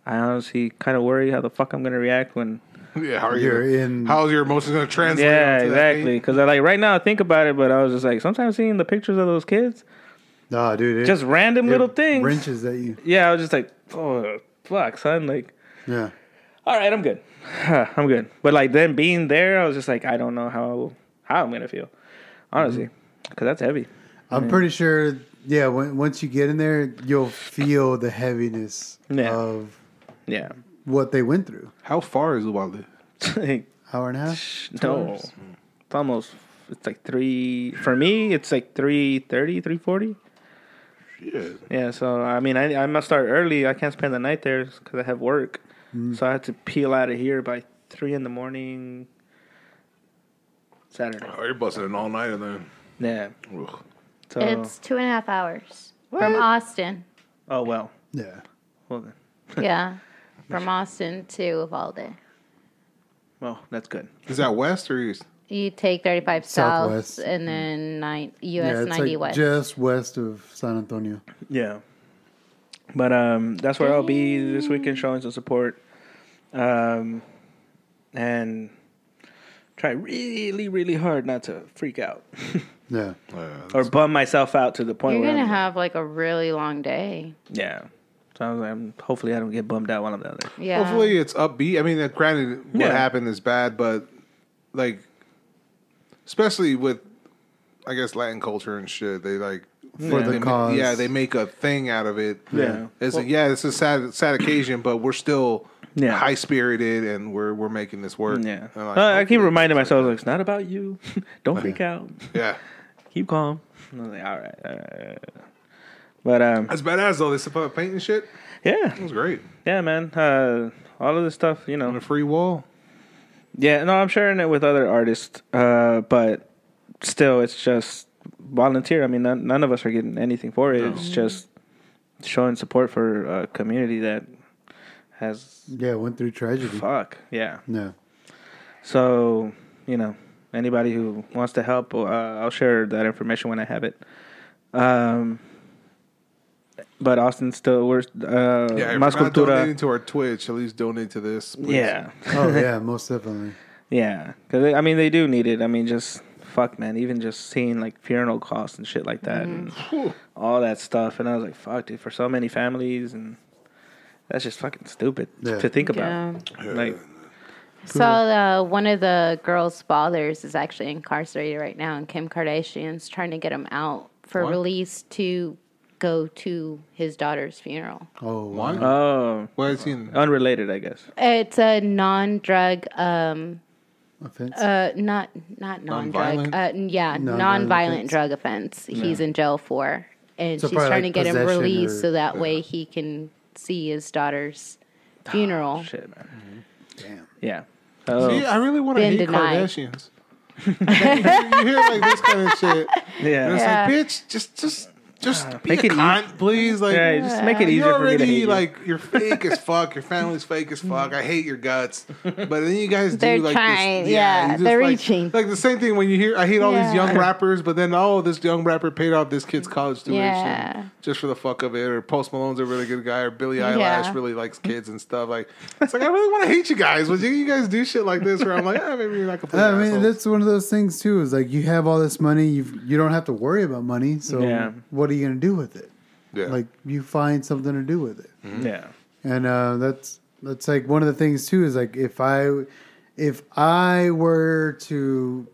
I honestly kind of worry how the fuck I'm gonna react when. Yeah. How are how's your emotions gonna translate? Yeah, exactly. Because I right now I think about it, but I was just like sometimes seeing the pictures of those kids. Nah, dude. Just random little things. Wrenches at you. Yeah, I was just like, oh fuck, son. Like. Yeah. All right, I'm good. I'm good. But like then being there, I was just like, I don't know how I'm gonna feel, honestly, because that's heavy. I'm pretty sure. Yeah, once you get in there, you'll feel the heaviness of what they went through. How far is Uvalde? Hour and a half? No. It's it's like 3, for me, it's like 3:30, 3:40. Shit. Yeah, so, I mean, I must start early. I can't spend the night there because I have work. So I have to peel out of here by 3 in the morning Saturday. Oh, you're busting an all-nighter then. Yeah. Ugh. So, it's 2.5 hours from Austin. Oh, well. Yeah. Well, then. Yeah. From Austin to Uvalde. Well, that's good. Is that west or east? You take 35 southwest, and then US 90 like west. Just west of San Antonio. Yeah. But that's where I'll be this weekend, showing some support. And try really, really hard not to freak out. Yeah. Or bum myself out to the point where you're going to have like a really long day. Yeah. So I was like, hopefully I don't get bummed out while I'm down there. Yeah. Hopefully it's upbeat. I mean, granted, what happened is bad, but like, especially with, I guess, Latin culture and shit, they like, for the cause. Yeah, they make a thing out of it. Yeah. It's it's a sad occasion, but we're still high spirited and we're making this work. Yeah. Like, I keep reminding myself, like, it's not about you. Don't freak out. Yeah. Keep calm. And I was like, all right. But that's badass though. They support painting shit. Yeah, it was great. Yeah, man. All of this stuff, you know, on a free wall. Yeah, no, I'm sharing it with other artists, but still, it's just volunteer. I mean, none of us are getting anything for it. No. It's just showing support for a community that has went through tragedy. Fuck yeah. No. So you know. Anybody who wants to help, I'll share that information when I have it. But Austin still works. If you're not donating to our Twitch, at least donate to this, please. Yeah. Oh, yeah, most definitely. Yeah, because I mean they do need it. I mean, just fuck, man. Even just seeing like funeral costs and shit like that, and all that stuff. And I was like, fuck, dude, for so many families, and that's just fucking stupid to think about. Yeah. Like, so one of the girls' fathers is actually incarcerated right now, and Kim Kardashian's trying to get him out for release to go to his daughter's funeral. Oh, why? Oh, why is he in? Unrelated, I guess. It's a non-drug offense. Not non-drug. Non-violent drug offense. Yeah. He's in jail for, and so she's trying to get him released so that way he can see his daughter's funeral. Oh, shit, man. Mm-hmm. Damn. Yeah. Oh. See, I really want to hate Kardashians. You hear like this kind of shit. Yeah. And it's like, bitch, just be a cunt, please. Like, just make it easier for me to hate you. Like, you're fake as fuck. Your family's fake as fuck. I hate your guts. But then you guys do like trying, this. Yeah, yeah, they're like, reaching. Like the same thing when you hear, I hate all these young rappers, but then this young rapper paid off this kid's college tuition just for the fuck of it. Or Post Malone's a really good guy. Or Billie Eilish really likes kids and stuff. Like, it's like I really want to hate you guys. But you guys do shit like this where I'm like, maybe you're not completely. I mean, that's one of those things too. Is like you have all this money, you don't have to worry about money. So what are you going to do with it? Yeah. Like, you find something to do with it. Mm-hmm. Yeah. And that's like one of the things too is like if I were to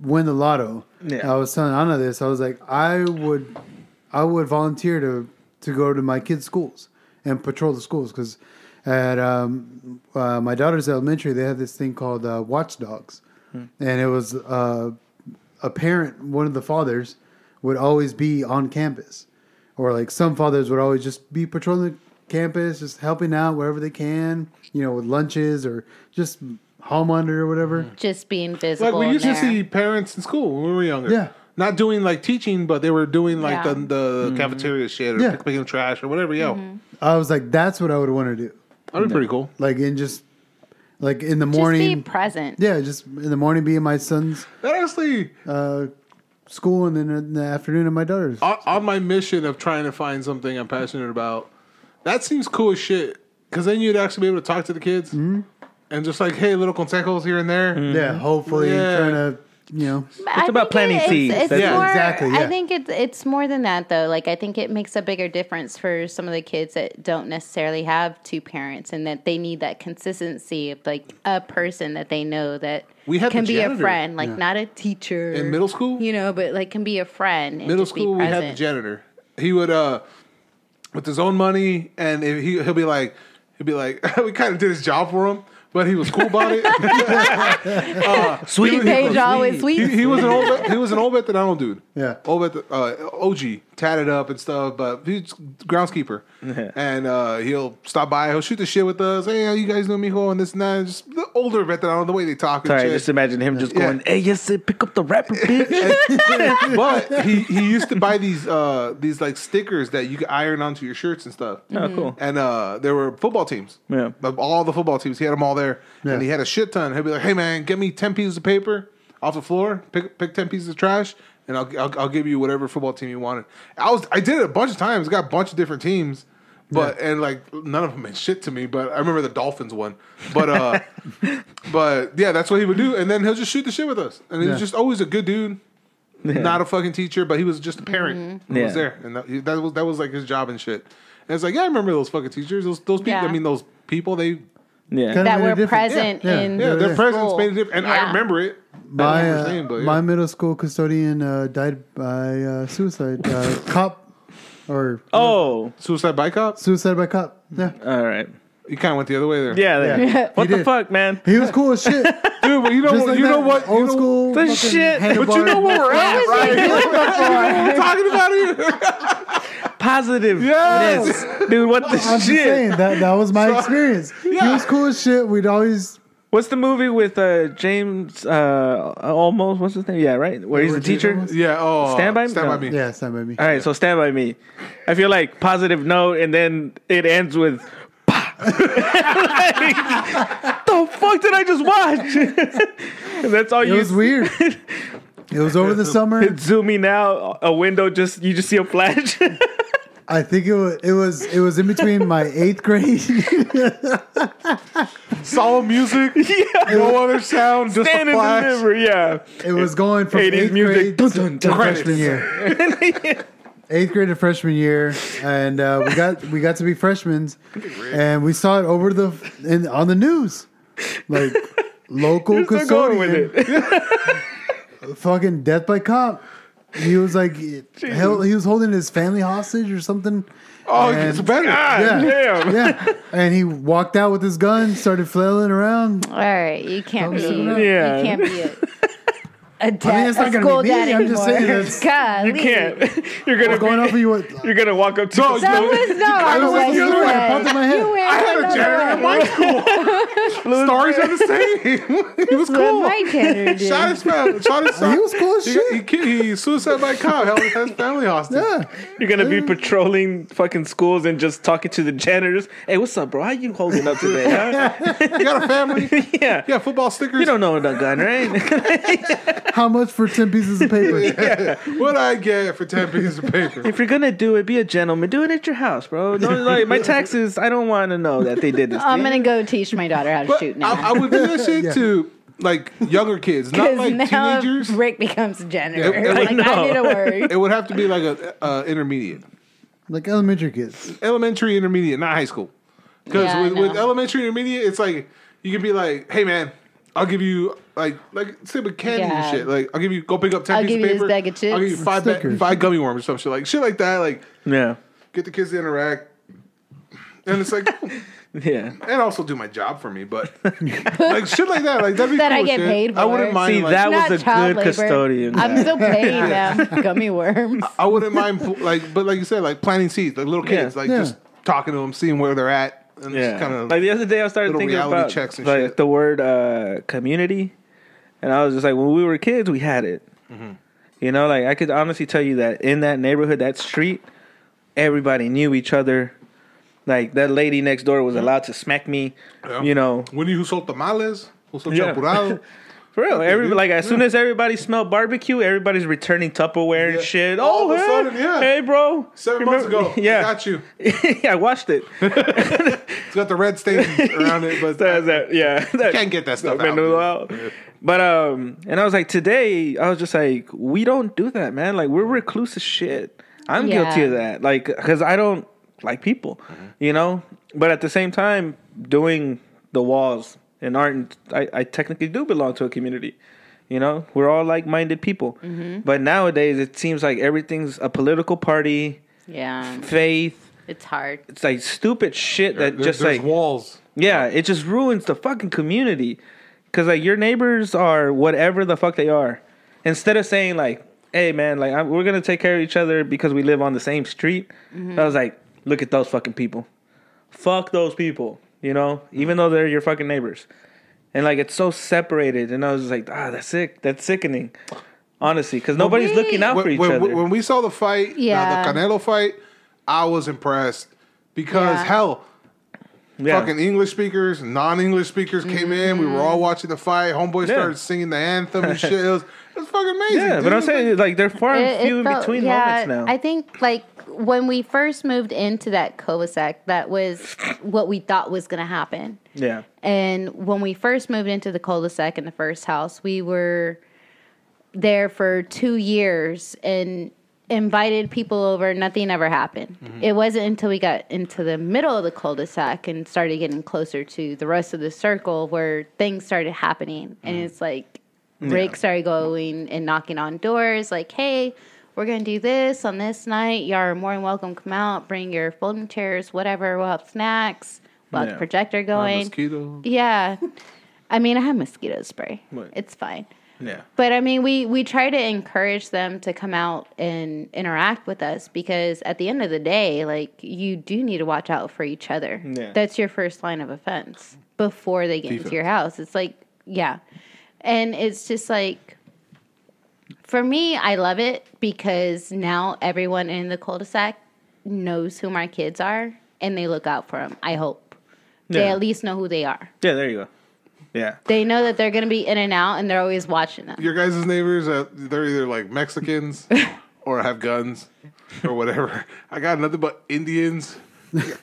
win the lotto, I was telling Anna this, I was like, I would volunteer to go to my kids' schools and patrol the schools, because at my daughter's elementary, they had this thing called watchdogs. Mm-hmm. And it was a parent, one of the fathers, would always be on campus, or like some fathers would always just be patrolling campus, just helping out wherever they can, with lunches or just home under or whatever. Just being visible. Like we used to see parents in school when we were younger. Yeah. Not doing like teaching, but they were doing like the cafeteria shit, or picking trash or whatever. Yo, I was like, that's what I would want to do. That'd be pretty cool. Like just in the morning, just be present. Yeah, just in the morning, be in my son's. That honestly. School, and then in the afternoon at my daughter's. On my mission of trying to find something I'm passionate about, that seems cool as shit. Because then you'd actually be able to talk to the kids and just like, hey, little consejos here and there. Mm-hmm. Yeah, hopefully trying to, It's about planting seeds. Exactly. Yeah. I think it's more than that though. Like, I think it makes a bigger difference for some of the kids that don't necessarily have two parents, and that they need that consistency of like a person that they know that can be a friend, like not a teacher. In middle school? But like can be a friend. Middle school, we had the janitor. He would, with his own money, and he'll be like, we kind of did his job for him. But he was cool about it. Sweet page, always sweet. He was an old veteran dude. Yeah, old OG, tatted up and stuff. But he's groundskeeper, and he'll stop by. He'll shoot the shit with us. Hey, you guys know mijo and this and that. And just the older veteran, the way they talk. And just imagine him just going, "Hey, yes, sir, pick up the wrapper, bitch." But he used to buy these like stickers that you could iron onto your shirts and stuff. Oh, cool. And there were football teams. Yeah, of all the football teams, he had them all there. Yeah. And he had a shit ton. He'd be like, hey man, get me 10 pieces of paper off the floor, pick 10 pieces of trash, and I'll give you whatever football team you wanted. I did it a bunch of times, got a bunch of different teams, but and like none of them meant shit to me, but I remember the Dolphins one. But but yeah, that's what he would do, and then he'll just shoot the shit with us. And he was just always a good dude. Yeah. Not a fucking teacher, but he was just a parent who was there. And that was like his job and shit. And it's like, I remember those fucking teachers, those people, I mean those people, they that were present in the their presence made a difference. And I remember it. My middle school custodian died by suicide. Cop. Suicide by cop? Suicide by cop. Yeah. All right. You kind of went the other way there. Yeah. What the fuck, man? He was cool as shit. Dude, but you know what? Old school. The shit. But you know where we're at, right? We're talking about here. Positive. Yes. Dude, what the shit? I'm just saying, that was my experience. Yeah. He was cool as shit. We'd always... What's the movie with James Olmos? What's his name? Yeah, right? Where he's a teacher? Almost? Yeah. Oh, Stand By Me? Yeah, Stand By Me. All right, so Stand By Me. I feel like positive note, and then it ends with... like, the fuck did I just watch? That's all. It was weird. It was over the summer. It's zooming out a window. You just see a flash. I think it was in between my 8th grade. Solid music, yeah. No other sound, just stand a flash. And deliver, yeah. It was going from 80s music to freshman year. 8th grade to freshman year, and we got to be freshmen, and we saw it over on the news, like local custodian, fucking death by cop. He was like, he was holding his family hostage or something. Oh, it's better. God damn. Yeah. And he walked out with his gun, started flailing around. All right, you can't be it. I mean, it's not going to be me. I'm just saying this. You can't. You're going to walk up to us. That was not I was like, you I had a janitor at my school. Stories are the same. He was cool. My janitor did. Shot his mouth. He was cool as shit. He suicide by cop. Held his family hostage. Yeah. You're going to be patrolling fucking schools and just talking to the janitors. Hey, what's up, bro? How you holding up today? You got a family? Yeah. You got football stickers? You don't know that gun, right? How much for 10 pieces of paper? Yeah. What I get for 10 pieces of paper? If you're gonna do it, be a gentleman. Do it at your house, bro. Don't, like, my taxes, I don't want to know that they did this. I'm gonna go teach my daughter how to shoot now. I would do that shit to like younger kids, not like now teenagers. Rick becomes a janitor. I need to worry. It would have to be like a intermediate, like elementary kids, elementary intermediate, not high school. Because with elementary intermediate, it's like you can be like, hey man, I'll give you like say with candy and shit. Like I'll give you go pick up 10 pieces of paper. I'll give you this bag of chips. I'll give you five gummy worms or some shit. Like shit like that. Like get the kids to interact. And it's like and also do my job for me, but like shit like that. Like that'd be that cool I get shit. Paid for. I wouldn't mind. See, like, that was a good labor. Custodian. I'm still paying them gummy worms. I wouldn't mind like, but like you said, like planting seeds, like little kids, like just talking to them, seeing where they're at. And kinda like the other day I started thinking about checks and like shit. The word community, and I was just like, when we were kids we had it, you know, like I could honestly tell you that in that neighborhood, that street, everybody knew each other. Like that lady next door was allowed to smack me, you know, Winnie who sold tamales, who sold chapurado. For real, as soon as everybody smelled barbecue, everybody's returning Tupperware and shit. Oh, hey, sudden, hey, bro. 7 months ago, got you. I washed it. It's got the red stains around it, but you can't get that stuff out. Yeah. But and I was like, today, I was just like, we don't do that, man. Like we're recluse as shit. I'm guilty of that, like because I don't like people, you know. But at the same time, doing the walls. And I technically do belong to a community, you know. We're all like-minded people, but nowadays it seems like everything's a political party. Yeah, faith. It's hard. It's like stupid shit there's walls. Yeah, it just ruins the fucking community because like your neighbors are whatever the fuck they are. Instead of saying like, "Hey man, like we're gonna take care of each other because we live on the same street," I was like, "Look at those fucking people. Fuck those people." You know, even though they're your fucking neighbors. And like it's so separated. And I was just like, that's sick. That's sickening. Honestly, because nobody's looking out for each other. When we saw the fight, the Canelo fight, I was impressed. Because fucking English speakers, non-English speakers came in. We were all watching the fight. Homeboy started singing the anthem and shit. It was fucking amazing. Yeah, dude. But I'm saying like they're far and few in between moments now. I think like when we first moved into that cul-de-sac, that was what we thought was going to happen. Yeah. And when we first moved into the cul-de-sac in the first house, we were there for 2 years and invited people over. Nothing ever happened. It wasn't until we got into the middle of the cul-de-sac and started getting closer to the rest of the circle where things started happening. And it's like Rick started going and knocking on doors like, hey, we're going to do this on this night. Y'all are more than welcome. Come out. Bring your folding chairs, whatever. We'll have snacks. We'll have the projector going. Mosquito. Yeah. I mean, I have mosquito spray. What? It's fine. Yeah. But, I mean, we try to encourage them to come out and interact with us because at the end of the day, like, you do need to watch out for each other. Yeah. That's your first line of offense before they get into your house. It's like, And it's just like... For me, I love it because now everyone in the cul-de-sac knows who my kids are and they look out for them, I hope. They at least know who they are. Yeah, there you go. Yeah. They know that they're going to be in and out and they're always watching them. Your guys' neighbors, they're either like Mexicans or have guns or whatever. I got nothing but Indians I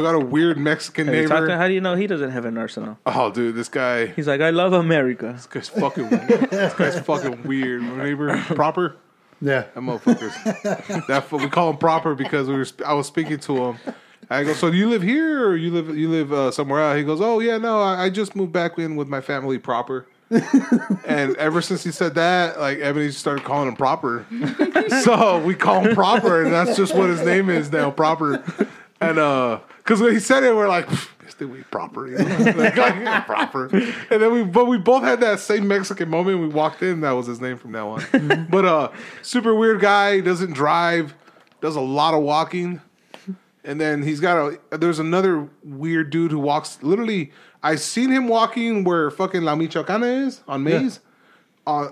got a weird Mexican neighbor. How do you know he doesn't have an arsenal? Oh, dude, this guy. He's like, I love America. This guy's fucking weird. This guy's fucking weird. My neighbor, Proper. Yeah. That motherfucker's. We call him Proper because I was speaking to him. I go, so do you live here or you live somewhere else? He goes, oh, yeah, no, I just moved back in with my family, Proper. And ever since he said that, like, Ebony started calling him Proper. So we call him Proper, and that's just what his name is now, Proper. And because when he said it, we're like, this dude we Proper, you know? like Proper. And then we both had that same Mexican moment. We walked in, that was his name from now on. But super weird guy, doesn't drive, does a lot of walking. And then he's got there's another weird dude who walks, literally, I seen him walking where fucking La Michoacana is, on Maze. Yeah.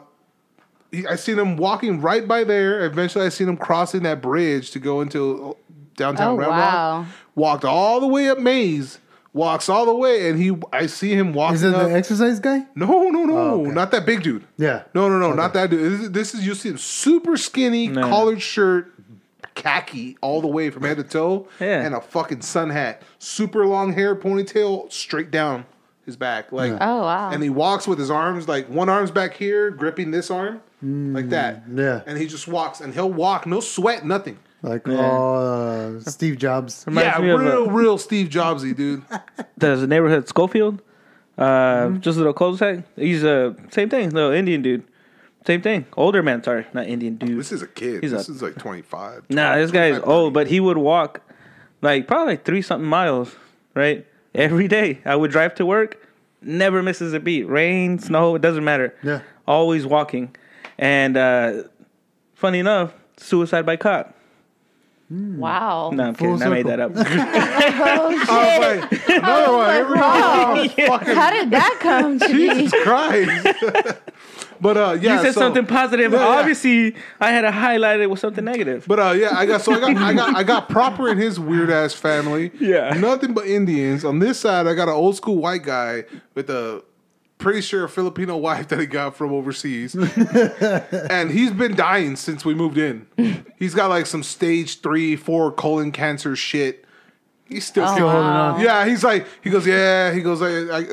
I seen him walking right by there. Eventually, I seen him crossing that bridge to go into downtown Round Rock. Walked all the way up Maze. Walks all the way, and I see him walking. Is it the exercise guy? No. Oh, okay. Not that big dude. Yeah. No, okay. Not that dude. This is, you see him, super skinny, collared shirt, khaki all the way from head to toe, and a fucking sun hat, super long hair, ponytail straight down his back, like and he walks with his arms, like one arm's back here gripping this arm like that, and he just walks, and he'll walk, no sweat, nothing, like Steve Jobs. Real Steve Jobsy dude. There's a neighborhood, Schofield, just a little cul-de-sac. He's same thing, little Indian dude. Same thing. Older man, sorry. Not Indian dude. This is a kid. This is like 25. Nah, this guy is old, but he would walk like probably 3-something miles, right? Every day. I would drive to work. Never misses a beat. Rain, snow, it doesn't matter. Yeah. Always walking. And funny enough, suicide by cop. Wow. No, I'm kidding. I made that up. Oh, shit. Like, another one. How did that come to me? Jesus Christ. But you said something positive. Yeah, obviously, I had to highlight it with something negative. But I got Proper in his weird ass family. Yeah, nothing but Indians. On this side, I got an old school white guy with a pretty sure a Filipino wife that he got from overseas, and he's been dying since we moved in. He's got like some stage 3-4 colon cancer shit. He's still holding on. Yeah, he's like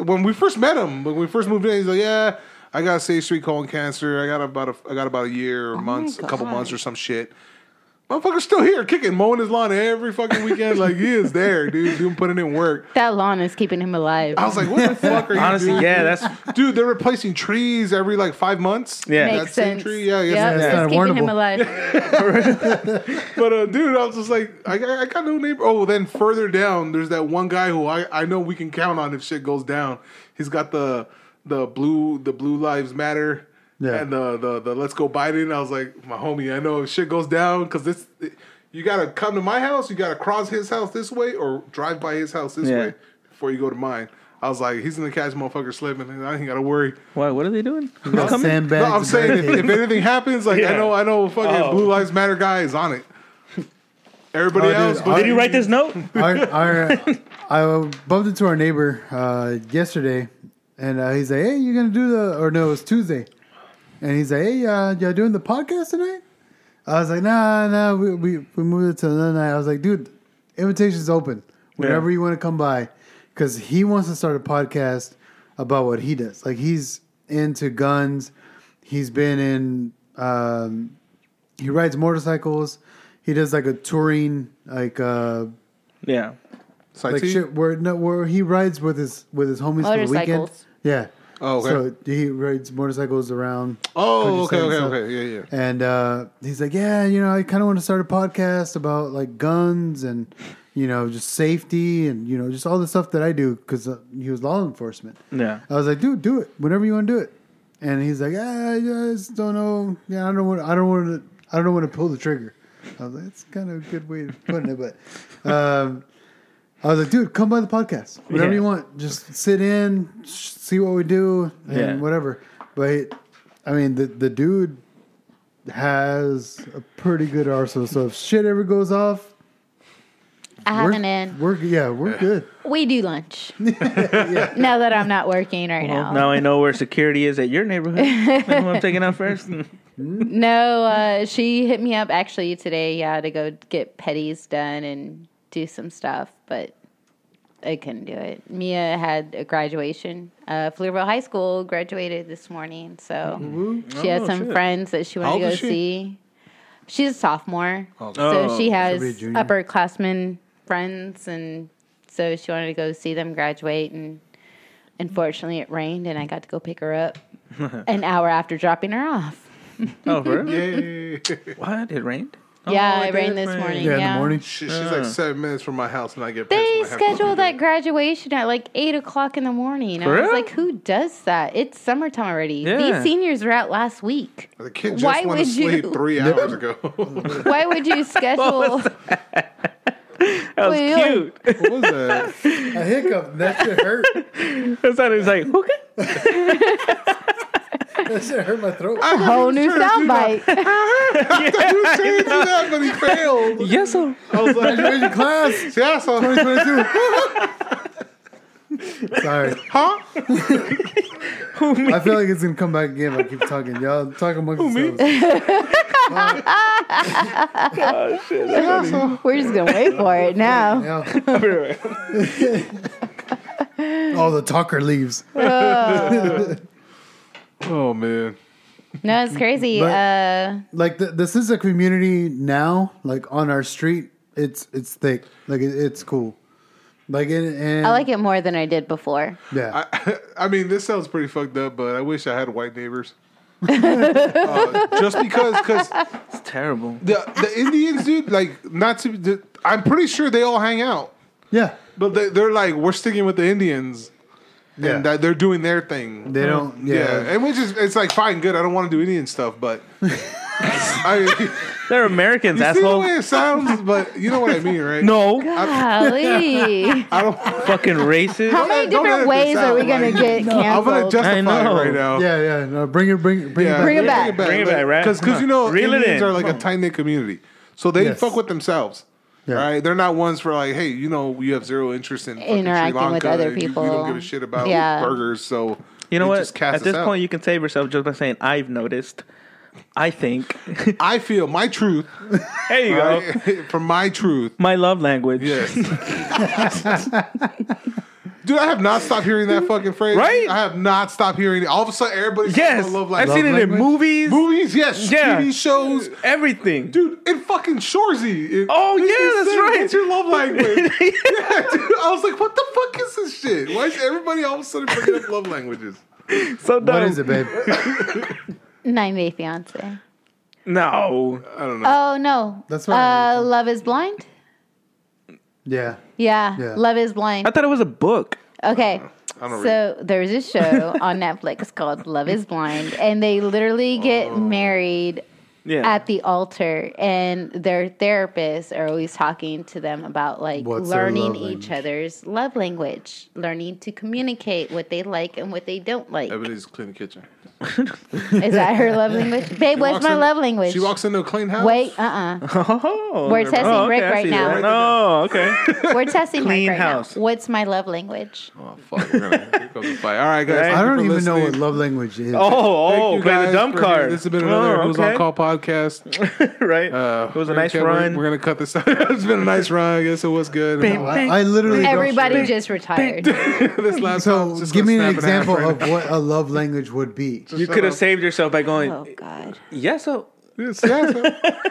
when we first met him, when we first moved in, he's like, yeah, I got stage 3 colon cancer. I got about a year or months, a couple months or some shit. Motherfucker's still here, kicking, mowing his lawn every fucking weekend. Like, he is there, dude. Dude, putting in work. That lawn is keeping him alive. I was like, what the fuck are you doing? Yeah, that's... Dude, they're replacing trees every, like, 5 months. Yeah. Makes sense. Same tree. Yeah, it's keeping him alive. But, dude, I was just like, I got no neighbor. Oh, then further down, there's that one guy who I know we can count on if shit goes down. He's got the blue lives matter, and the let's go Biden. I was like, my homie, I know if shit goes down, because you gotta come to my house, you gotta cross his house this way or drive by his house this way before you go to mine. I was like, he's gonna catch motherfucker slipping, and I ain't gotta worry. Why? What are they doing? No, I'm saying if anything happens, like I know, fucking blue lives matter guy is on it. Everybody else. Dude, did you write this note? I bumped into our neighbor yesterday. And he's like, hey, you going to do it was Tuesday. And he's like, hey, y'all doing the podcast tonight? I was like, nah, we moved it to another night. I was like, dude, invitation's open. Whenever you want to come by. Because he wants to start a podcast about what he does. Like, he's into guns. He's been in, he rides motorcycles. He does like a touring, like, like shit where he rides with his homies for the weekend. Yeah. Oh, okay. So he rides motorcycles around. Oh, okay. Yeah. And he's like, yeah, you know, I kind of want to start a podcast about like guns and, you know, just safety and, you know, just all the stuff that I do because he was law enforcement. Yeah. I was like, dude, do it whenever you want to do it. And he's like, I just don't know. Yeah, I don't want to pull the trigger. I was like, that's kind of a good way of putting it, but. I was like, dude, come by the podcast. Whatever you want. Just sit in, see what we do, and whatever. But, I mean, the dude has a pretty good arsenal. So if shit ever goes off, we're good. We do lunch. Now that I'm not working now. Now I know where security is at your neighborhood. I'm taking out first. No, she hit me up actually today, to go get petties done and... do some stuff, but I couldn't do it. Mia had a graduation. Pflugerville High School graduated this morning, so she had some friends that she wanted to go see. She's a sophomore, so she has upperclassmen friends, and so she wanted to go see them graduate, and unfortunately it rained, and I got to go pick her up an hour after dropping her off. Oh, really? What? It rained? Yeah, it rained this morning. Yeah, in the morning. She's like 7 minutes from my house, and I get pissed. They scheduled that graduation at like 8 o'clock in the morning. I was like, who does that? It's summertime already. Yeah. These seniors were out last week. The kid just went to sleep 3 hours ago. Why would you schedule... What was that? That was cute. What was that? A hiccup. That shit hurt. I thought it was like, okay. That shit hurt my throat. A whole new soundbite. I thought he was trying to do that, but he failed. Yes, sir. I was like, graduation class. Yes, sir. 2022. Sorry. Huh? I feel like it's going to come back again if I keep talking. Y'all talk amongst yourselves. Oh, shit. Yes, sir. We're just going to wait for it now. Oh, the talker leaves. Oh, man. No, it's crazy. But, like, this is a community now, like, on our street. It's thick. Like, it's cool. Like, and I like it more than I did before. Yeah. I mean, this sounds pretty fucked up, but I wish I had white neighbors. Just because, it's terrible. The Indians, dude, like, I'm pretty sure they all hang out. Yeah. But they're like, we're sticking with the Indians. Yeah. And that they're doing their thing. They don't. Yeah. And which is, it's like, fine, good. I don't want to do Indian stuff, but. They're Americans, asshole. You see the way it sounds, but you know what I mean, right? No. Golly. I don't. Fucking racist. How many different ways are we going to get canceled? I'm going to justify it right now. Yeah. No, bring it back. Bring it back, right? Because, you know, Indians are like a tight-knit community. So they fuck with themselves. Yeah. Right, they're not ones for like, hey, you know, you have zero interest in interacting with other people. You don't give a shit about burgers, so you know what? Just cast at this point, you can save yourself just by saying, "I've noticed." I think I feel my truth. There you go. From my truth, my love language. Yes. Dude, I have not stopped hearing that fucking phrase. Right? I have not stopped hearing it. All of a sudden, everybody's talking about love language. I've seen it in movies. Movies, yeah. TV shows. Everything. Dude, in fucking Shoresy. That's right. It's your love language. Dude. I was like, what the fuck is this shit? Why is everybody all of a sudden bringing up love languages? So dumb. What is it, babe? 9 Day Fiancé. No. I don't know. Oh, no. That's right. Love Is Blind? Yeah. Love Is Blind. I thought it was a book. Okay. I don't read. There's a show on Netflix called Love Is Blind, and they literally get married at the altar, and their therapists are always talking to them about, like, learning each other's love language, learning to communicate what they like and what they don't like. Everybody's clean the kitchen. Is that her love language? Babe, what's my love language? She walks into a clean house? Wait, we're testing Rick right now. Oh, okay. We're testing Rick right now. What's my love language? Oh, fuck. We're going to go to the fight. All right, guys. I don't even know what love language is. Oh, play the dumb card. This has been another Who's On Call podcast. Right. It was a nice run. We're going to cut this out. It's been a nice run. I guess it was good. I literally... Everybody just retired. So give me an example of what a love language would be. Just you could have saved yourself by going. Oh God! Yes, so. I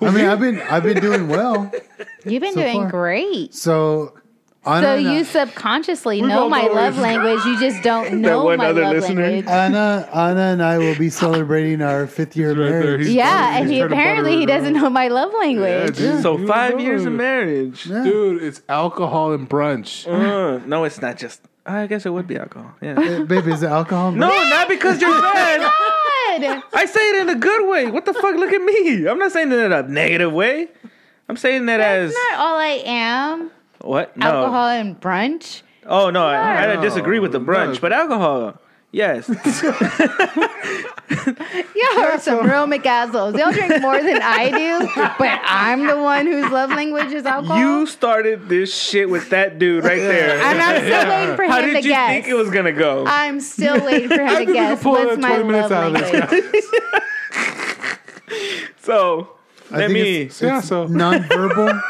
mean, I've been doing well. You've been doing great. So you subconsciously know my love language. You just don't know my love language. Anna, and I will be celebrating our 5th year of marriage. And he apparently doesn't know my love language. Yeah, so 5 years of marriage, dude. It's alcohol and brunch. No, it's not just. I guess it would be alcohol. Yeah, baby, is it alcohol? No, not because you're bad. I say it in a good way. What the fuck? Look at me. I'm not saying it in a negative way. I'm saying that as not all I am. What? No. Alcohol and brunch. Oh no, I disagree with the brunch, but alcohol. Yes. Y'all are some real McAssholes. Y'all drink more than I do, but I'm the one whose love language is alcohol. You started this shit with that dude right there. And I'm still waiting for him to guess. How did you think it was going to go? I'm still waiting for him to guess. What's my love language? So, let me... It's nonverbal.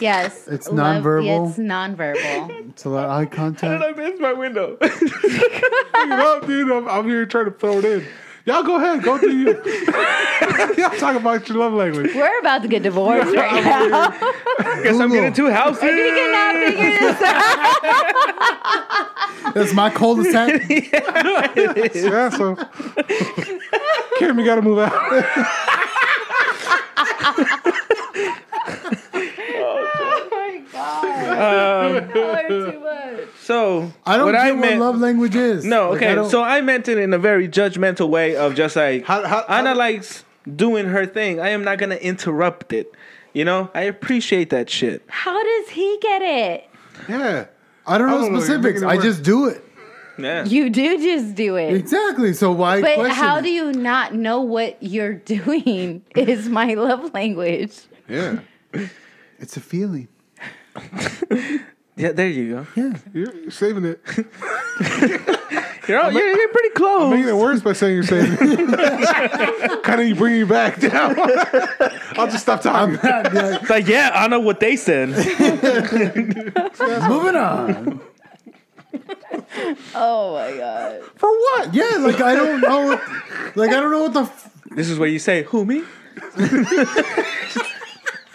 Yes. It's nonverbal. It's nonverbal. It's a lot of eye contact. I missed my window. No, dude, I'm here trying to throw it in. Y'all go ahead. Go do you. Y'all talk about your love language. We're about to get divorced right now. I guess I'm getting two houses. If you cannot figure this out. That's my cul-de-sac. Yeah, it is. Yeah, so. Kim, you got to move out. Oh, my God. No, too much. So I don't know what love language is. No, okay. Like, I meant it in a very judgmental way of just like Anna likes doing her thing. I am not gonna interrupt it. You know, I appreciate that shit. How does he get it? Yeah, I don't know specifics. I just do it. Yeah, you do just do it. Exactly. So why? But how do you not know what you're doing? Is my love language? Yeah, it's a feeling. Yeah, there you go. Yeah, you're saving it. You're pretty close. I'm making it worse by saying you're saving it. Kind of bringing you back down. I'll just stop talking. It's like, yeah, I know what they said. Moving on. Oh my God. For what? Yeah, like I don't know. I don't know what the. This is where you say, "Who me?"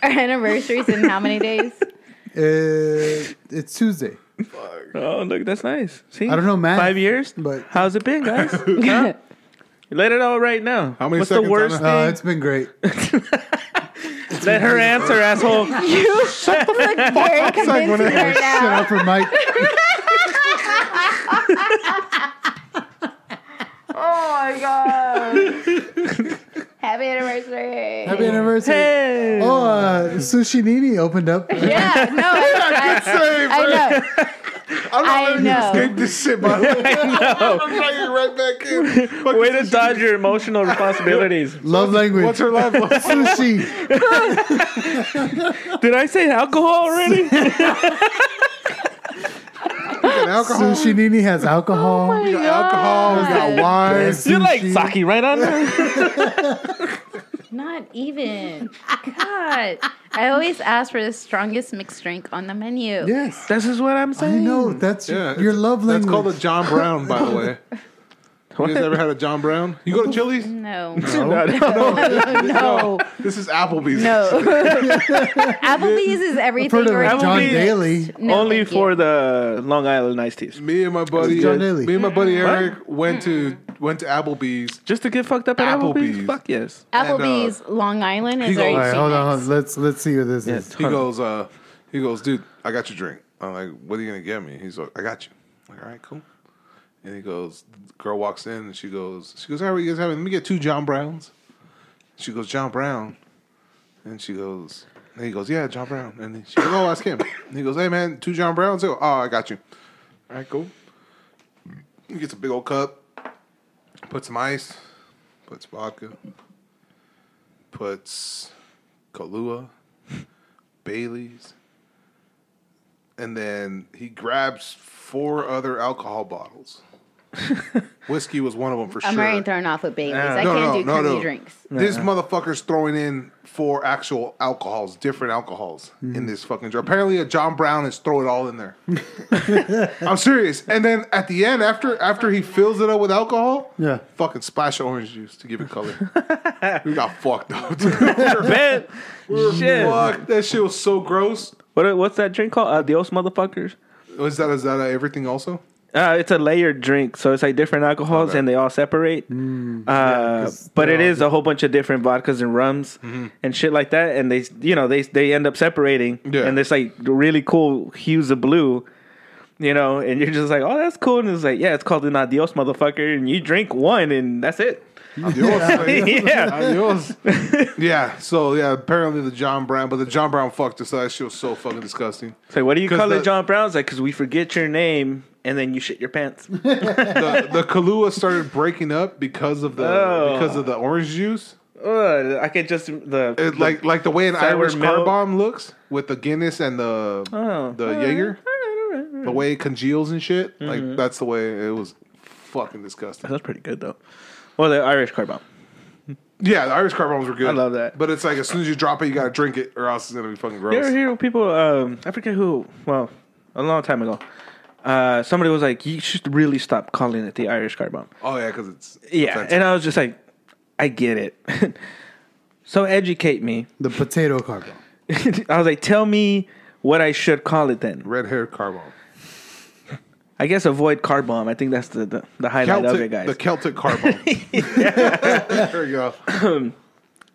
Our anniversary's in how many days? It's Tuesday. Fuck. Oh, look, that's nice. See, I don't know, man. 5 years, but how's it been, guys? Huh? Let it out right now. How many? What's the worst thing? It's been great. Let her answer, asshole. You shut the fuck up. Very convincing right now. Shut up for Mike. Oh my God. Happy anniversary. Happy anniversary. Hey. Oh, Sushi Nini opened up. Yeah, no. I know. I'm not letting you escape this shit, by the way. I'm trying to get right back in. Fucking way to dodge your emotional responsibilities. Love language. What's her love? Sushi. Did I say alcohol already? Alcohol. Sushi Nini has alcohol. Oh, we got alcohol. We got wine. Yes, you like sake right on there? Not even. God. I always ask for the strongest mixed drink on the menu. Yes. This is what I'm saying. I know. That's your love language. That's called a John Brown, by the way. What? You guys ever had a John Brown? You go to Chili's? No. This is Applebee's. No. Applebee's is everything. John Daly. Only for the Long Island iced teas. Me and my buddy Eric went to Applebee's just to get fucked up at Applebee's. Fuck yes. Applebee's and, Long Island is very. All right, hold on. Let's see what this is. He goes, dude, I got your drink. I'm like, what are you gonna get me? He's like, I got you. I'm like, all right, cool. And he goes, the girl walks in and she goes, all right, what are you guys having? Let me get two John Browns. She goes, John Brown. And she goes, and he goes, yeah, John Brown. And then she goes, oh, ask him. And he goes, hey, man, two John Browns? They go, oh, I got you. All right, cool. He gets a big old cup, puts some ice, puts vodka, puts Kahlua, Bailey's. And then he grabs 4 other alcohol bottles. Whiskey was one of them for sure. I'm already thrown off with Bailey's. I can't do crazy drinks. This motherfucker's throwing in 4 actual alcohols, different alcohols in this fucking jar. Apparently, a John Brown is throwing it all in there. I'm serious. And then at the end, after he fills it up with alcohol, fucking splash of orange juice to give it color. We got fucked up. Fuck. That shit was so gross. What's that drink called? Adios, motherfuckers. Is that everything also? It's a layered drink, so it's like different alcohols, and they all separate. But it is a whole bunch of different vodkas and rums and shit like that, and they end up separating, and it's like really cool hues of blue, and you're just like, oh, that's cool, and it's like, yeah, it's called an Adios, motherfucker, and you drink one, and that's it. Adios. So apparently the John Brown, but the John Brown fucked us up. That shit was so fucking disgusting. So what do you call it, John Brown's? Like, because we forget your name and then you shit your pants. the Kahlua started breaking up because of the orange juice. I could just the way an Irish car bomb looks with the Guinness and the Jaeger, the way it congeals and shit. Like that's the way it was. Fucking disgusting. That was pretty good though. Well, the Irish car bomb. Yeah, the Irish car bombs were good. I love that. But it's like as soon as you drop it, you got to drink it or else it's going to be fucking gross. You ever hear people, I forget who, well, a long time ago, somebody was like, you should really stop calling it the Irish car bomb. Oh, yeah, because it's... Yeah, offensive. And I was just like, I get it. So educate me. The potato car bomb. I was like, tell me what I should call it then. Red-haired car bomb. I guess avoid car bomb. I think that's the highlight Celtic, of it, guys. The Celtic car bomb. There we go.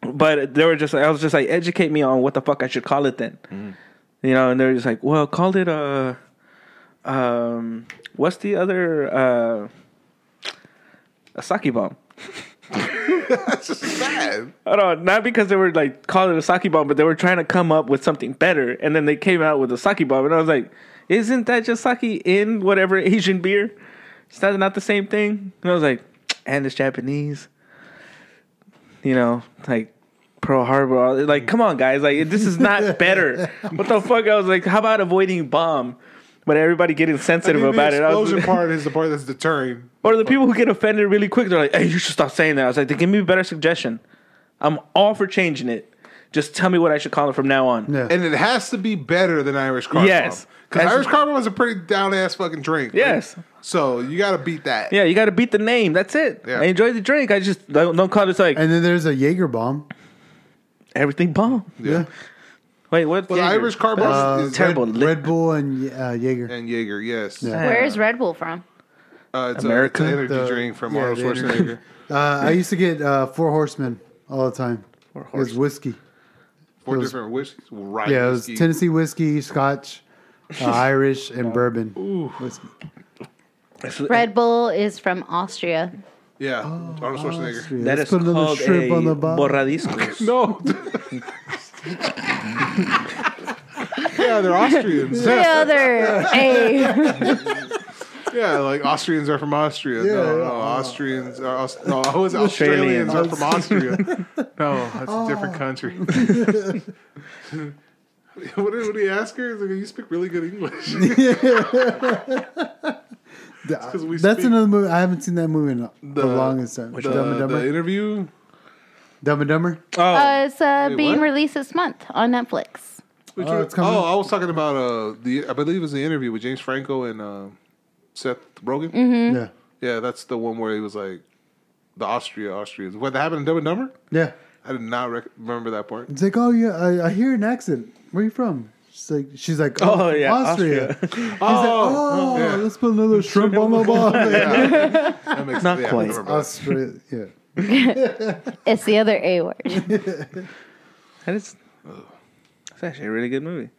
But they were just like, I was just like, educate me on what the fuck I should call it then. Mm. You know, and they're just like, well, call it a... what's the other... a sake bomb. That's just sad. I don't know, not because they were like calling it a sake bomb, but they were trying to come up with something better. And then they came out with a sake bomb. And I was like... Isn't that just sake in whatever Asian beer? Is that not the same thing? And I was like, and it's Japanese. You know, like Pearl Harbor. Like, come on, guys. Like, this is not better. What the fuck? I was like, how about avoiding bomb? But everybody getting sensitive about it. The explosion part is the part that's deterring. Or the people who get offended really quick. They're like, hey, you should stop saying that. I was like, give me a better suggestion. I'm all for changing it. Just tell me what I should call it from now on. Yeah. And it has to be better than Irish car bomb. Yes. Because Irish car bomb is a pretty down-ass fucking drink. Yes. Right? So you got to beat that. Yeah, you got to beat the name. That's it. Yeah. I enjoy the drink. I just don't call it like... And then there's a Jaeger bomb. Everything bomb. Yeah. Wait, what? Well, Irish car bomb is terrible. Red Bull and Jaeger. And Jaeger, yes. Yeah. Where is Red Bull from? It's America. It's an energy drink from Arnold Schwarzenegger. I used to get Four Horsemen all the time. Four Horsemen. It was whiskey. Four different whiskeys? Right. Yeah, it was whiskey. Tennessee whiskey, Scotch, Irish, and bourbon. Ooh. Whiskey. Red Bull is from Austria. Yeah. Oh, Arnold Schwarzenegger. Austria. That is called a on the borradiscos. No. Yeah, they're Austrians. Yeah, they're a... Yeah, like Austrians are from Austria. Yeah. No, Austrians are... Australians are from Austria. No, that's a different country. What did he ask her? He's like, you speak really good English. That's another movie. I haven't seen that movie in the longest time. Dumb and Dumber? The Interview? Dumb and Dumber? Oh. It's being released this month on Netflix. I was talking about... I believe it was The Interview with James Franco and... Seth Rogen? Mm-hmm. Yeah. Yeah, that's the one where he was like, the Austrians. What, that happened in Dumb and Dumber? Yeah. I did not remember that part. It's like, oh, yeah, I hear an accent. Where are you from? She's like, oh yeah, Austria. He's like, yeah. Let's put another shrimp on the ball. Yeah. That makes not quite. Austria, yeah. It's the other A word. It's actually a really good movie.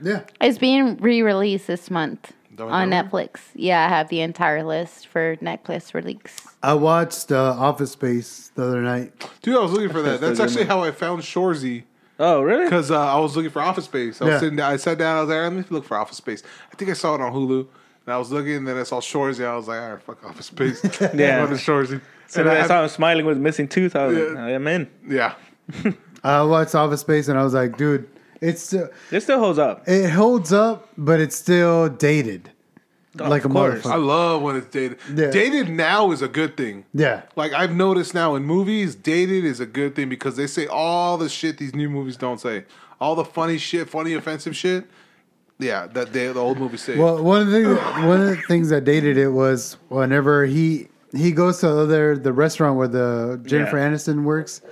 Yeah. It's being re-released this month. On Netflix. Yeah, I have the entire list for Netflix release. I watched Office Space the other night. Dude, I was looking for that. That's actually how I found Shoresy. Oh, really? Because I was looking for Office Space. I sat down. I was like, let me look for Office Space. I think I saw it on Hulu. And I was looking, and then I saw Shoresy. I was like, all right, fuck Office Space. Yeah. Shoresy. So then I saw him smiling with missing tooth. I was like, I'm in. Yeah. I watched Office Space, and I was like, dude. It still holds up. It holds up, but it's still dated. Oh, like a motherfucker. I love when it's dated. Yeah. Dated now is a good thing. Yeah. Like I've noticed now in movies, dated is a good thing because they say all the shit these new movies don't say. All the funny shit, funny offensive shit. Yeah, that the old movies say. Well, one of the things that dated it was whenever he goes to the restaurant where the Jennifer Aniston works,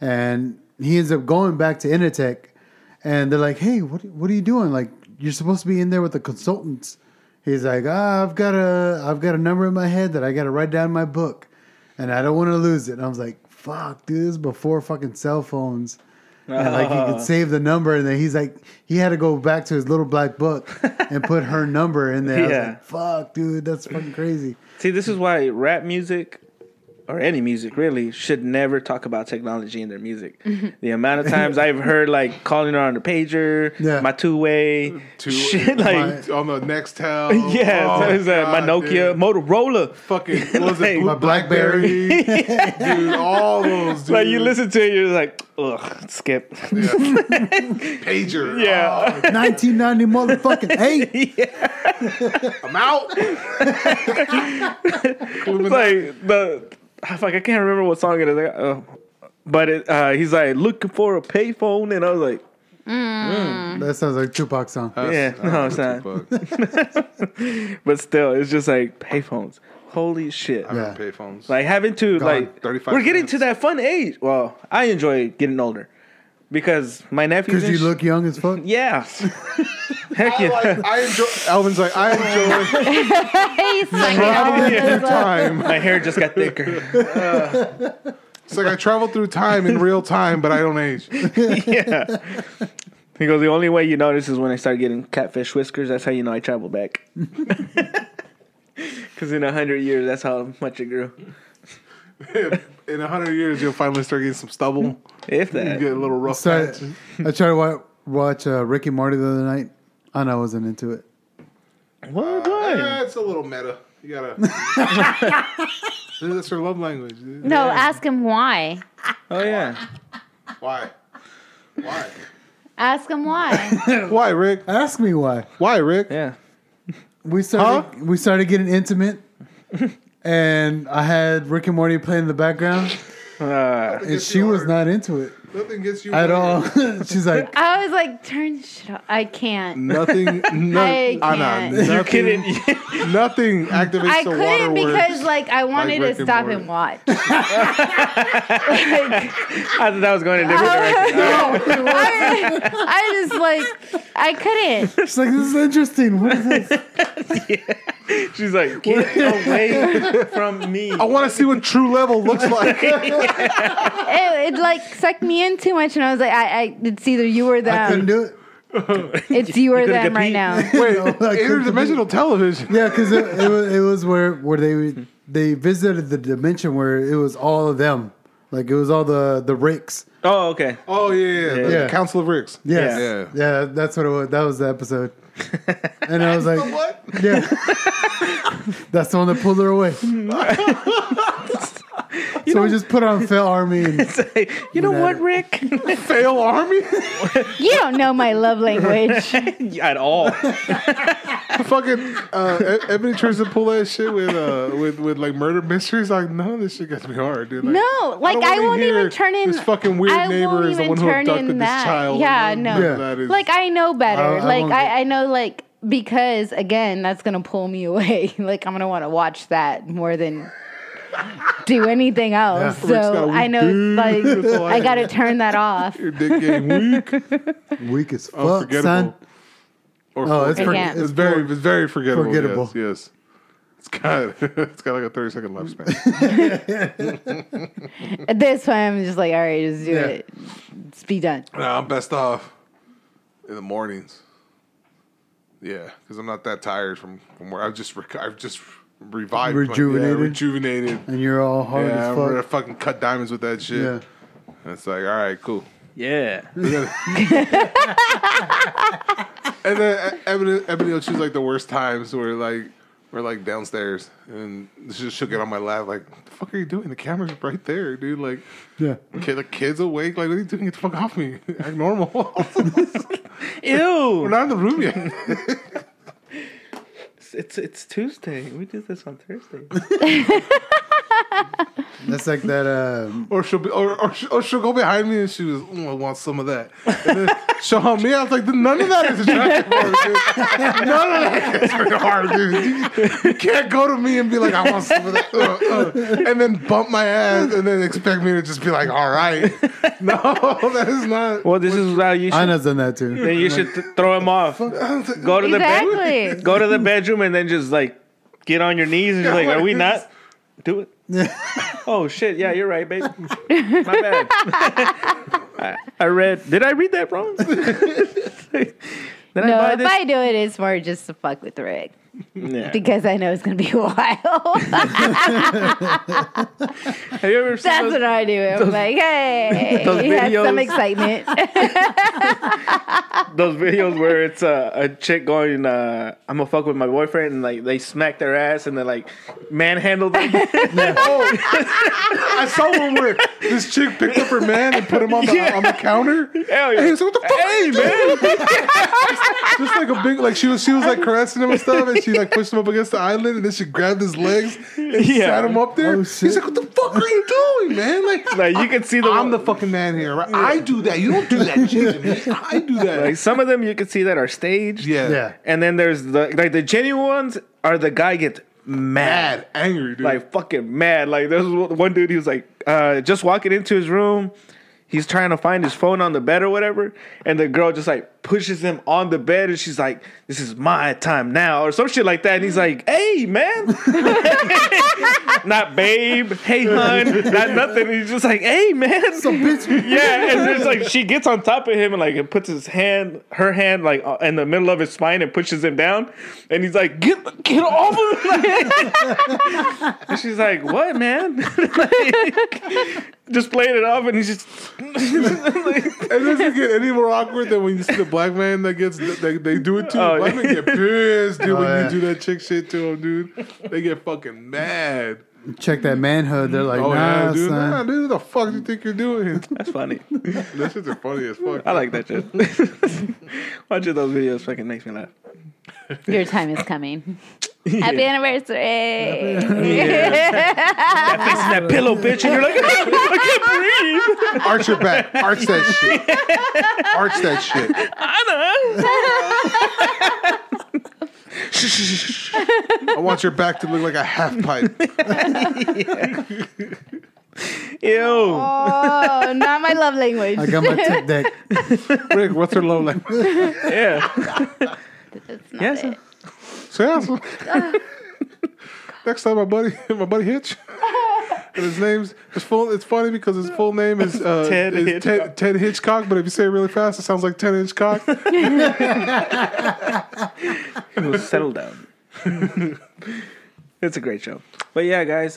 and he ends up going back to Initech. And they're like, hey, what are you doing? Like, you're supposed to be in there with the consultants. He's like, I've got a number in my head that I got to write down in my book. And I don't want to lose it. And I was like, fuck, dude, this is before fucking cell phones. And like, he could save the number. And then he's like, he had to go back to his little black book and put her number in there. Yeah. I was like, fuck, dude, that's fucking crazy. See, this is why rap music... or any music really should never talk about technology in their music. Mm-hmm. The amount of times I've heard like calling her on the pager, my two-way, shit like on the Nextel. Yeah, my Nokia, dude. Motorola, fucking my BlackBerry, dude, all those. Dude. Like you listen to it, you're like, ugh, skip. Yeah. Pager, yeah, 1990 motherfucking 8. Yeah. I'm out. It's like the. Fuck, I can't remember what song it is. But he's like, looking for a payphone. And I was like, that sounds like Tupac song. Yeah, no, it's not. But still, it's just like payphones. Holy shit. I remember payphones. Like having to, like, 35 we're getting minutes. To that fun age. Well, I enjoy getting older. Because my nephews. Because you look young as fuck? Yeah. Heck yeah. I enjoy. Alvin's like, I enjoy. Traveling through time. My hair just got thicker. It's like I travel through time in real time, but I don't age. Yeah. He goes, the only way you notice is when I start getting catfish whiskers. That's how you know I travel back. Because in 100 years, that's how much it grew. In 100 years, you'll finally start getting some stubble. If that, you get a little rough. I tried to watch Rick and Morty the other night. I know I wasn't into it. What? It's a little meta. You gotta. That's her love language. No, ask him why. Oh yeah. Why? Ask him why. Why, Rick? Ask me why. Why, Rick? Yeah. We started getting intimate. And I had Rick and Morty playing in the background. And she was not into it. Nothing gets you at all. She's like, I was like, turn shit off. I can't. Nothing. Nothing activates I the waterworks. I couldn't because, like, I wanted like to stop and watch. I thought that was going in a different direction. No, I just like, I couldn't. She's like, this is interesting. What is this? Yeah. She's like, get away from me. I want to see what true level looks like. It like sucked me in too much, and I was like, it's either you or them. I couldn't do it. It's you or them right now. Wait, interdimensional television. Yeah, because it was where they visited the dimension where it was all of them. Like, it was all the Ricks. Oh, okay. Oh, yeah. The Council of Ricks. Yes. Yeah. Yeah, that's what it was. That was the episode. And I was like, what? Yeah. That's the one that pulled her away. So we just put on Fail Army. And like, you know what, Rick? Fail Army? You don't know my love language. At all. Fucking Ebony tries to pull that shit with like murder mysteries. Like, no, this shit gets me hard, dude. Like, no, like I won't even turn in. This fucking weird neighbor is the one who abducted this child. Yeah, no. Yeah. That is, like, I know better. I know, like, because, again, that's going to pull me away. Like, I'm going to want to watch that more than... do anything else. Yeah. So I know it's like I gotta turn that off. Your dick game weak as fuck, son. It's very forgettable. Forgettable. Yes. It's got like a 30-second lifespan. At this point, I'm just like, all right, just do it. Let's be done. Nah, I'm best off in the mornings. Yeah, because I'm not that tired from where I've just revived, rejuvenated, and you're all hard as fuck. I'm gonna fucking cut diamonds with that shit. Yeah. And it's like, all right, cool. Yeah. And then Ebony will choose like the worst times where like we're like downstairs and she just shook it on my lap like, what the fuck are you doing? The camera's right there, dude. Like, yeah. Okay, the kid's awake. Like, what are you doing? Get the fuck off me. Act normal. Ew. We're not in the room yet. It's Tuesday. We did this on Thursday. That's like that. Or she'll go behind me and she was, I want some of that. And then she'll help me. I was like, none of that is attractive. None of that is very hard, dude. You can't go to me and be like, I want some of that, and then bump my ass and then expect me to just be like, all right. No, that is not. Well, this is how you should. Anna's done that too. Then you should throw him off. Go to the bedroom and then just like get on your knees and you're like, are we not? Do it. Oh shit! Yeah, you're right, babe. My bad. I read. Did I read that wrong? If I do it, it's more just to fuck with Rick. Yeah. Because I know it's gonna be a while. Have you ever seen what I do. I'm like, hey, you have some excitement. Those videos where it's a chick going, I'm gonna fuck with my boyfriend, and like they smack their ass and they like manhandle them. I saw one where this chick picked up her man and put him on the counter. Hell yeah. And he was like, what the fuck? Hey, man. Just like a big, like she was like caressing him and stuff. And she like pushed him up against the island, and then she grabbed his legs and sat him up there. Oh, he's like, what the fuck are you doing, man? Like you can see the I'm the fucking man here, right? Yeah. I do that. You don't do that shit to me. I do that. Like some of them you can see that are staged. Yeah. And then there's the genuine ones are the guy gets mad, angry, dude. Like fucking mad. Like there was one dude, he was like just walking into his room. He's trying to find his phone on the bed or whatever, and the girl just like pushes him on the bed, and she's like, "This is my time now," or some shit like that. And he's like, "Hey, man," not babe, hey, hun, not nothing. He's just like, "Hey, man," so bitch. Yeah, and it's like she gets on top of him and like puts his hand, her hand, like in the middle of his spine and pushes him down, and he's like, "Get off of him!" And she's like, "What, man?" Like, just playing it off, and he's just. It doesn't get any more awkward than when you see the black man that gets they do it to. Oh, black men get pissed, dude. When you do that chick shit to them, dude, they get fucking mad. Check that manhood. They're like, nah, dude, son. Nah, dude, what the fuck do you think you're doing? That's funny. That shit's funny as fuck. I like that shit. Watching those videos fucking makes me laugh. Your time is coming. Yeah. Happy anniversary. That face in that pillow, bitch. And you're like, I can't breathe. Arch your back. Arch that shit. Arch that shit. Anna. I want your back to look like a half pipe. Yeah. Ew. Oh, not my love language. I got my tip deck. Rick, what's her love language? Yeah. That's not it. So yeah. Next time my buddy Hitch, and his name's his full. It's funny because his full name is Ted Hitchcock, but if you say it really fast, it sounds like Ted Hitchcock. It was settle down. It's a great show, but yeah, guys.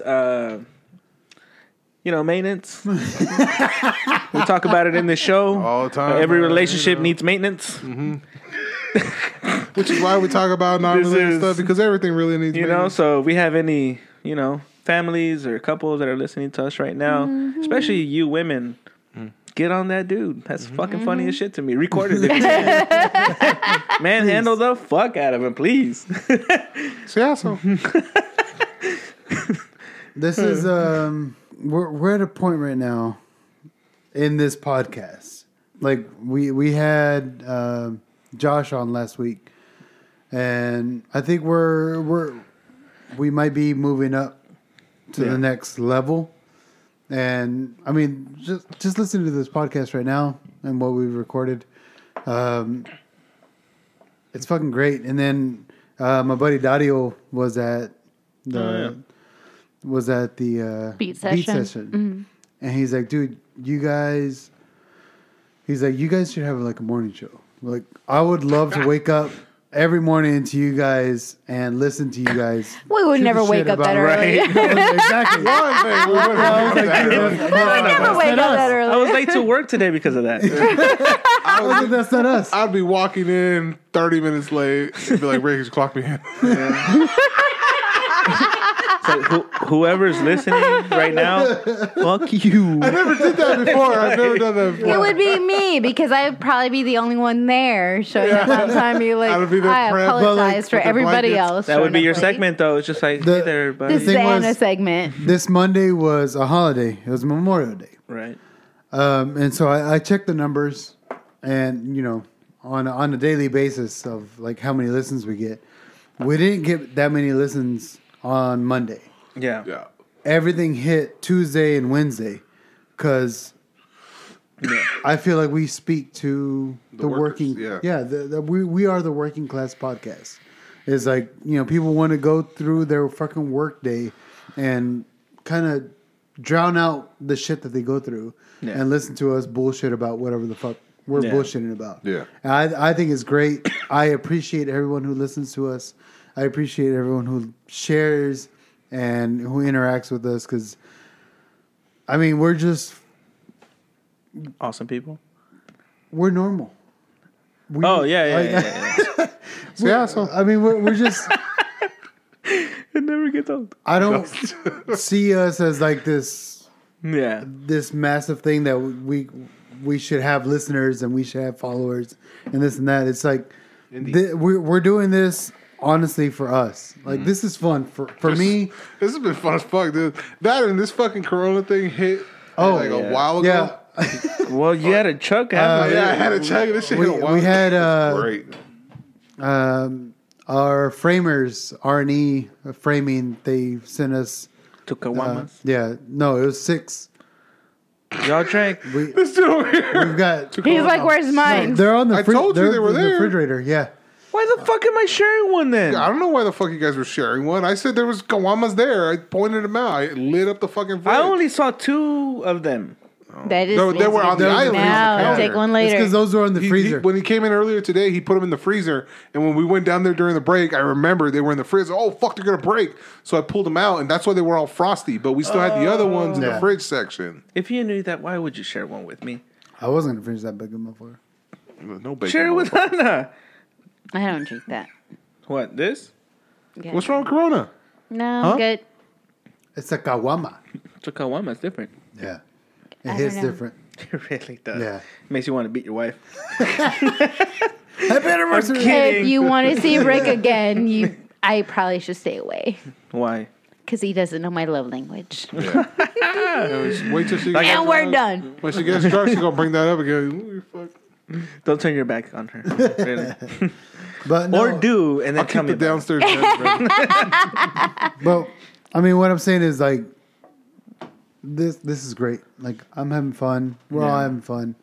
You know, maintenance. We talk about it in this show all the time. Every relationship needs maintenance. Mm-hmm. Which is why we talk about non-related stuff, because everything really needs maintenance. You know, so if we have any, you know, families or couples that are listening to us right now, especially you women, get on that dude. That's fucking funny as shit to me. Recorded it. Man, handle the fuck out of him, please. So yeah, so. This is, we're at a point right now in this podcast. Like, we had Josh on last week. And I think we might be moving up to the next level. And I mean, just listening to this podcast right now and what we've recorded, it's fucking great. And then my buddy Dario was at the beat session. Mm-hmm. And he's like, dude, you guys should have like a morning show. Like, I would love to wake up every morning to you guys and listen to you guys. We would never wake up that early. Right? Exactly. I was late to work today because of that. That's not us. I'd be walking in 30 minutes late and be like, Rick, just clock me in. So whoever's listening right now, fuck you. I never did that before. I've never done that before. It would be me, because I'd probably be the only one there showing up on time. Be like, I apologize for everybody else. That would be your segment, though. It's just like, hey there, everybody. This is Anna segment. This Monday was a holiday. It was Memorial Day. Right. And so I checked the numbers, and, you know, on a daily basis of, like, how many listens we get. We didn't get that many listens on Monday. Yeah. Everything hit Tuesday and Wednesday, because I feel like we speak to the working. We are the working class podcast. It's like, you know, people want to go through their fucking work day and kind of drown out the shit that they go through and listen to us bullshit about whatever the fuck we're bullshitting about. Yeah, and I think it's great. I appreciate everyone who listens to us. I appreciate everyone who shares and who interacts with us, because, I mean, we're just awesome people. We're normal. Yeah. So I mean, we're just. It never gets old. I don't see us as like this. Yeah. This massive thing that we should have listeners and we should have followers and this and that. It's like we're doing this honestly for us. Like, this is fun. For me. This has been fun as fuck, dude. That and this fucking Corona thing hit a while ago. Yeah. Well, you had a chug. I had a chug. This shit hit a while ago. We had great. Our framers, R&E Framing, they sent us. Took a one. Yeah. No, it was 6. Y'all drank. This dude over here. We've got. He's like, where's mine? No, they're on the refrigerator. I told you they were there. The refrigerator, yeah. Why the fuck am I sharing one then? I don't know why the fuck you guys were sharing one. I said there was Kawamas there. I pointed them out. I lit up the fucking fridge. I only saw 2 of them. Oh. That is. They were on the island. Now, take one later. It's because those were in the freezer. When he came in earlier today, he put them in the freezer. And when we went down there during the break, I remember they were in the freezer. Oh, fuck, they're going to break. So I pulled them out, and that's why they were all frosty. But we still had the other ones in the fridge section. If you knew that, why would you share one with me? I wasn't going to finish that bacon before. No bacon. Share it with Anna. I don't drink that. What, this? Yeah. What's wrong with Corona? No, I'm good. It's a Kawama. It's a Kawama. It's different. Yeah. It is different. It really does. Yeah. It makes you want to beat your wife. If you want to see Rick again, I probably should stay away. Why? Because he doesn't know my love language. Yeah. Wait till she gets and we're done. When she gets drunk, she's going to bring that up again. Don't turn your back on her. Really. But no, or do, and then I'll keep it downstairs. Well, I mean, what I'm saying is like, This is great. Like, I'm having fun. We're all having fun.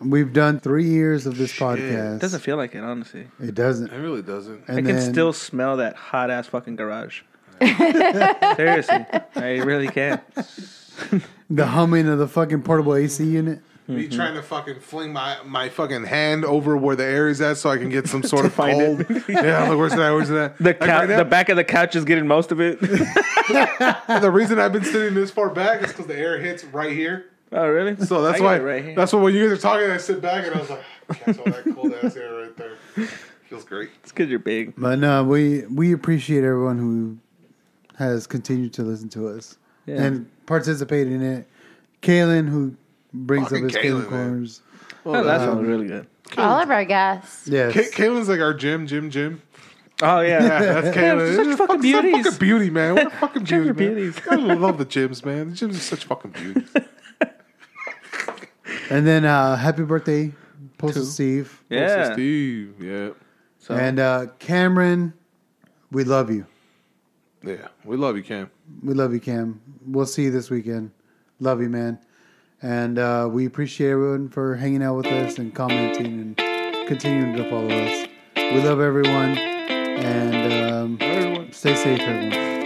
We've done 3 years of this podcast. It doesn't feel like it, honestly. It doesn't. It really doesn't. And I can still smell that hot ass fucking garage. Seriously, I really can. The humming of the fucking portable AC unit. Me trying to fucking fling my fucking hand over where the air is at so I can get some sort of cold. Yeah, like, where's that? The back of the couch is getting most of it. The reason I've been sitting this far back is because the air hits right here. Oh, really? So that's why. Right, that's why when you guys are talking, I sit back and I was like, that's all that cold ass air right there. Feels great. It's because you're big. But no, we appreciate everyone who has continued to listen to us and participate in it. Kalen, who brings fucking up his Kalen, corners. Well, that sounds really good. Kalen. All of our guests. Yes. Kalen's like our Jim. Oh, yeah. That's Kalen. Such fucking beauties. Such fucking beauty, man. What a fucking beauty, beauties. I love the gyms, man. The gyms are such fucking beauties. And then happy birthday, Postal Steve. Yeah. Postal Steve, yeah. So. And Cameron, we love you. Yeah, we love you, Cam. We'll see you this weekend. Love you, man. And we appreciate everyone for hanging out with us and commenting and continuing to follow us. We love everyone. And stay safe, everyone.